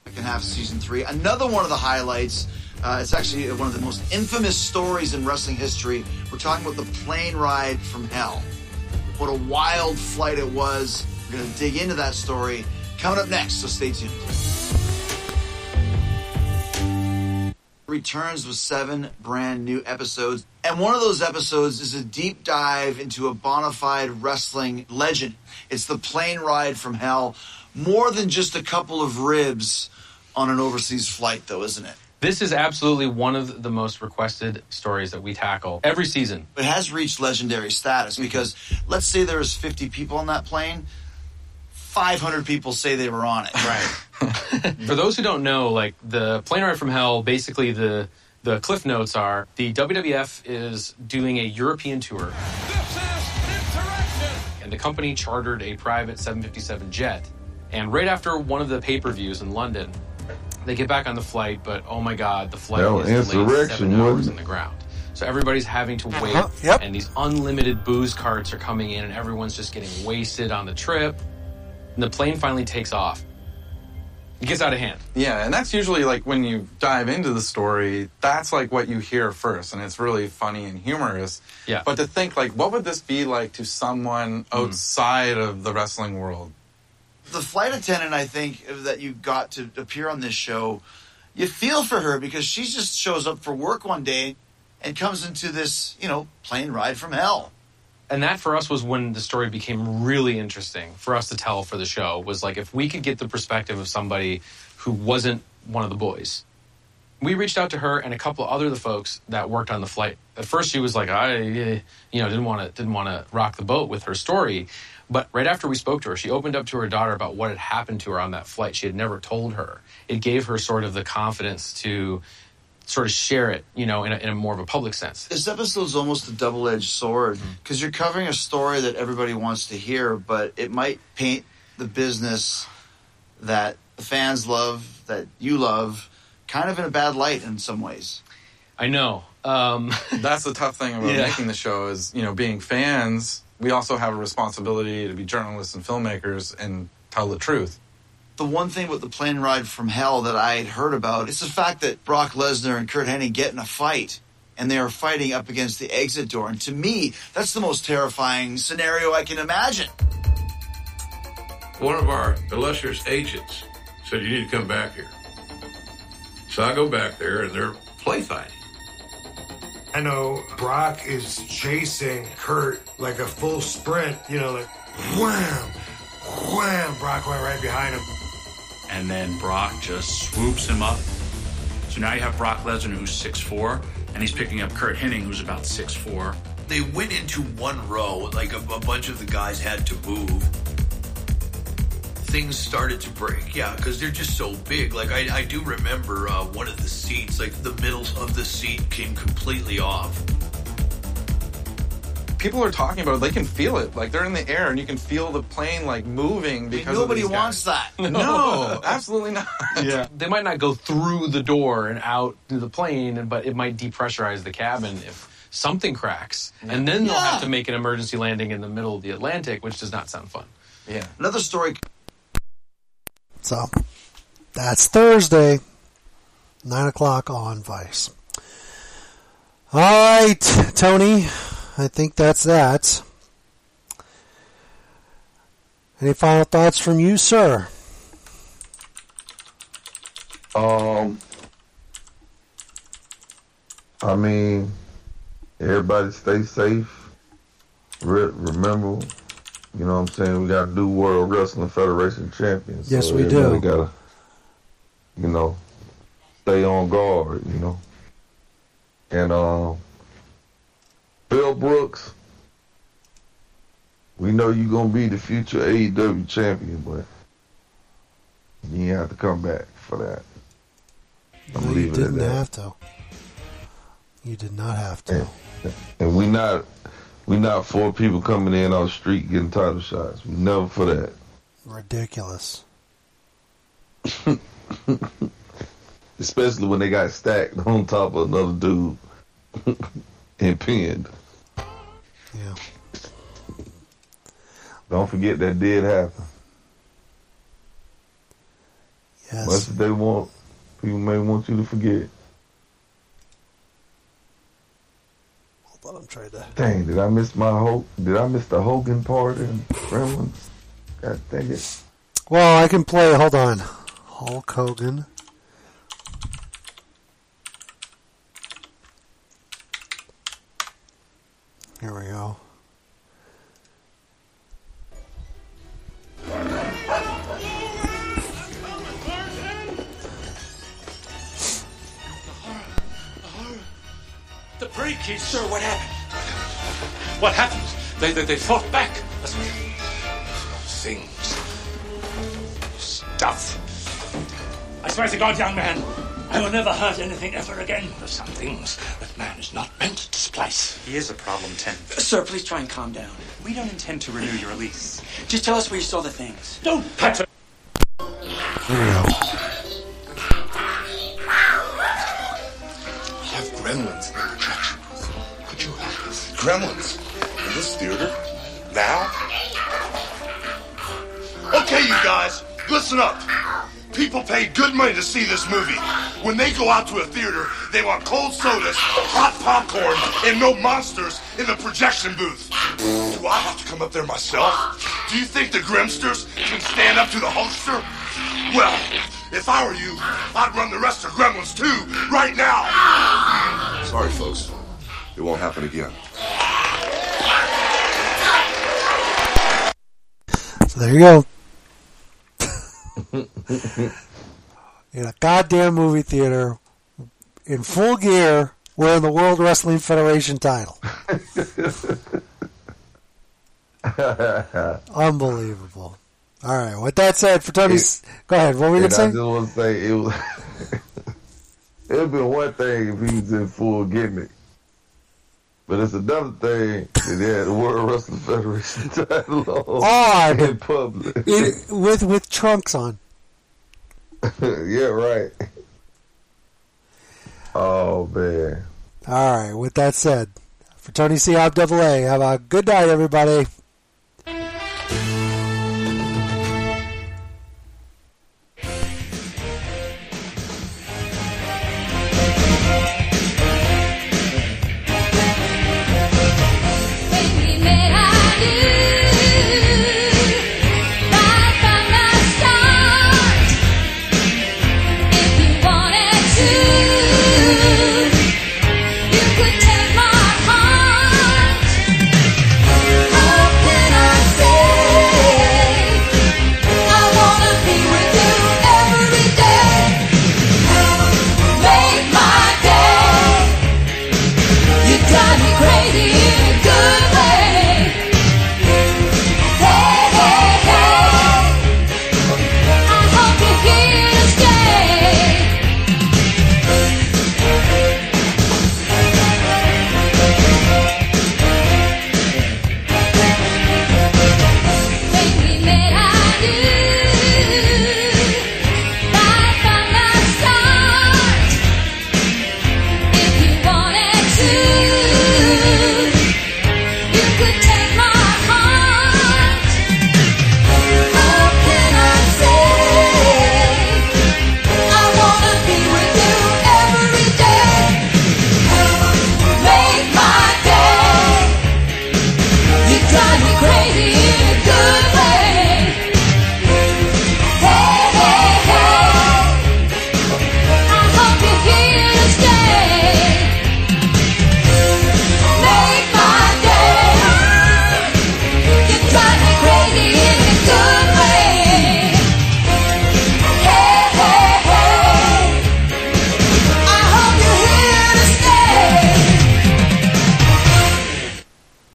Second half of season three. Another one of the highlights. Uh, it's actually one of the most infamous stories in wrestling history. We're talking about the plane ride from hell. What a wild flight it was. We're going to dig into that story coming up next, so stay tuned. Returns with seven brand new episodes. And one of those episodes is a deep dive into a bona fide wrestling legend. It's the plane ride from hell. More than just a couple of ribs on an overseas flight, though, isn't it? This is absolutely one of the most requested stories that we tackle every season. It has reached legendary status because let's say there was fifty people on that plane. five hundred people say they were on it. Right. For those who don't know, like the Plane Ride from Hell, basically the the cliff notes are the W W F is doing a European tour. This is Interaction! And the company chartered a private seven fifty-seven jet. And right after one of the pay-per-views in London, they get back on the flight, but oh my God, the flight is delayed seven hours in the ground. So everybody's having to wait, huh? Yep. And these unlimited booze carts are coming in, and everyone's just getting wasted on the trip. And the plane finally takes off. It gets out of hand. Yeah, and that's usually like when you dive into the story, that's like what you hear first, and it's really funny and humorous. Yeah. But to think, like, what would this be like to someone outside mm. of the wrestling world? The flight attendant, I think, that you got to appear on this show, you feel for her because she just shows up for work one day and comes into this, you know, plane ride from hell. And that for us was when the story became really interesting for us to tell for the show, was like if we could get the perspective of somebody who wasn't one of the boys. We reached out to her and a couple of other of the folks that worked on the flight. At first she was like, I, you know, didn't want to didn't want to rock the boat with her story. But right after we spoke to her, she opened up to her daughter about what had happened to her on that flight. She had never told her. It gave her sort of the confidence to sort of share it, you know, in a, in a more of a public sense. This episode's almost a double-edged sword because mm-hmm. you're covering a story that everybody wants to hear, but it might paint the business that the fans love, that you love, kind of in a bad light in some ways. I know. Um, That's the tough thing about yeah. making the show is, you know, being fans... We also have a responsibility to be journalists and filmmakers and tell the truth. The one thing with the plane ride from hell that I had heard about is the fact that Brock Lesnar and Kurt Angle get in a fight, and they are fighting up against the exit door. And to me, that's the most terrifying scenario I can imagine. One of our illustrious agents said, you need to come back here. So I go back there, and they're play fighting. I know Brock is chasing Kurt like a full sprint, you know, like wham, wham, Brock went right behind him. And then Brock just swoops him up. So now you have Brock Lesnar, who's six foot four, and he's picking up Kurt Hennig, who's about six foot four. They went into one row, like a, a bunch of the guys had to move. Things started to break, yeah, because they're just so big. Like, I, I do remember uh, one of the seats, like, the middle of the seat came completely off. People are talking about it. They can feel it. Like, they're in the air, and you can feel the plane, like, moving because of these guys. Nobody wants that. No, absolutely not. Yeah. They might not go through the door and out through the plane, but it might depressurize the cabin if something cracks. And then they'll yeah. have to make an emergency landing in the middle of the Atlantic, which does not sound fun. Yeah. Another story... So, that's Thursday, nine o'clock on Vice. All right, Tony, I think that's that. Any final thoughts from you, sir? Um, I mean, everybody stay safe. Re- remember... You know what I'm saying? We got to do World Wrestling Federation champions. Yes, so we do. We got to, you know, stay on guard, you know. And um, Bill Brooks, we know you're going to be the future A E W champion, but you ain't have to come back for that. I'm no, you didn't have to. You did not have to. And, and we not... We're not for people coming in on the street getting title shots. We're never for that. Ridiculous. Especially when they got stacked on top of another dude and pinned. Yeah. Don't forget that did happen. Yes. That's what they want. People may want you to forget. Well, I'm trying to... Dang, did I miss my Hulk? Did I miss the Hogan part in Gremlins? God dang it. Well, I can play. Hold on. Hulk Hogan. Here we go. The pre-key, sir, what happened? What happened? They, they, they fought back. Things. stuff. I swear to God, young man, I will never hurt anything ever again. There's some things that man is not meant to displace. He is a problem, Tim. Sir, please try and calm down. We don't intend to renew your lease. Just tell us where you saw the things. Don't pat it. Gremlins in the attraction booth. Could you help us? Gremlins? In this theater? Now? Okay, you guys, listen up. People pay good money to see this movie. When they go out to a theater, they want cold sodas, hot popcorn, and no monsters in the projection booth. Do I have to come up there myself? Do you think the Grimsters can stand up to the Hulkster? Well, if I were you, I'd run the rest of Gremlins too, right now! Sorry, folks. It won't happen again. So there you go. In a goddamn movie theater, in full gear, wearing the World Wrestling Federation title. Unbelievable. All right. With that said, for Tony's, it, go ahead. What were you going to say? I just want to say it was. It would be one thing if he was in full gimmick, but it's another thing that he had the World Wrestling Federation title on oh, in public it, with with trunks on. Yeah. Right. Oh man. All right. With that said, for Tony C. Double A. Have a good night, everybody.